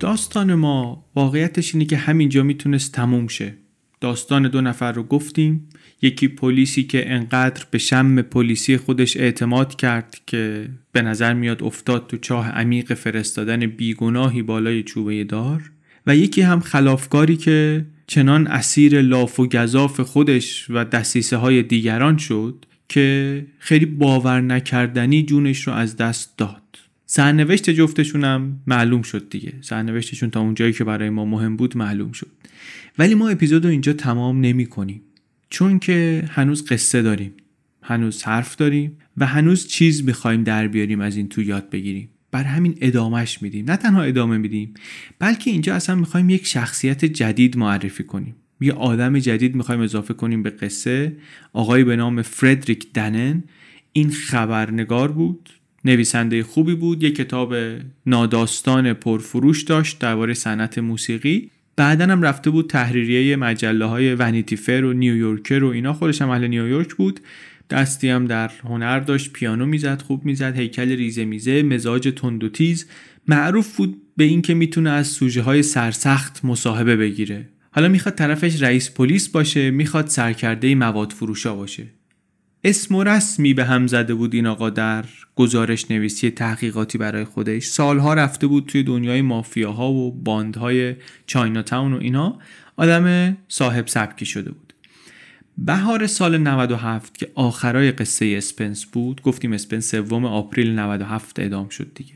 داستان ما واقعیتش اینه که همینجا میتونست تموم شه. داستان دو نفر رو گفتیم، یکی پلیسی که انقدر به شم پلیسی خودش اعتماد کرد که به نظر میاد افتاد تو چاه عمیق فرستادن بیگناهی بالای چوبه دار، و یکی هم خلافکاری که چنان اسیر لاف و گزاف خودش و دسیسه های دیگران شد که خیلی باور نکردنی جونش رو از دست داد. سرنوشت جفتشون هم معلوم شد دیگه. سرنوشتشون تا اونجایی که برای ما مهم بود معلوم شد. ولی ما اپیزود رو اینجا تمام نمی کنیم، چون که هنوز قصه داریم، هنوز حرف داریم و هنوز چیز میخوایم در بیاریم، از این تو یاد بگیریم. بر همین ادامهش میدیم. نه تنها ادامه میدیم، بلکه اینجا اصلا میخوایم یک شخصیت جدید معرفی کنیم. یه آدم جدید میخوایم اضافه کنیم به قصه. آقایی به نام فردریک دنن. این خبرنگار بود، نویسنده خوبی بود، یک کتاب ناداستان پرفروش داشت درباره صنعت موسیقی. بعدن هم رفته بود تحریریه مجله‌های ونیتی فر و نیویورکر و اینا، خودش هم اهل نیویورک بود. دستی هم در هنر داشت، پیانو میزد، خوب میزد، هیکل ریزه میزه، مزاج تند و تیز. معروف بود به این که میتونه از سوژه‌های سرسخت مصاحبه بگیره. حالا میخواد طرفش رئیس پلیس باشه، میخواد سرکرده مواد فروشا باشه. اسم و رسمی به هم زده بود این آقا در گزارش نویسی تحقیقاتی برای خودش. سالها رفته بود توی دنیای مافیاها و باندهای چاینا تاون و اینا، آدم صاحب سبکی شده بود. بهار سال نود و هفت که آخرای قصه اسپنس بود، گفتیم اسپنس سوم آپریل نود و هفت اعدام شد دیگه.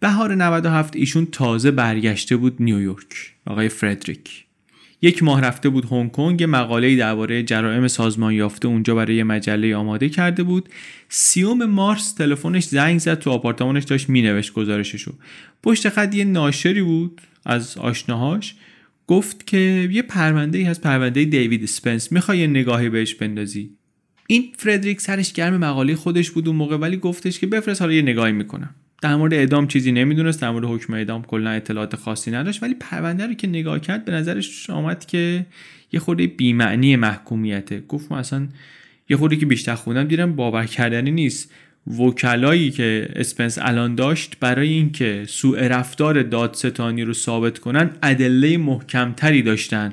بهار نود و هفت ایشون تازه برگشته بود نیویورک، آقای فردریک. یک ماه رفته بود هنگ کنگ، مقاله‌ای درباره جرائم سازمان یافته اونجا برای مجله آماده کرده بود. سیوم مارس تلفنش زنگ زد، تو آپارتمانش داشت مینوشت گزارششو. پشت خط یه ناشری بود از آشناهاش، گفت که یه پرونده‌ای هست، پرونده دیوید اسپنس، میخوای یه نگاهی بهش بندازی؟ این فردریک سرش گرم مقاله خودش بود اون موقع، ولی گفتش که بفرست حالا یه نگاهی میکنم. در مورد اعدام چیزی نمیدونست، در مورد حکم اعدام کلا اطلاعات خاصی نداشت، ولی پرونده رو که نگاه کرد به نظرش آمد که یه خورده بی معنی محکومیته. گفت من اصلا یه خورده که بیشتر خوندم دیدم باور کردنی نیست. وکلایی که اسپنس الان داشت برای اینکه سوء رفتار دادستانی رو ثابت کنن ادله محکمتری داشتن.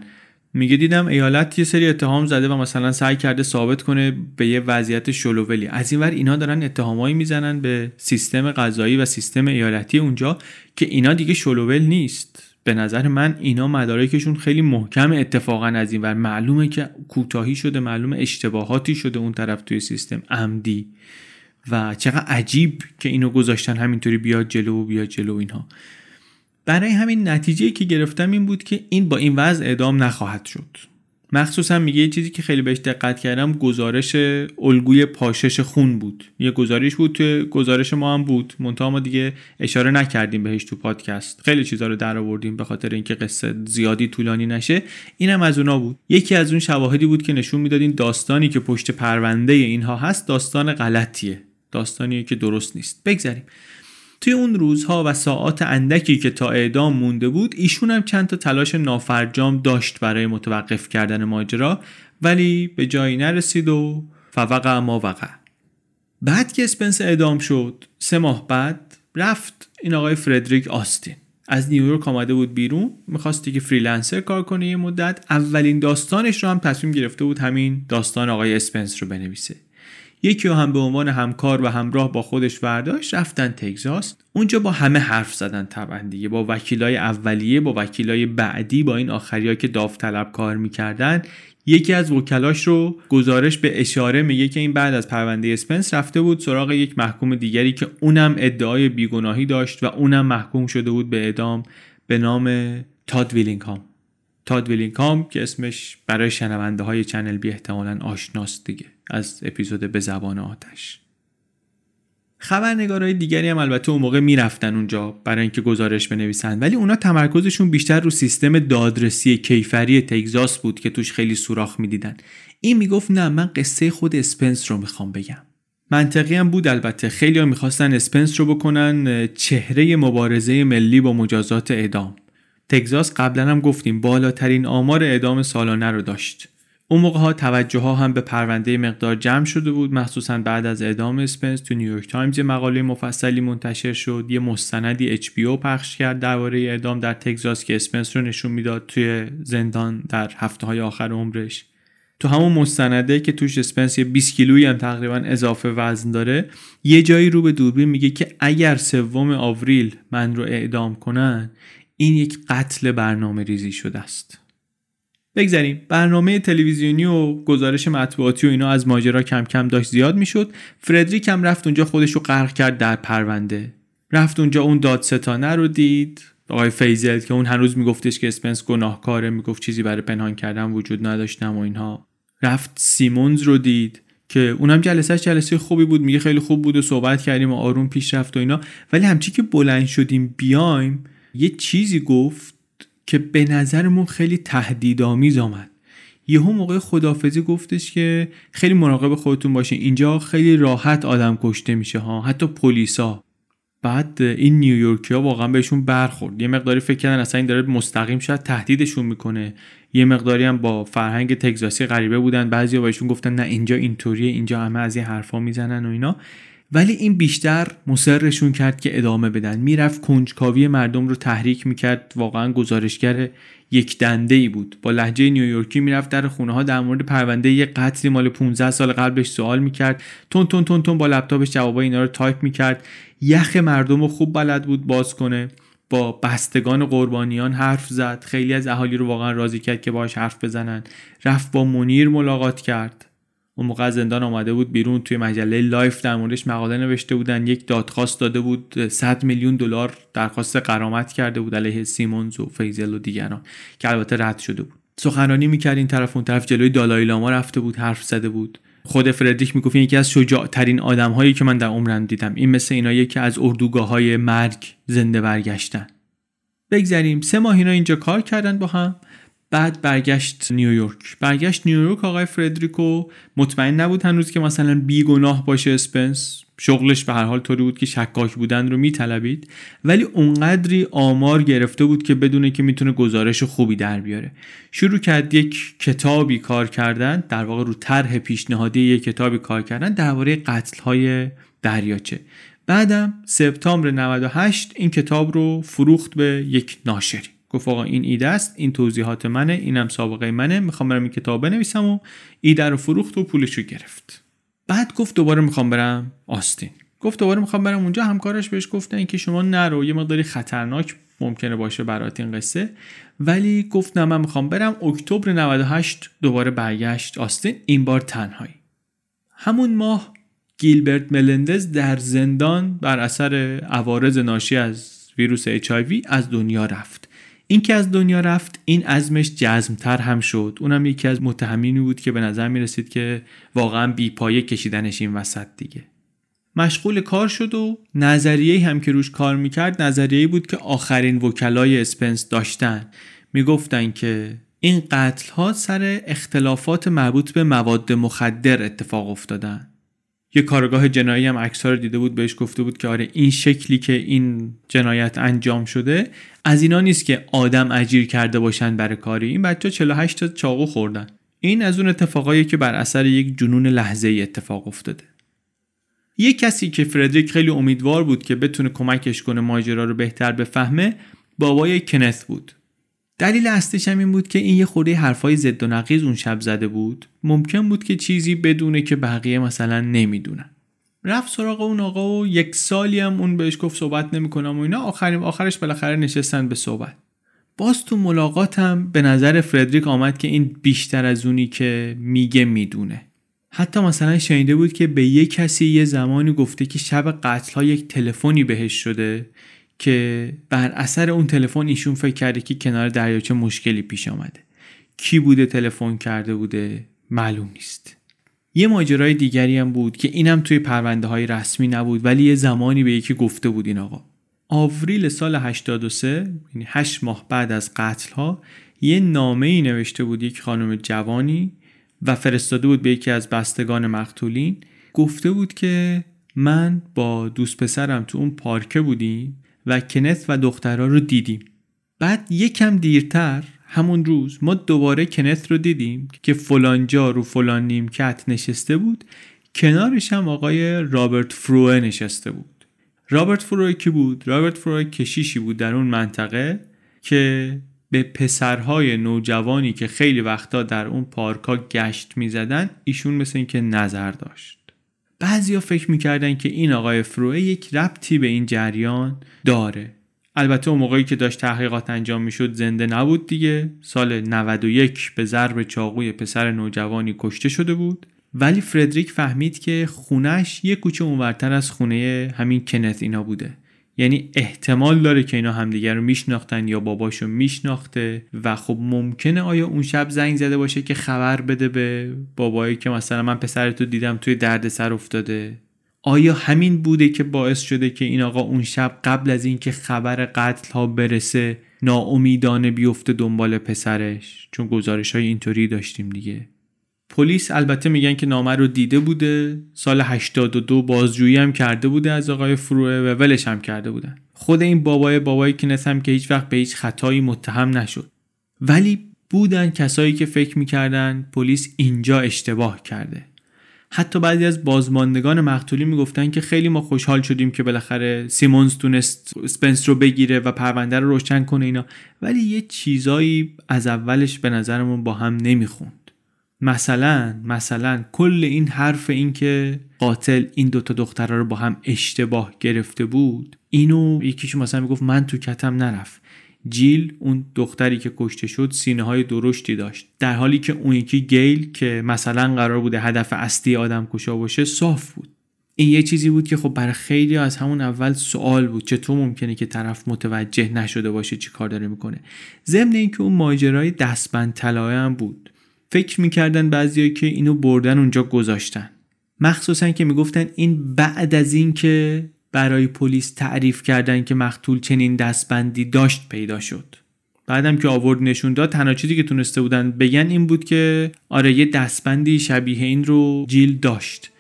میگه دیدم ایالت یه سری اتهام زده و مثلا سعی کرده ثابت کنه به یه وضعیت شلوولی، از این ور اینا دارن اتهامایی میزنن به سیستم قضایی و سیستم ایالتی اونجا که اینا دیگه شلوول نیست. به نظر من اینا مدارکشون خیلی محکم، اتفاقا از این ور معلومه که کوتاهی شده، معلومه اشتباهاتی شده اون طرف توی سیستم عمدی، و چقدر عجیب که اینو گذاشتن همینطوری بیاد جلو بیاد جلو اینها. برای همین نتیجه‌ای که گرفتم این بود که این با این وضع اعدام نخواهد شد. مخصوصا میگه یه چیزی که خیلی بهش دقت کردم گزارش الگوی پاشش خون بود. یه گزارش بود که گزارش ما هم بود، منتها ما دیگه اشاره نکردیم بهش تو پادکست. خیلی چیزا رو درآوردیم به خاطر اینکه قصه زیادی طولانی نشه. اینم از اونها بود. یکی از اون شواهدی بود که نشون میداد این داستانی که پشت پرونده اینها هست داستان غلطیه، داستانیه که درست نیست. بگذریم. توی اون روزها و ساعات اندکی که تا اعدام مونده بود ایشون هم چند تا تلاش نافرجام داشت برای متوقف کردن ماجرا، ولی به جایی نرسید و فوقع ما وقع. بعد که اسپنس اعدام شد سه ماه بعد رفت این آقای فردریک آستین از نیویورک آمده بود بیرون، میخواستی که فریلنسر کار کنه یه مدت. اولین داستانش رو هم تصمیم گرفته بود همین داستان آقای اسپنس رو بنویسه. یکی رو هم به عنوان همکار و همراه با خودش برداشت، رفتن تگزاس. اونجا با همه حرف زدن طبعا دیگه، با وکیلای اولیه، با وکیلای بعدی، با این آخریا که داوطلب کار میکردن. یکی از وکلاش رو گزارش به اشاره میگه که این بعد از پرونده اسپنس رفته بود سراغ یک محکوم دیگری که اونم ادعای بیگناهی داشت و اونم محکوم شده بود به اعدام به نام تاد ویلینگهام. تاد ویلینگهام که اسمش برای شنونده های چنل بی احتمالاً آشناست دیگه از اپیزود به زبان آتش. خبرنگارای دیگری هم البته اون موقع میرفتن اونجا برای اینکه گزارش بنویسن، ولی اونا تمرکزشون بیشتر رو سیستم دادرسی کیفری تگزاس بود که توش خیلی سوراخ میدیدن. این میگفت نه، من قصه خود اسپنس رو میخوام بگم. منطقی هم بود البته، خیلی ها میخواستن اسپنس رو بکنن چهره مبارزه ملی با مجازات اعدام. تگزاس قبلا هم گفتیم بالاترین آمار اعدام سالانه رو داشت. اون موقع ها توجه ها هم به پرونده مقدار جمع شده بود، مخصوصا بعد از اعدام اسپنس. تو نیویورک تایمز مقاله مفصلی منتشر شد، یه مستندی اچ بی او پخش کرد درباره اعدام در تگزاس که اسپنس رو نشون میداد توی زندان در هفته‌های آخر عمرش. تو همون مستنده که توش اسپنس یه بیست کیلویی هم تقریبا اضافه وزن داره، یه جایی رو به دوربین میگه که اگر سوم آوریل من رو اعدام کنن این یک قتل برنامه‌ریزی شده است. بگذاریم برنامه تلویزیونی و گزارش مطبوعاتی و اینا از ماجرا کم کم داشت زیاد میشد. فردریک هم رفت اونجا خودش رو غرق کرد در پرونده. رفت اونجا اون دادستانه رو دید، آقای فیزل که اون هنوز میگفتش که اسپنس گناهکاره، میگفت چیزی برای پنهان کردن وجود نداشتم و اینها. رفت سیمونز رو دید که اونم جلسهش جلسه خوبی بود، میگه خیلی خوب بود و صحبت کردیم و آروم پیش رفت و اینا، ولی همچی که بلند شدیم بیایم یه چیزی گفت که به نظرمون خیلی تهدیدآمیز آمد. یهو موقع خداحافظی گفتش که خیلی مراقب خودتون باشین، اینجا خیلی راحت آدم کشته میشه ها، حتی پلیسا. بعد این نیویورکیا واقعا بهشون برخورد، یه مقداری فکر کردن اصلا این داره مستقیم شاید تهدیدشون میکنه. یه مقداری هم با فرهنگ تگزاسی غریبه بودن، بعضیا بهشون گفتن نه اینجا اینطوریه، اینجا همه از این حرفا میزنن و اینا، ولی این بیشتر مصرشون کرد که ادامه بدن. میرفت کنجکاوی مردم رو تحریک میکرد، واقعا گزارشگر یک دنده‌ای بود. با لهجه نیویورکی میرفت در خونه‌ها، در مورد پرونده یه قتلی مال پانزده سال قبلش سوال میکرد، تون تون تون تون با لپتاپش جوابای اینا رو تایپ میکرد. یخ مردم رو خوب بلد بود باز کنه، با بستگان قربانیان حرف زد، خیلی از اهالی رو واقعا راضی کرد که باهاش حرف بزنن. رفت با منیر ملاقات کرد، اون موقع از زندان آمده بود بیرون، توی مجله لایف در موردش مقاله نوشته بودن، یک دادخواست داده بود، صد میلیون دلار درخواست غرامت کرده بود علیه سیمونز و فیزل و دیگران که البته رد شده بود. سخنرانی میکرد این طرف اون طرف، جلوی دالای لاما رفته بود، حرف زده بود. خود فردریک میگفت یکی از شجاع ترین آدم هایی که من در عمرم دیدم، این مثل اینایی که از اردوگاه های مرگ زنده برگشتن. بگذریم، سه ماه اینا اینجا کار کردن با هم، بعد برگشت نیویورک. برگشت نیویورک آقای فردریکو مطمئن نبود هنوز که مثلا بیگناه باشه اسپنس، شغلش به هر حال طوری بود که شکاک بودن رو میطلبید، ولی اونقدری آمار گرفته بود که بدونه که میتونه گزارش خوبی در بیاره. شروع کرد یک کتابی کار کردن، در واقع رو طرح پیشنهادی یک کتابی کار کردن درباره قتل‌های دریاچه. بعدم سپتامبر نود و هشت این کتاب رو فروخت به یک ناشری. گفت آقا این ایده است، این توضیحات منه، اینم سابقه منه، میخوام برم این کتاب بنویسم و ایده رو فروخت و پولش رو گرفت. بعد گفت دوباره میخوام برم آستین. گفت دوباره میخوام برم اونجا. همکارش بهش گفتن که شما نرو، یه مقداری خطرناک ممکنه باشه برات این قصه، ولی گفت نه من میخوام برم. اکتبر نود و هشت دوباره برگشت آستین، این بار تنهایی. همون ماه گیلبرت ملندز در زندان بر اثر عوارض ناشی از ویروس اچ آی وی از دنیا رفت. این که از دنیا رفت، این عزمش جزمتر هم شد. اونم یکی از متهمینی بود که به نظر می رسید که واقعا بیپایه کشیدنش این وسط دیگه. مشغول کار شد و نظریه‌ای هم که روش کار میکرد، نظریه‌ای بود که آخرین وکلای اسپنس داشتن. میگفتن که این قتل‌ها سر اختلافات مربوط به مواد مخدر اتفاق افتادن. یه کارگاه جنایی هم عکس‌ها رو دیده بود، بهش گفته بود که آره این شکلی که این جنایت انجام شده از اینا نیست که آدم اجیر کرده باشن برای کاری. این بچه‌ها چهل و هشت تا چاقو خوردن. این از اون اتفاقاییه که بر اثر یک جنون لحظه‌ای اتفاق افتاده. یه کسی که فردریک خیلی امیدوار بود که بتونه کمکش کنه ماجرا رو بهتر بفهمه، بابای کنت بود. دلیل اصلیش هم این بود که این یه خورده حرفای زد و نقیض اون شب زده بود، ممکن بود که چیزی بدونه که بقیه مثلا نمیدونن. رفت سراغ اون آقا و یک سالی هم اون بهش گفت صحبت نمی‌کنم و اینا. آخرین آخرش بالاخره نشستن به صحبت. باز تو ملاقات هم به نظر فردریک آمد که این بیشتر از اونی که میگه میدونه. حتی مثلا شنیده بود که به یه کسی یه زمانی گفته که شب قتل‌ها یک تلفنی بهش شده که بر اثر اون تلفن ایشون فکر کرده که کنار دریاچه مشکلی پیش آمده. کی بوده تلفن کرده بوده معلوم نیست. یه ماجرای دیگری هم بود که اینم توی پرونده های رسمی نبود، ولی یه زمانی به یکی گفته بود این آقا. آوریل سال هشتاد و سه، یعنی هشت ماه بعد از قتل ها، یه نامه‌ای نوشته بود یک خانم جوانی و فرستاده بود به یکی از بستگان مقتولین. گفته بود که من با دوست پسرم تو اون پارکه بودیم و کنت و دخترها رو دیدیم. بعد یکم دیرتر همون روز ما دوباره کنت رو دیدیم که فلانجا رو فلان نیمکت نشسته بود، کنارش هم آقای رابرت فروه نشسته بود. رابرت فروه کی بود؟ رابرت فروه کشیشی بود در اون منطقه که به پسرهای نوجوانی که خیلی وقتا در اون پارکا گشت میزدن ایشون مثل این که نظر داشت. بعضیا فکر میکردن که این آقای فروه یک ربطی به این جریان داره. البته اون موقعی که داشت تحقیقات انجام میشد زنده نبود دیگه. سال نود و یک به ضرب چاقوی پسر نوجوانی کشته شده بود، ولی فردریک فهمید که خونش یک کوچه اونورتر از خونه همین کنت اینا بوده. یعنی احتمال داره که اینا همدیگر رو میشناختن یا باباشو میشناخته و خب ممکنه آیا اون شب زنگ زده باشه که خبر بده به بابایی که مثلا من پسرتو دیدم توی دردسر افتاده. آیا همین بوده که باعث شده که این آقا اون شب قبل از این که خبر قتل ها برسه ناامیدانه بیفته دنبال پسرش؟ چون گزارش های اینطوری داشتیم دیگه. پلیس البته میگن که نامه رو دیده بوده، سال هشتاد و دو بازجویی هم کرده بوده از آقای فروه و ولش هم کرده بودن. خود این بابای بابای کنت هم که هیچ وقت به هیچ خطایی متهم نشد. ولی بودن کسایی که فکر میکردن پلیس اینجا اشتباه کرده. حتی بعضی از بازماندگان مقتولی میگفتن که خیلی ما خوشحال شدیم که بالاخره سیمونز تونست اسپنس رو بگیره و پرونده رو روشن کنه اینا، ولی یه چیزایی از اولش به نظرمون با هم نمیخوند. مثلا مثلا کل این حرف این که قاتل این دوتا دخترها رو با هم اشتباه گرفته بود، اینو یکیش مثلا میگفت من تو کتم نرفت. جیل اون دختری که کشته شد سینه های درشتی داشت، در حالی که اون یکی گیل که مثلا قرار بوده هدف اصلی آدم کشا باشه صاف بود. این یه چیزی بود که خب برای خیلی از همون اول سوال بود، چطور ممکنه که طرف متوجه نشده باشه چی کار داره میکنه. ضمن اینکه اون ماجرای دستبند طلایه هم بود. فکر میکردن بعضیا که اینو بردن اونجا گذاشتن، مخصوصا که میگفتن این بعد از این که برای پلیس تعریف کردن که مقتول چنین دستبندی داشت پیدا شد. بعدم که آورد نشون داد، تنها چیزی که تونسته بودن بگن این بود که آره یه دستبندی شبیه این رو جیل داشت،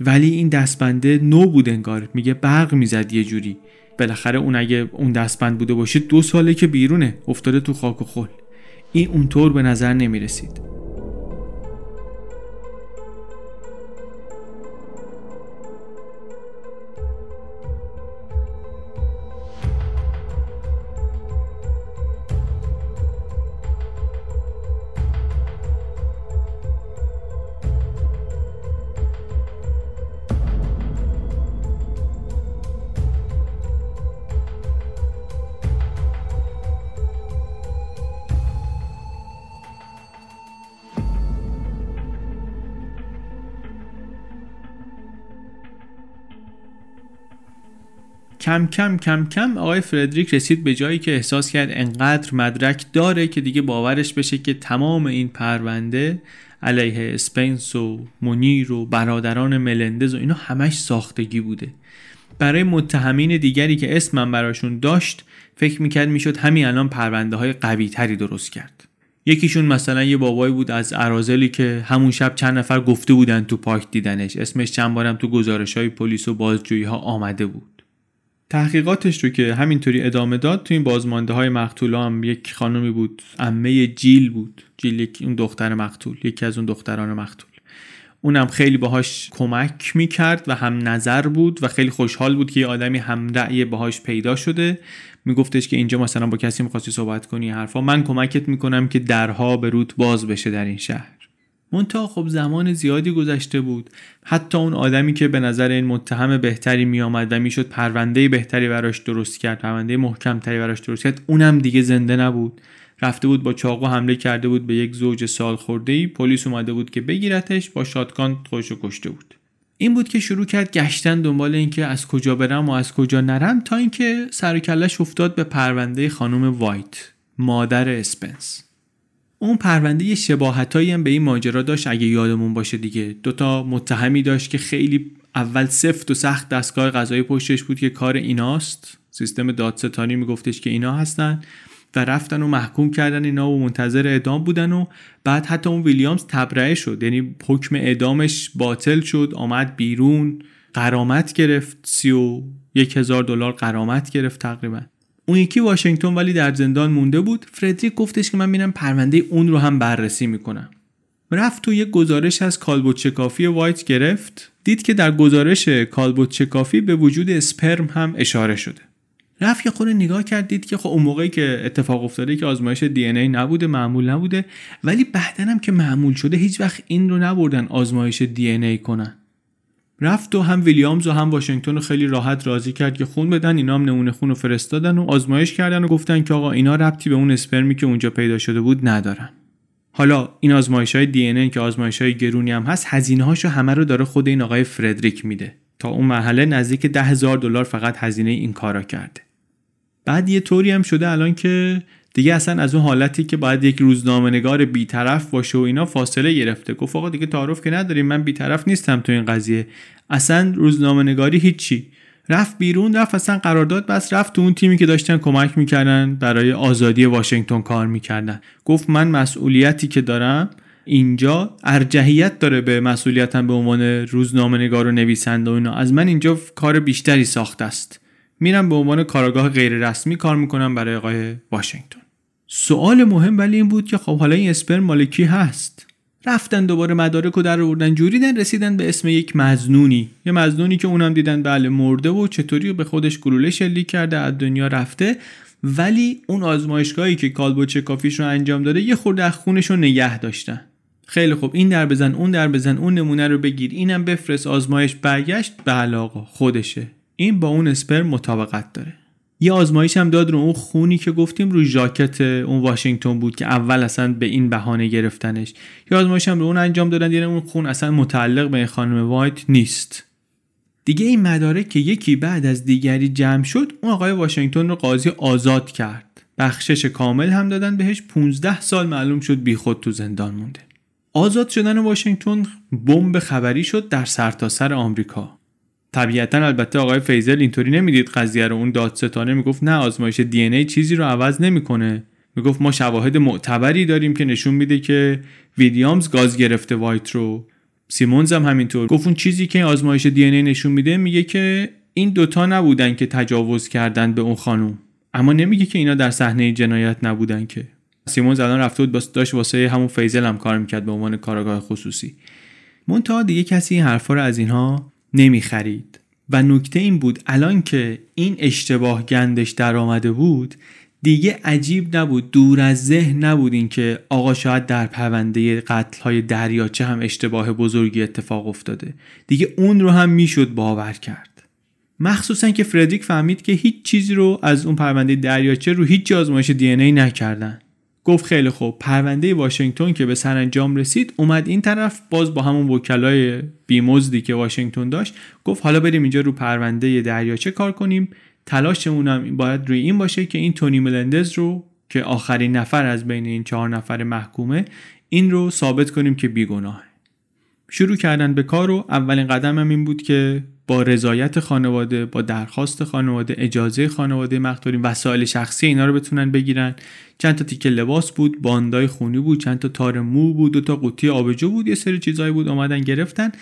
ولی این دستبنده نو بود انگار، میگه برق میزد یه جوری. بالاخره اون اگه اون دستبند بوده باشه دو ساله که بیرونه، افتاده تو خاک و خل. این اونطور به نظر نمیرسید. کم کم کم کم آقای فردریک رسید به جایی که احساس کرد انقدر مدرک داره که دیگه باورش بشه که تمام این پرونده علیه اسپنس و مونیر و برادران ملندز و اینا همش ساختگی بوده. برای متهمین دیگری که اسمم براشون داشت فکر میکرد میشد همین الان پرونده های قوی تری درست کرد. یکیشون مثلا یه بابایی بود از اراذلی که همون شب چند نفر گفته بودن تو پارک دیدنش، اسمش چند بارم تو گزارش‌های پلیس و بازجویی‌ها آمده بود. تحقیقاتش رو که همینطوری ادامه داد، تو این بازمانده های مقتول هم یک خانمی بود، عمه جیل بود، جیل یک اون دختر مقتول، یکی از اون دختران مقتول. اونم خیلی باهاش کمک میکرد و هم نظر بود و خیلی خوشحال بود که یه آدمی هم رأی باهاش پیدا شده. میگفتش که اینجا مثلا با کسی میخواستی صحبت کنی حرفا، من کمکت میکنم که درها به روت باز بشه در این شهر. منتها خب زمان زیادی گذشته بود، حتی اون آدمی که به نظر این متهم بهتری می آمد و میشد پرونده بهتری براش درست کرد، پرونده محکمتری براش درست کرد، اونم دیگه زنده نبود، رفته بود با چاقو حمله کرده بود به یک زوج سالخورده‌ای، پلیس اومده بود که بگیرتش، با شاتگان خودش رو کشته بود. این بود که شروع کرد گشتن دنبال اینکه از کجا برم و از کجا نرم، تا اینکه سر و کله‌اش افتاد به پرونده خانم وایت، مادر اسپنس. اون پرونده یه شباهتایی هم به این ماجرا داشت اگه یادمون باشه دیگه. دوتا متهمی داشت که خیلی اول سفت و سخت دستگاه قضایی پشتش بود که کار ایناست، سیستم دادستانی میگفتش که اینا هستن، و رفتن و محکوم کردن اینا و منتظر اعدام بودن. و بعد حتی اون ویلیامز تبرئه شد، یعنی حکم اعدامش باطل شد، آمد بیرون، غرامت گرفت، سی و یک هزار دلار غرامت گرفت تقریبا. اون یکی واشنگتن ولی در زندان مونده بود. فردریک گفتش که من میرم پرونده اون رو هم بررسی میکنم. رفت تو یه گزارش از کالبدشکافی وایت گرفت، دید که در گزارش کالبدشکافی به وجود اسپرم هم اشاره شده. رفت یه خورده نگاه کرد، دید که خب اون موقعی که اتفاق افتاده که آزمایش دی ان ای نبوده، معمول نبوده، ولی بعدن هم که معمول شده هیچ وقت این رو نبردن آزمایش دی ان ای کنن. رفت و هم ویلیامز و هم واشنگتن رو خیلی راحت راضی کرد که خون بدن، اینا هم نمونه خون رو فرستادن و آزمایش کردن و گفتن که آقا اینا ربطی به اون اسپرمی که اونجا پیدا شده بود ندارن. حالا این آزمایش‌های دی ان ای که آزمایش‌های گرونی هم هست، هزینه‌هاشو همه رو داره خود این آقای فردریک میده. تا اون مرحله نزدیک ده هزار دلار فقط هزینه این کارا کرده. بعد یه طوری هم شده الان که دیگه اصلا از اون حالتی که باید یک روزنامه‌نگار بی‌طرف باشه و اینا فاصله گرفته. گفت آقا دیگه تعارف که نداریم، من بی‌طرف نیستم تو این قضیه، اصلا روزنامه‌نگاری هیچی. رفت بیرون، رفت اصلا قرارداد بس، رفت تو اون تیمی که داشتن کمک میکردن برای آزادی واشنگتن کار میکردن. گفت من مسئولیتی که دارم اینجا ارجحیت داره به مسئولیتم به عنوان روزنامه‌نگار و نویسنده و اینا، از من اینجا کار بیشتری ساخته است. میرم به عنوان کارآگاه غیر رسمی کار میکنم برای آقای واشنگتن. سوال مهم ولی این بود که خب حالا این اسپرم مال کی هست؟ رفتن دوباره مدارک رو در آوردن، جوریدن، رسیدن به اسم یک مظنونی، یه مظنونی که اونم دیدن بله مرده و چطوری به خودش گلوله شلیک کرده از دنیا رفته، ولی اون آزمایشگاهی که کالبدشکافیش رو انجام داده یه خورده از خونش رو نگه داشتن. خیلی خوب، این در بزن، اون در بزن، اون نمونه رو بگیر، اینم بفرست، آزمایش برگشت، بله آقا خودشه، این با اون اسپرم مطابقت داره. یه آزمایش هم داد رو اون خونی که گفتیم رو ژاکت اون واشنگتن بود که اول اصلا به این بهانه گرفتنش. یه آزمایش هم رو اون انجام دادن، یعنی اون خون اصلا متعلق به خانم وایت نیست. دیگه این مدارک که یکی بعد از دیگری جمع شد، اون آقای واشنگتن رو قاضی آزاد کرد. بخشش کامل هم دادن بهش. پونزده سال معلوم شد بیخود تو زندان مونده. آزاد شدن واشنگتن بمب خبری شد در سرتاسر آمریکا. طبیعتاً البته آقای فیزل اینطوری نمیدید قضیه رو. اون دادستانه میگفت نه، آزمایش دی ان ای چیزی رو عوض نمیکنه. میگفت ما شواهد معتبری داریم که نشون میده که ویلیامز گاز گرفته وایت رو. سیمونز هم همینطور گفت اون چیزی که آزمایش دی ان ای نشون میده میگه که این دوتا نبودن که تجاوز کردن به اون خانم، اما نمیگه که اینا در صحنه جنایت نبودن. که سیمونز الان رفته بود باست داشت واسه همون فیزل هم کار میکرد به عنوان کارآگاه خصوصی. منتها دیگه کسی این حرفا رو از اینها نمیخرید و نکته این بود الان که این اشتباه گندش در آمده بود، دیگه عجیب نبود، دور از ذهن نبود این که آقا شاید در پرونده قتل‌های دریاچه هم اشتباه بزرگی اتفاق افتاده. دیگه اون رو هم میشد باور کرد، مخصوصا که فردریک فهمید که هیچ چیزی رو از اون پرونده دریاچه رو هیچ جا آزمایش دی ان ای نکردن. گفت خیلی خوب، پرونده واشنگتن که به سرانجام رسید اومد این طرف، باز با همون وکلای بیمزدی که واشنگتن داشت گفت حالا بریم اینجا رو پرونده دریاچه کار کنیم. تلاشمون هم باید روی این باشه که این تونی ملندز رو که آخرین نفر از بین این چهار نفر محکومه، این رو ثابت کنیم که بیگناهه. شروع کردن به کار و اولین قدم هم این بود که با رضایت خانواده، با درخواست خانواده، اجازه خانواده مقتولین، وسایل شخصی اینا رو بتونن بگیرن. چند تا تیکه لباس بود، باندای خونی بود، چند تا تار مو بود، دو تا قوطی آبجو بود، یه سری چیزایی بود، اومدن گرفتن.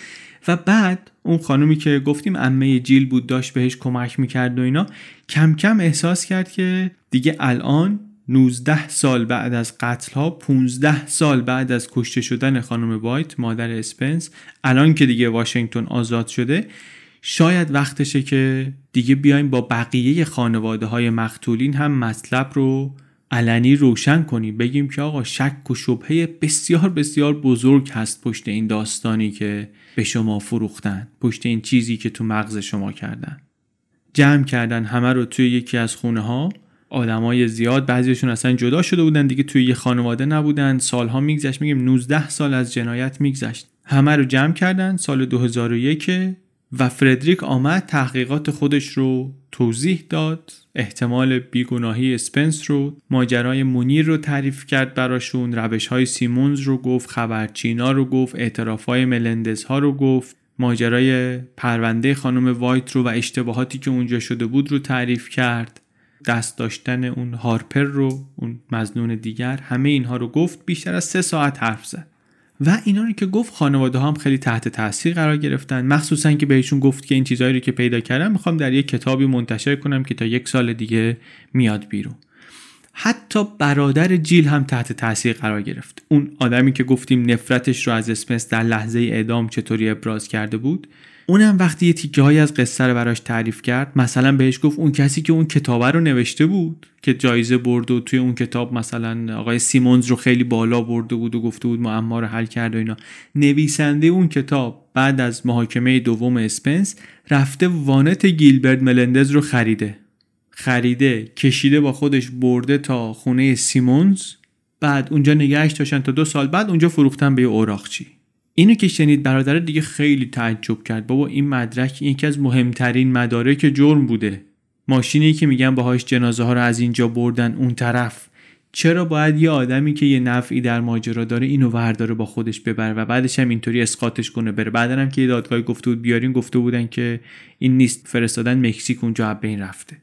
و بعد اون خانومی که گفتیم عمه جیل بود داشت بهش کمک میکرد و اینا، کم کم احساس کرد که دیگه الان نوزده سال بعد از قتل ها، پانزده سال بعد از کشته شدن خانم وایت مادر اسپنس، الان که دیگه واشنگتن آزاد شده، شاید وقتشه که دیگه بیایم با بقیه خانواده های مقتولین هم مطلب رو علنی روشن کنیم. بگیم که آقا شک و شبهه بسیار بسیار بزرگ هست پشت این داستانی که به شما فروختن، پشت این چیزی که تو مغز شما کردن. جمع کردن همه رو توی یکی از خونه ها. آدمای زیاد، بعضیشون اصلا جدا شده بودن دیگه، توی یه خانواده نبودن. سالها میگذشت، میگیم نوزده سال از جنایت میگذشت. همه رو جمع کردن سال دو هزار و یک و فردریک آمد تحقیقات خودش رو توضیح داد، احتمال بیگناهی اسپنس رو، ماجرای مونیر رو تعریف کرد براشون، روش‌های سیمونز رو گفت، خبرچینا رو گفت، اعتراف‌های ملندزها رو گفت، ماجرای پرونده خانم وایت رو و اشتباهاتی که اونجا شده بود رو تعریف کرد، دست داشتن اون هارپر رو، اون مظنون دیگر، همه اینها رو گفت. بیشتر از سه ساعت حرف زد و اینا رو که گفت خانواده ها هم خیلی تحت تاثیر قرار گرفتن، مخصوصا که بهشون گفت که این چیزایی رو که پیدا کردم میخوام در یک کتابی منتشر کنم که تا یک سال دیگه میاد بیرون. حتی برادر جیل هم تحت تاثیر قرار گرفت. اون آدمی که گفتیم نفرتش رو از اسپنس در لحظه اعدام چطوری ابراز کرده بود، اونم وقتی یه تیکه‌ای از قصه رو براش تعریف کرد، مثلا بهش گفت اون کسی که اون کتاب رو نوشته بود که جایزه برد و توی اون کتاب مثلا آقای سیمونز رو خیلی بالا برده بود و گفته بود معما رو حل کرد و اینا، نویسنده اون کتاب بعد از محاکمه دوم اسپنس رفته وانت گیلبرت ملندز رو خریده خریده کشیده با خودش برده تا خونه سیمونز، بعد اونجا نگهش داشتن تا دو سال بعد اونجا فروختن به یه اوراقچی. اینو که شنید برادر دیگه خیلی تعجب کرد. بابا این مدرک یکی از مهمترین مدارک جرم بوده. ماشینی که میگن باهاش جنازه ها رو از اینجا بردن اون طرف، چرا باید یه آدمی که یه نفعی در ماجرا داره اینو ورداره با خودش ببره و بعدش هم اینطوری اسقاطش کنه بره؟ بعدن هم که یه دادگاهی گفته بود بیارین، گفته بودن که این نیست، فرستادن مکزیک، اونجا از بین رفته.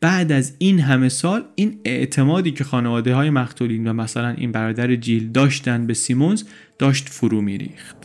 بعد از این همه سال این اعتمادی که خانواده های مقتولین و مثلا این برادر جیل داشتن به سیمونز داشت فرو میریخت.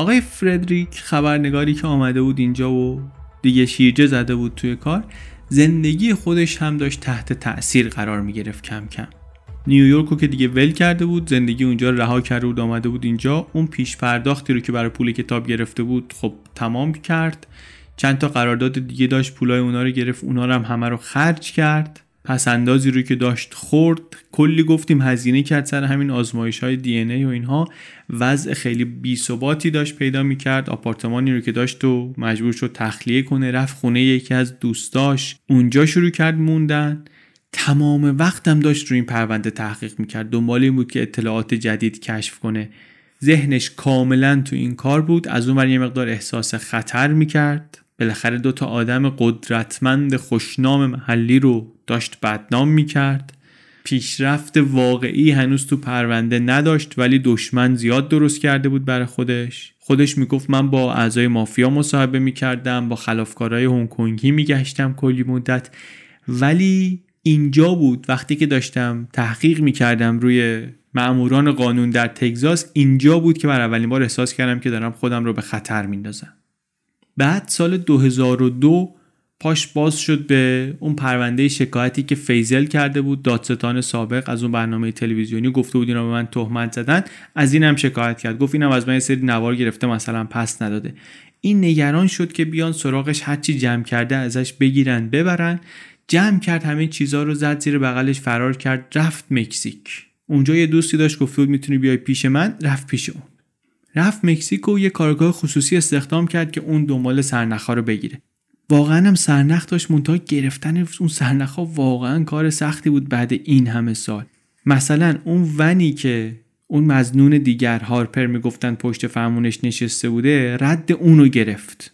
آقای فردریک خبرنگاری که آمده بود اینجا و دیگه شیرجه زده بود توی کار، زندگی خودش هم داشت تحت تأثیر قرار می گرفت کم کم. نیویورکو که دیگه ول کرده بود، زندگی اونجا رها کرده بود، آمده بود اینجا. اون پیش پرداختی رو که برای پول کتاب گرفته بود خب تمام کرد. چند تا قرارداد دیگه داشت، پولای اونا رو گرفت، اونا رو هم همه رو خرج کرد، پس اندازی رو که داشت خورد، کلی گفتیم هزینه کرد سر همین آزمایش‌های دی ان ای و اینها. وضع خیلی بی‌ثباتی داشت پیدا می‌کرد. آپارتمانی رو که داشت و مجبور شد تخلیه کنه، رفت خونه یکی از دوستاش، اونجا شروع کرد موندن. تمام وقتم داشت روی این پرونده تحقیق می‌کرد، دنبال این بود که اطلاعات جدید کشف کنه. ذهنش کاملا تو این کار بود. از اون ور یه مقدار احساس خطر می‌کرد. بالاخره دو تا آدم قدرتمند خوشنام محلی رو داشت بدنام میکرد. پیشرفت واقعی هنوز تو پرونده نداشت، ولی دشمن زیاد درست کرده بود برای خودش. خودش میگفت من با اعضای مافیا مصاحبه میکردم، با خلافکارهای هنگ کنگی میگشتم کلی مدت. ولی اینجا بود وقتی که داشتم تحقیق میکردم روی مأموران قانون در تگزاس، اینجا بود که برای اولین بار احساس کردم که دارم خودم رو به خطر میندازم. بعد سال دو هزار و دو پاش باز شد به اون پرونده شکایتی که فیزل کرده بود، دادستان سابق از اون برنامه تلویزیونی. گفته بود اینا به من تهمت زدن، از اینم شکایت کرد، گفت اینم از من یه سری نوار گرفته مثلا پس نداده. این نگران شد که بیان سراغش، هرچی جمع کرده ازش بگیرن ببرن. جمع کرد همه چیزا رو، زد زیر بغلش، فرار کرد، رفت مکزیک. اونجا یه دوستی داشت، گفته بود میتونی بیای پیش من، رفت پیش اون. رفت مکزیک و یه کارگاه خصوصی استخدام کرد که اون دنبال سرنخا رو بگیره. واقعا هم سرنخ داشت، منتها گرفتن اون سرنخا واقعا کار سختی بود بعد این همه سال. مثلا اون ونی که اون مزنون دیگر هارپر میگفتن پشت فرمونش نشسته بوده، رد اونو گرفت.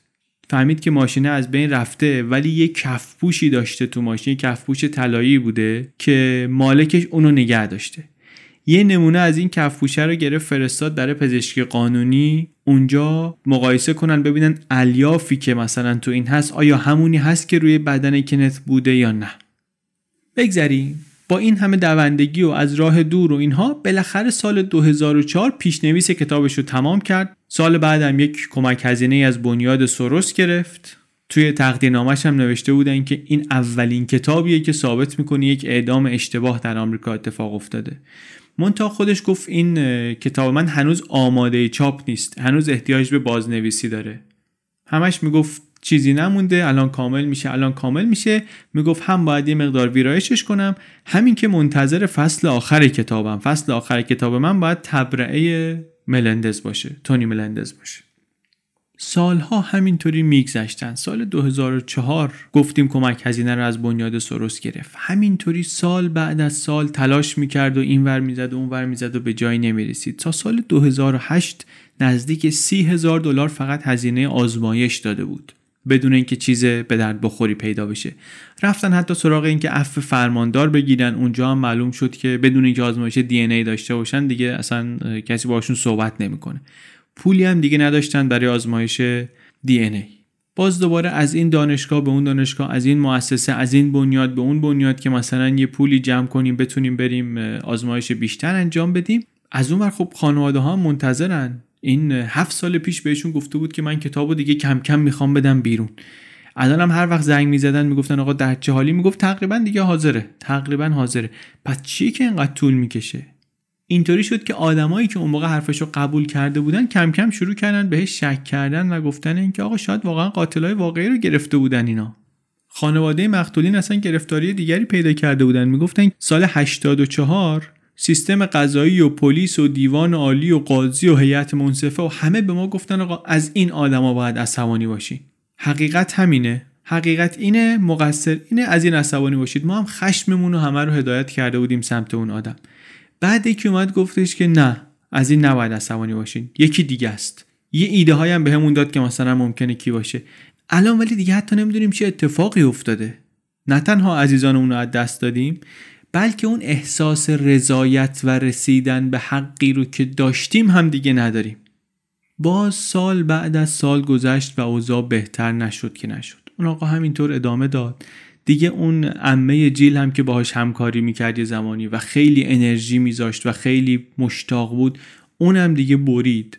فهمید که ماشینه از بین رفته، ولی یه کفپوشی داشته تو ماشین، کفپوش طلایی بوده که مالکش اونو نگه داشته. یه نمونه از این کفپوشه رو گرفت، فرستاد در پزشکی قانونی، اونجا مقایسه کنن ببینن الیافی که مثلا تو این هست آیا همونی هست که روی بدن کنت بوده یا نه. بگذریم، با این همه دوندگی و از راه دور و اینها، بالاخره سال دو هزار و چهار پیشنویس کتابش رو تمام کرد. سال بعدم یک کمک هزینه از بنیاد سروس گرفت. توی تقدیرنامه‌ش هم نوشته بودن که این اولین کتابیه که ثابت می‌کنه یک اعدام اشتباه در آمریکا اتفاق افتاده. منتها خودش گفت این کتاب من هنوز آماده چاپ نیست، هنوز احتیاج به بازنویسی داره. همش میگفت چیزی نمونده، الان کامل میشه، الان کامل میشه. میگفت هم باید یه مقدار ویرایشش کنم، همین که منتظر فصل آخر کتابم. فصل آخر کتاب من باید تبرئه ملندز باشه، تونی ملندز باشه. سالها همینطوری میگذشتن. سال دو هزار و چهار گفتیم کمک هزینه رو از بنیاد سروس گرفت. همینطوری سال بعد از سال تلاش میکرد و اینور میزد و اونور میزد و به جایی نمیرسید. تا سال دو هزار و هشت نزدیک سی هزار دلار فقط هزینه آزمایش داده بود، بدون اینکه چیز به درد بخوری پیدا بشه. رفتن حتی سراغ اینکه عفو فرماندار بگیرن، اونجا هم معلوم شد که بدون اینکه آزمایش دی ان ای داشته باشن دیگه اصلا کسی باشون صحبت نمیکنه. پولی هم دیگه نداشتن برای آزمایش دی ان ای. باز دوباره از این دانشگاه به اون دانشگاه، از این مؤسسه از این بنیاد به اون بنیاد که مثلا یه پولی جمع کنیم بتونیم بریم آزمایش بیشتر انجام بدیم. از اون ور خب خانواده ها منتظرن. این هفت سال پیش بهشون گفته بود که من کتابو دیگه کم کم میخوام بدم بیرون. الان هم هر وقت زنگ میزدن میگفتن آقا در چه حالی، میگفت تقریبا دیگه حاضره، تقریبا حاضره. پس چی که اینقدر طول میکشه؟ اینطوری شد که آدمایی که اون موقع حرفش رو قبول کرده بودن کم کم شروع کردن بهش شک کردن و گفتن اینکه آقا شاید واقعا قاتلای واقعی رو گرفته بودن اینا. خانواده مقتولین اصلا گرفتاری دیگری پیدا کرده بودن. میگفتن سال هشتاد و چهار سیستم قضایی و پلیس و دیوان عالی و قاضی و هیئت منصفه و همه به ما گفتن آقا از این آدما باید عصبانی باشی. حقیقت همینه. حقیقت اینه، مقصر اینه، از این عصبانی باشید. ما هم خشممون رو همه رو هدایت کرده بودیم سمت اون آدم. بعد یکی اومد گفتش که نه از این نباید عصبانی باشین، یکی دیگه است. یه ایده هایی هم بهمون داد که مثلا ممکنه کی باشه. الان ولی دیگه حتی نمیدونیم چه اتفاقی افتاده. نه تنها عزیزانمون رو از دست دادیم، بلکه اون احساس رضایت و رسیدن به حقی رو که داشتیم هم دیگه نداریم. باز سال بعد از سال گذشت و اوضاع بهتر نشد که نشد. اون آقا همینطور ادامه داد. دیگه اون عمه جیل هم که باهاش همکاری میکرد یه زمانی و خیلی انرژی میذاشت و خیلی مشتاق بود، اونم دیگه برید.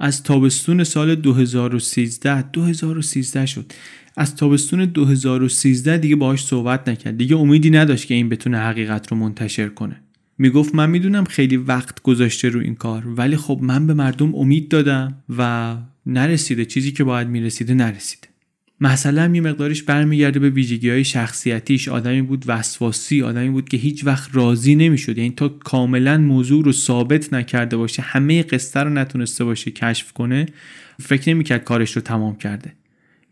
از تابستون سال دو هزار و سیزده شد، از تابستون دو هزار و سیزده دیگه باهاش صحبت نکرد. دیگه امیدی نداشت که این بتونه حقیقت رو منتشر کنه. میگفت من میدونم خیلی وقت گذاشته رو این کار، ولی خب من به مردم امید دادم و نرسیده، چیزی که باید میرسیده نرسیده. مثلا یه مقداریش برمیگرده به ویژگی‌های شخصیتیش. آدمی بود وسواسی، آدمی بود که هیچ وقت راضی نمی‌شد، یعنی تا کاملا موضوع رو ثابت نکرده باشه، همه قصه رو نتونسته باشه کشف کنه، فکر نمی‌کرد کارش رو تمام کرده.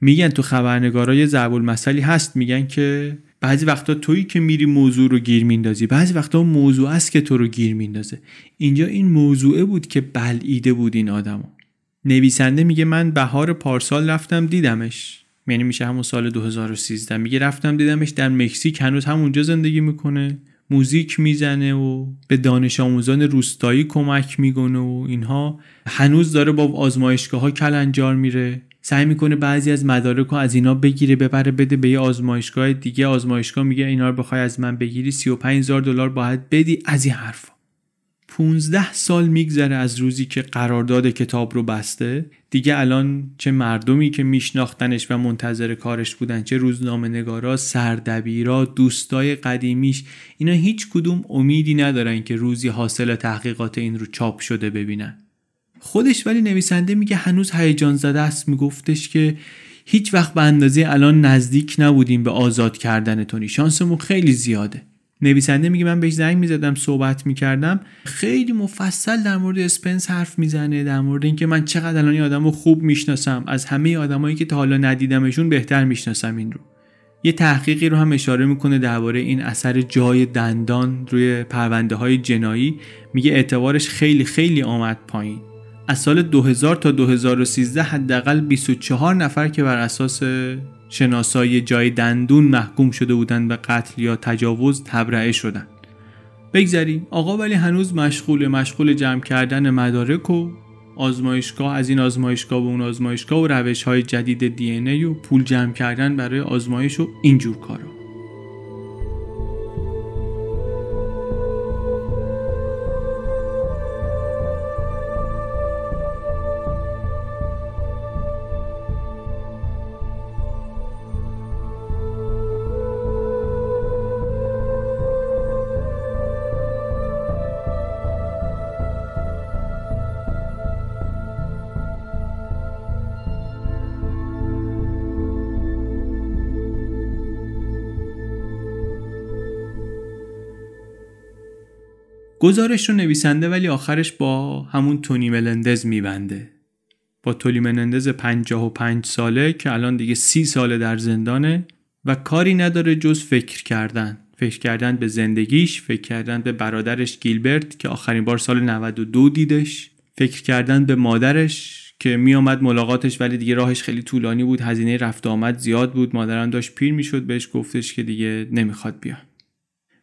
میگن تو خبرنگارا یه ضرب المثلی هست، میگن که بعضی وقتا تویی که میری موضوع رو گیر میندازی، بعضی وقتا موضوع است که تو رو گیر میندازه. اینجا این موضوعه بود که بلعیده بود این آدمو. نویسنده میگه من بهار پارسال رفتم دیدمش، یعنی میشه همون سال دو هزار و سیزده. میگه رفتم دیدمش در مکزیک، هنوز هم اونجا زندگی میکنه، موزیک میزنه و به دانش آموزان روستایی کمک میکنه و اینها، هنوز داره با آزمایشگاه ها کلنجار میره، سعی میکنه بعضی از مدارک رو از اینا بگیره ببره بده به یه آزمایشگاه دیگه. آزمایشگاه میگه اینا رو بخوای از من بگیری سی و پنج هزار دلار باید بدی. از این حرفا. پونزده سال میگذره از روزی که قرارداد کتاب رو بسته. دیگه الان چه مردمی که میشناختنش و منتظر کارش بودن، چه روزنامه‌نگارا، سردبیرا، دوستای قدیمیش، اینا هیچ کدوم امیدی ندارن که روزی حاصل تحقیقات این رو چاپ شده ببینن. خودش ولی نویسنده میگه هنوز هیجان زده است. میگفتش که هیچ وقت به اندازه الان نزدیک نبودیم به آزاد کردن تونی، شانسمون خیلی زیاده. نویسنده میگه من بهش زنگ میزدم، صحبت میکردم، خیلی مفصل در مورد اسپنس حرف میزنه، در مورد اینکه من چقدر الان این آدمو خوب میشناسم، از همه آدمایی که تا حالا ندیدمشون بهتر میشناسم این رو. یه تحقیقی رو هم اشاره میکنه درباره این اثر جای دندان روی پرونده‌های جنایی، میگه اعتبارش خیلی خیلی آمد پایین. از سال دو هزار تا دو هزار و سیزده حداقل بیست و چهار نفر که بر اساس شناسایی جای دندون محکوم شده بودند به قتل یا تجاوز تبرئه شدند. بگذاریم آقا ولی هنوز مشغول مشغول جمع کردن مدارک و آزمایشگاه، از این آزمایشگاه به اون آزمایشگاه و روش‌های جدید دی ان ای و پول جمع کردن برای آزمایش و اینجور کارا. گزارش رو نویسنده ولی آخرش با همون تونی ملندز میبنده. با تونی ملندز پنجاه و پنج ساله که الان دیگه سی ساله در زندانه و کاری نداره جز فکر کردن. فکر کردن به زندگیش، فکر کردن به برادرش گیلبرت که آخرین بار سال نود و دو دیدش، فکر کردن به مادرش که میامد ملاقاتش ولی دیگه راهش خیلی طولانی بود، هزینه رفت آمد زیاد بود، مادرم داشت پیر میشد، بهش گفتش که دیگه نمیخواد بیاد.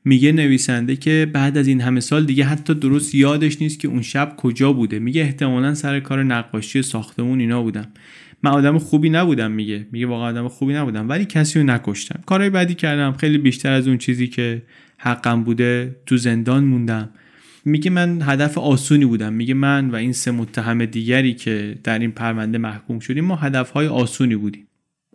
میگه نویسنده که بعد از این همه سال دیگه حتی درست یادش نیست که اون شب کجا بوده. میگه احتمالاً سر کار نقاشی ساختمون اینا بودم. من آدم خوبی نبودم، میگه میگه واقعا آدم خوبی نبودم ولی کسی رو نکشتم، کارهای بدی کردم، خیلی بیشتر از اون چیزی که حقم بوده، تو زندان موندم. میگه من هدف آسونی بودم. میگه من و این سه متهم دیگری که در این پرونده محکوم شدیم ما هدف‌های آسونی بودیم.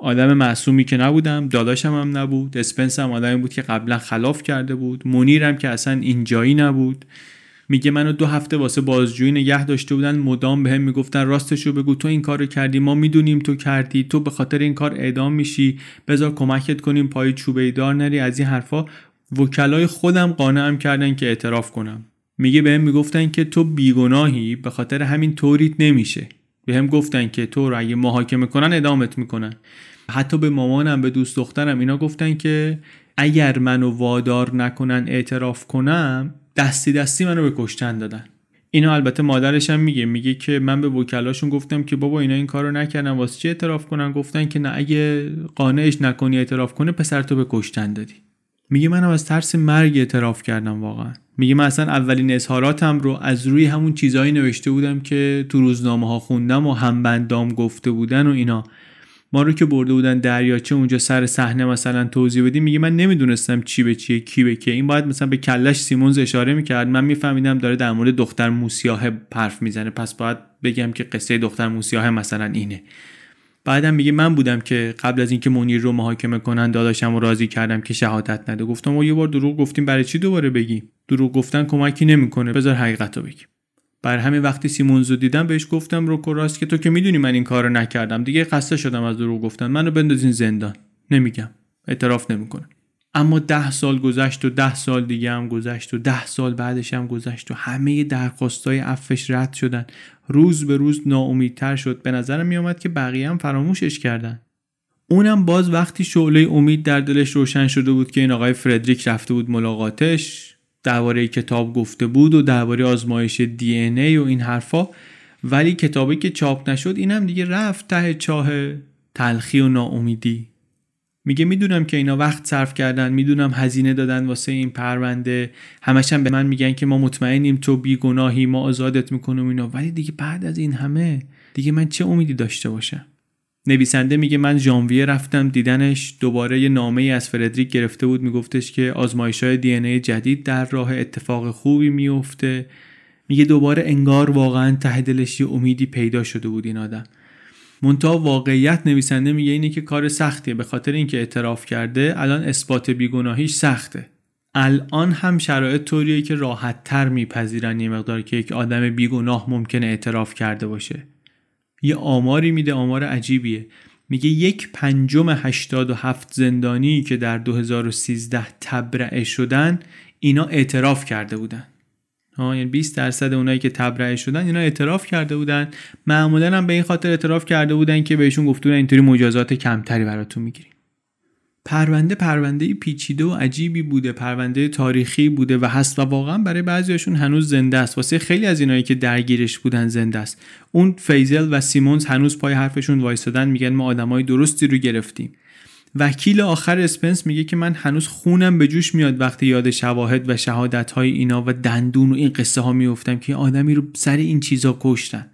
آدم معصومی که نبودم، داداشم هم نبود، اسپنس هم آدمی بود که قبلا خلاف کرده بود، منیرم که اصلا اینجایی نبود. میگه منو دو هفته واسه بازجویی نگه داشته بودن، مدام بهم میگفتن راستشو بگو، تو این کارو کردی، ما میدونیم تو کردی، تو به خاطر این کار اعدام میشی، بذار کمکت کنیم پای چوبیدار نری، از این حرفا. وکلای خودم قانعم کردن که اعتراف کنم. میگه بهم میگفتن که تو بیگناهی، به خاطر همین توریت نمیشه. بهم گفتن که تو رو اگه محاکمه کنن اعدامت میکنن. حتی به مامانم، به دوست دخترم اینا گفتن که اگر منو وادار نکنن اعتراف کنم دستی دستی منو به کشتن دادن. اینا البته مادرش هم میگه، میگه که من به وکلاشون گفتم که بابا اینا این کارو نکردن، واسه چی اعتراف کنن؟ گفتن که نه، اگه قانعش نکنی اعتراف کنه پسرتو به کشتن دادی. میگه منم از ترس مرگ اعتراف کردم واقعا. میگه من اصلا اولین اظهاراتم رو از روی همون چیزایی نوشته بودم که تو روزنامه‌ها خوندم و همبندام گفته بودن و اینا. ما رو که برده بودن دریاچه، اونجا سر صحنه مثلا توضیح بدیم، میگه من نمیدونستم چی به چیه، کی به کی. این باید مثلا به کلش سیمونز اشاره میکرد، من میفهمیدم داره در مورد دختر موسیاهب حرف میزنه، پس باید بگم که قصه دختر موسیاهب مثلا اینه. بعدم میگه من بودم که قبل از اینکه منیر رو محاکمه کنن داداشم رو راضی کردم که شهادت نده. گفتم ما یه بار دروغ گفتیم، برای چی دوباره بگی؟ دروغ گفتن کمکی نمیکنه، بذار حقیقت رو بگیم. بر همین وقتی سیمونزو دیدم بهش گفتم رو کراس که تو که میدونی من این کارو نکردم، دیگه خسته شدم از دروغ گفتن، منو بندازین زندان. نمیگم، اعتراف نمیکنه. اما ده سال گذشت و ده سال دیگه هم گذشت و ده سال بعدش هم گذشت و همه درخواستای عفوش رد شدن. روز به روز ناامیدتر شد. به نظرم میومد که بقیه هم فراموشش کردن. اونم باز وقتی شعله امید در دلش روشن شده بود که این آقای فردریک رفته بود ملاقاتش، درباره کتاب گفته بود و درباره آزمایش دی ان ای و این حرفا، ولی کتابی که چاپ نشد اینم دیگه رفت ته چاه تلخی و ناامیدی. میگه میدونم که اینا وقت صرف کردن، میدونم هزینه دادن واسه این پرونده، همشم به من میگن که ما مطمئنیم تو بیگناهی، ما آزادت میکنیم اینا، ولی دیگه بعد از این همه دیگه من چه امیدی داشته باشم؟ نویسنده میگه من ژانویه رفتم دیدنش، دوباره یه نامه‌ای از فردریک گرفته بود، میگفتش که آزمایش‌های دی ان ای جدید در راه، اتفاق خوبی میفته. میگه دوباره انگار واقعا ته دلش امیدی پیدا شده بود این آدم. منتها واقعیت نویسنده میگه اینه که کار سختیه، به خاطر اینکه اعتراف کرده الان اثبات بیگناهیش سخته. الان هم شرایط طوریه که راحت‌تر میپذیرن یه مقدار که یک آدم بیگناه ممکنه اعتراف کرده باشه. یه آماری میده، آمار عجیبیه. میگه یک پنجم هشتاد و هفت زندانی که در دو هزار و سیزده تبرئه شدن اینا اعتراف کرده بودن. ها، یعنی بیست درصد اونایی که تبرئه شدن اینا اعتراف کرده بودن. معمولا هم به این خاطر اعتراف کرده بودن که بهشون گفته بودن اینطوری مجازات کمتری براتون میگیریم. پرونده پرونده پیچیده و عجیبی بوده، پرونده تاریخی بوده و هست و واقعا برای بعضیاشون هنوز زنده است. واسه خیلی از اینایی که درگیرش بودن زنده است. اون فیزل و سیمونز هنوز پای حرفشون وایسادن، میگن ما آدمای درستی رو گرفتیم. وکیل آخر اسپنس میگه که من هنوز خونم به جوش میاد وقتی یاد شواهد و شهادت‌های اینا و دندون و این قصه ها میافتم که آدمی رو سر این چیزا کشتن.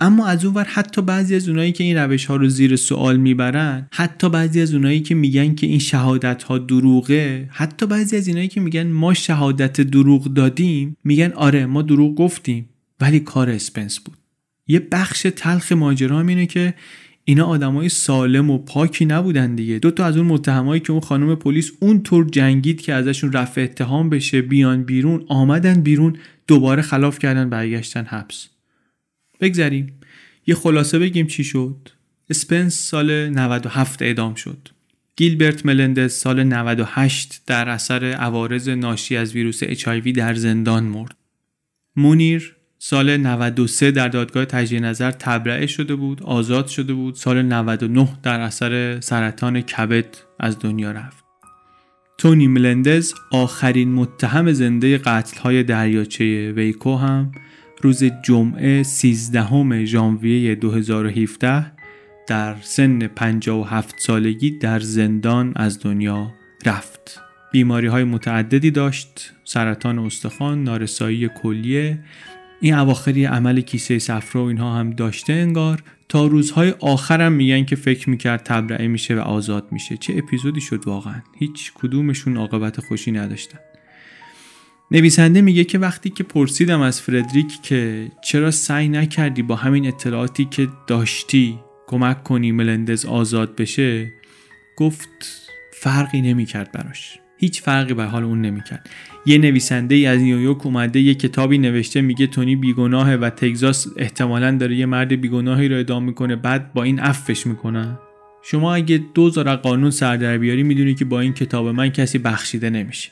اما از اونور حتی بعضی از اونایی که این روش ها رو زیر سوال میبرن، حتی بعضی از اونایی که میگن که این شهادت ها دروغه، حتی بعضی از اینایی که میگن ما شهادت دروغ دادیم، میگن آره ما دروغ گفتیم ولی کار اسپنس بود. یه بخش تلخ ماجرا اینه که اینا آدمای سالم و پاکی نبودن دیگه. دو تا از اون متهمایی که اون خانم پلیس اونطور جنگید که ازشون رفع اتهام بشه بیان بیرون، آمدن بیرون، دوباره خلاف کردن، برگشتن حبس. بگذاریم یه خلاصه بگیم چی شد. اسپنس سال نود و هفت اعدام شد. گیلبرت ملندز سال نود و هشت در اثر عوارض ناشی از ویروس اچ آی وی در زندان مرد. منیر سال نود و سه در دادگاه تجدید نظر تبرئه شده بود، آزاد شده بود. سال نود و نه در اثر سرطان کبد از دنیا رفت. تونی ملندز آخرین متهم زنده قتل‌های دریاچه ویکو هم روز جمعه سیزدهم ژانویه دو هزار و هفده در سن پنجاه و هفت سالگی در زندان از دنیا رفت. بیماری‌های متعددی داشت، سرطان استخوان، نارسایی کلیه، این اواخری عمل کیسه صفرا و اینها هم داشته انگار. تا روزهای آخرم میگن که فکر میکرد تبرئه میشه و آزاد میشه. چه اپیزودی شد واقعا، هیچ کدومشون عاقبت خوشی نداشتن. نویسنده میگه که وقتی که پرسیدم از فردریک که چرا سعی نکردی با همین اطلاعاتی که داشتی کمک کنی ملندز آزاد بشه، گفت فرقی نمیکرد براش، هیچ فرقی بر حال اون نمیکرد. یه نویسنده ای از نیویورک اومده یه کتابی نوشته، میگه تونی بیگناهه و تگزاس احتمالاً داره یه مرد بیگناهی رو اعدام میکنه، بعد با این عفوش میکنه. شما اگه دوزار قانون سر در بیاری میدونی که با این کتاب من کسی بخشیده نمیشه.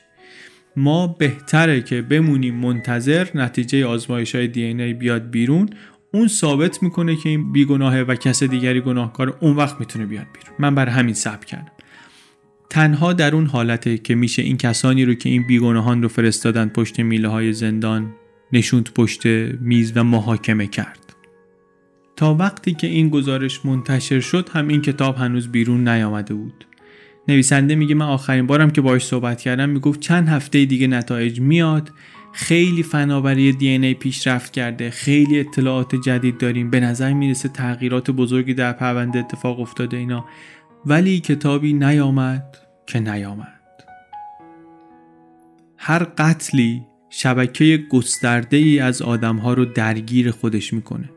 ما بهتره که بمونیم منتظر نتیجه آزمایش‌های دی ان ای بیاد بیرون، اون ثابت میکنه که این بیگناهه و کس دیگری گناهکار، اون وقت میتونه بیاد بیرون. من بر همین صبر کردم. تنها در اون حالته که میشه این کسانی رو که این بیگناهان رو فرستادن پشت میله‌های زندان نشوند پشت میز و محاکمه کرد. تا وقتی که این گزارش منتشر شد هم این کتاب هنوز بیرون نیامده بود. نویسنده میگه من آخرین بارم که باهاش صحبت کردم میگفت چند هفته دیگه نتایج میاد، خیلی فناوری دی ان ای پیشرفت کرده، خیلی اطلاعات جدید داریم، به نظر میرسه تغییرات بزرگی در پرونده اتفاق افتاده اینا، ولی کتابی نیامد که نیامد. هر قتلی شبکه گسترده‌ای از آدم‌ها رو درگیر خودش میکنه.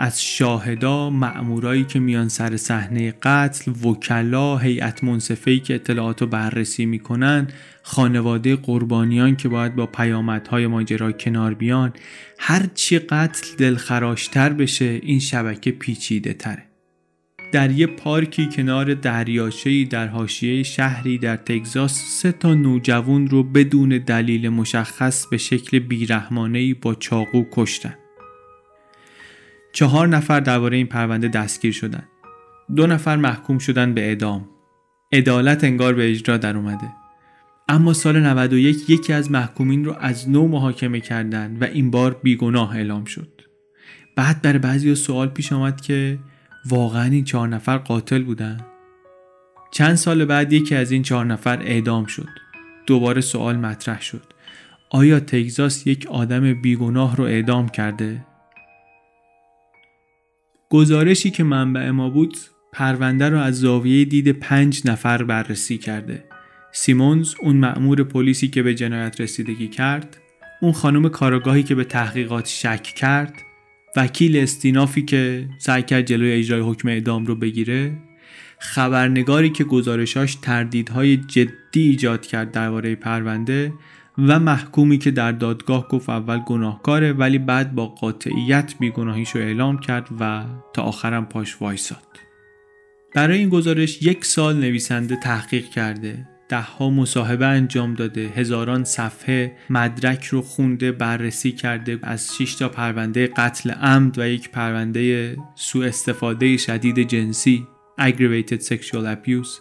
از شاهدا، مأمورایی که میان سر صحنه قتل، وکلا، هیئت منصفه‌ای که اطلاعاتو بررسی میکنن، خانواده قربانیان که باید با پیامدهای ماجرا کنار بیان. هر چی قتل دلخراشتر بشه این شبکه پیچیده تره. در یه پارکی کنار دریاچه‌ای در حاشیه شهری در تگزاس سه تا نوجوان رو بدون دلیل مشخص به شکل بیرحمانه‌ای با چاقو کشتن. چهار نفر درباره این پرونده دستگیر شدن. دو نفر محکوم شدن به اعدام. عدالت انگار به اجرا در اومده. اما سال نود و یک یکی از محکومین رو از نو محاکمه کردن و این بار بیگناه اعلام شد. بعد بر بعضی سوال پیش آمد که واقعا این چهار نفر قاتل بودن؟ چند سال بعد یکی از این چهار نفر اعدام شد. دوباره سوال مطرح شد. آیا تگزاس یک آدم بیگناه رو اعدام کرده؟ گزارشی که منبع ما بود پرونده رو از زاویه دید پنج نفر بررسی کرده. سیمونز، اون مأمور پلیسی که به جنایت رسیدگی کرد، اون خانم کارآگاهی که به تحقیقات شک کرد، وکیل استینافی که سعی کرد جلوی اجرای حکم اعدام رو بگیره، خبرنگاری که گزارشاش تردیدهای جدی ایجاد کرد درباره پرونده و محکومی که در دادگاه گفت اول گناهکاره ولی بعد با قاطعیت بیگناهیش رو اعلام کرد و تا آخرم پاش وایساد. برای این گزارش یک سال نویسنده تحقیق کرده، ده ها مصاحبه انجام داده، هزاران صفحه مدرک رو خونده، بررسی کرده، از شش تا پرونده قتل عمد و یک پرونده سوء استفاده شدید جنسی aggravated sexual abuse.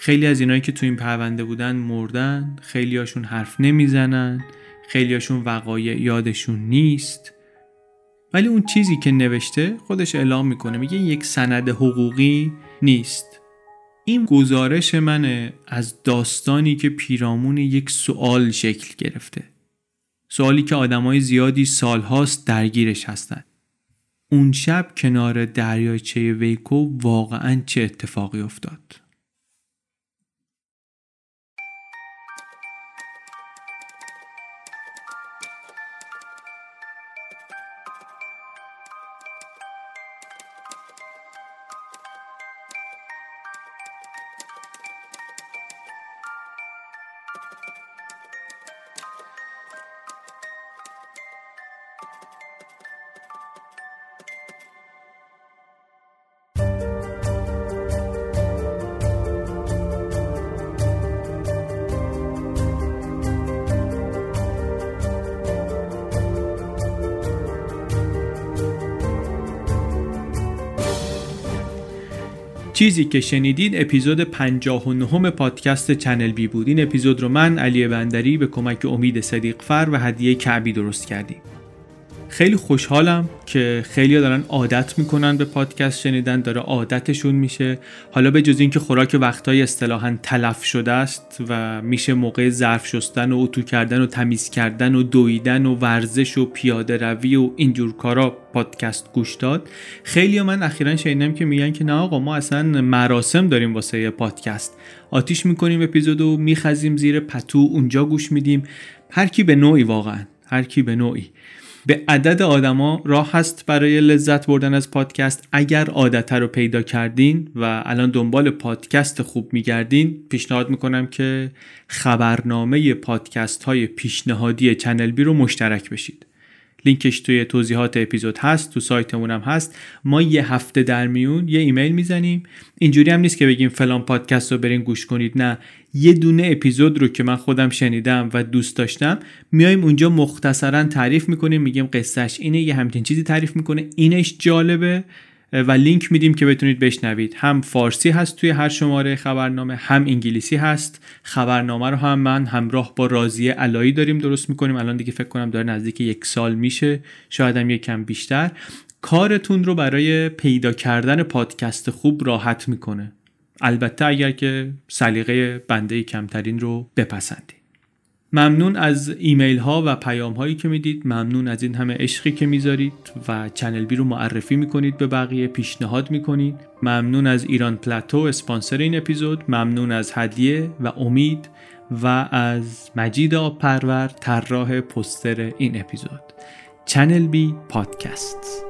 خیلی از اینایی که تو این پرونده بودن مردن، خیلی هاشون حرف نمیزنن، خیلی هاشون وقایع یادشون نیست. ولی اون چیزی که نوشته خودش اعلام میکنه، میگه یک سند حقوقی نیست. این گزارش منه از داستانی که پیرامون یک سوال شکل گرفته. سوالی که آدمای زیادی سالهاست درگیرش هستن. اون شب کنار دریاچه ویکو واقعاً چه اتفاقی افتاد؟ چیزی که شنیدید اپیزود پنجاه و نه پادکست چنل بی بود. این اپیزود رو من علی بندری به کمک امید صدیقفر و هدیه کعبی درست کردیم. خیلی خوشحالم که خیلی‌ها دارن عادت میکنن به پادکست شنیدن، داره عادتشون میشه. حالا به جز این که خوراک وقتای اصطلاحاً تلف شده است و میشه موقع ظرف شستن و اتو کردن و تمیز کردن و دویدن و ورزش و پیاده روی و اینجور کارا پادکست گوش داد، خیلی‌ها من اخیراً شنیدم که میگن که نه آقا ما اصلاً مراسم داریم واسه پادکست، آتیش میکنیم اپیزودو، میخزیم زیر پتو، اونجا گوش میدیم. هر کی به نوعی، واقعاً هر کی به نوعی. به عدد آدما راه هست برای لذت بردن از پادکست. اگر عادت رو پیدا کردین و الان دنبال پادکست خوب میگردین، پیشنهاد میکنم که خبرنامه پادکست های پیشنهادی چنل بی رو مشترک بشید. لینکش توی توضیحات اپیزود هست، تو سایتمون هم هست. ما یه هفته در میون یه ایمیل میزنیم. اینجوری هم نیست که بگیم فلان پادکست رو برین گوش کنید، نه. یه دونه اپیزود رو که من خودم شنیدم و دوست داشتم میایم اونجا مختصرا تعریف میکنیم، میگیم قصهش اینه، یه همچین چیزی تعریف میکنه، اینش جالبه و لینک میدیم که بتونید بشنوید. هم فارسی هست توی هر شماره خبرنامه، هم انگلیسی هست. خبرنامه رو هم من همراه با راضیه علایی داریم درست میکنیم. الان دیگه فکر کنم داره نزدیک یک سال میشه، شاید هم یک کم بیشتر. کارتون رو برای پیدا کردن پادکست خوب راحت میکنه، البته اگر که سلیقه بنده کمترین رو بپسندید. ممنون از ایمیل ها و پیام هایی که میدید، ممنون از این همه عشقی که میذارید و چنل بی رو معرفی میکنید به بقیه، پیشنهاد میکنید. ممنون از ایران پلاتو اسپانسر این اپیزود، ممنون از هدیه و امید و از مجید آب‌پرور طراح پوستر این اپیزود. چنل بی پادکست.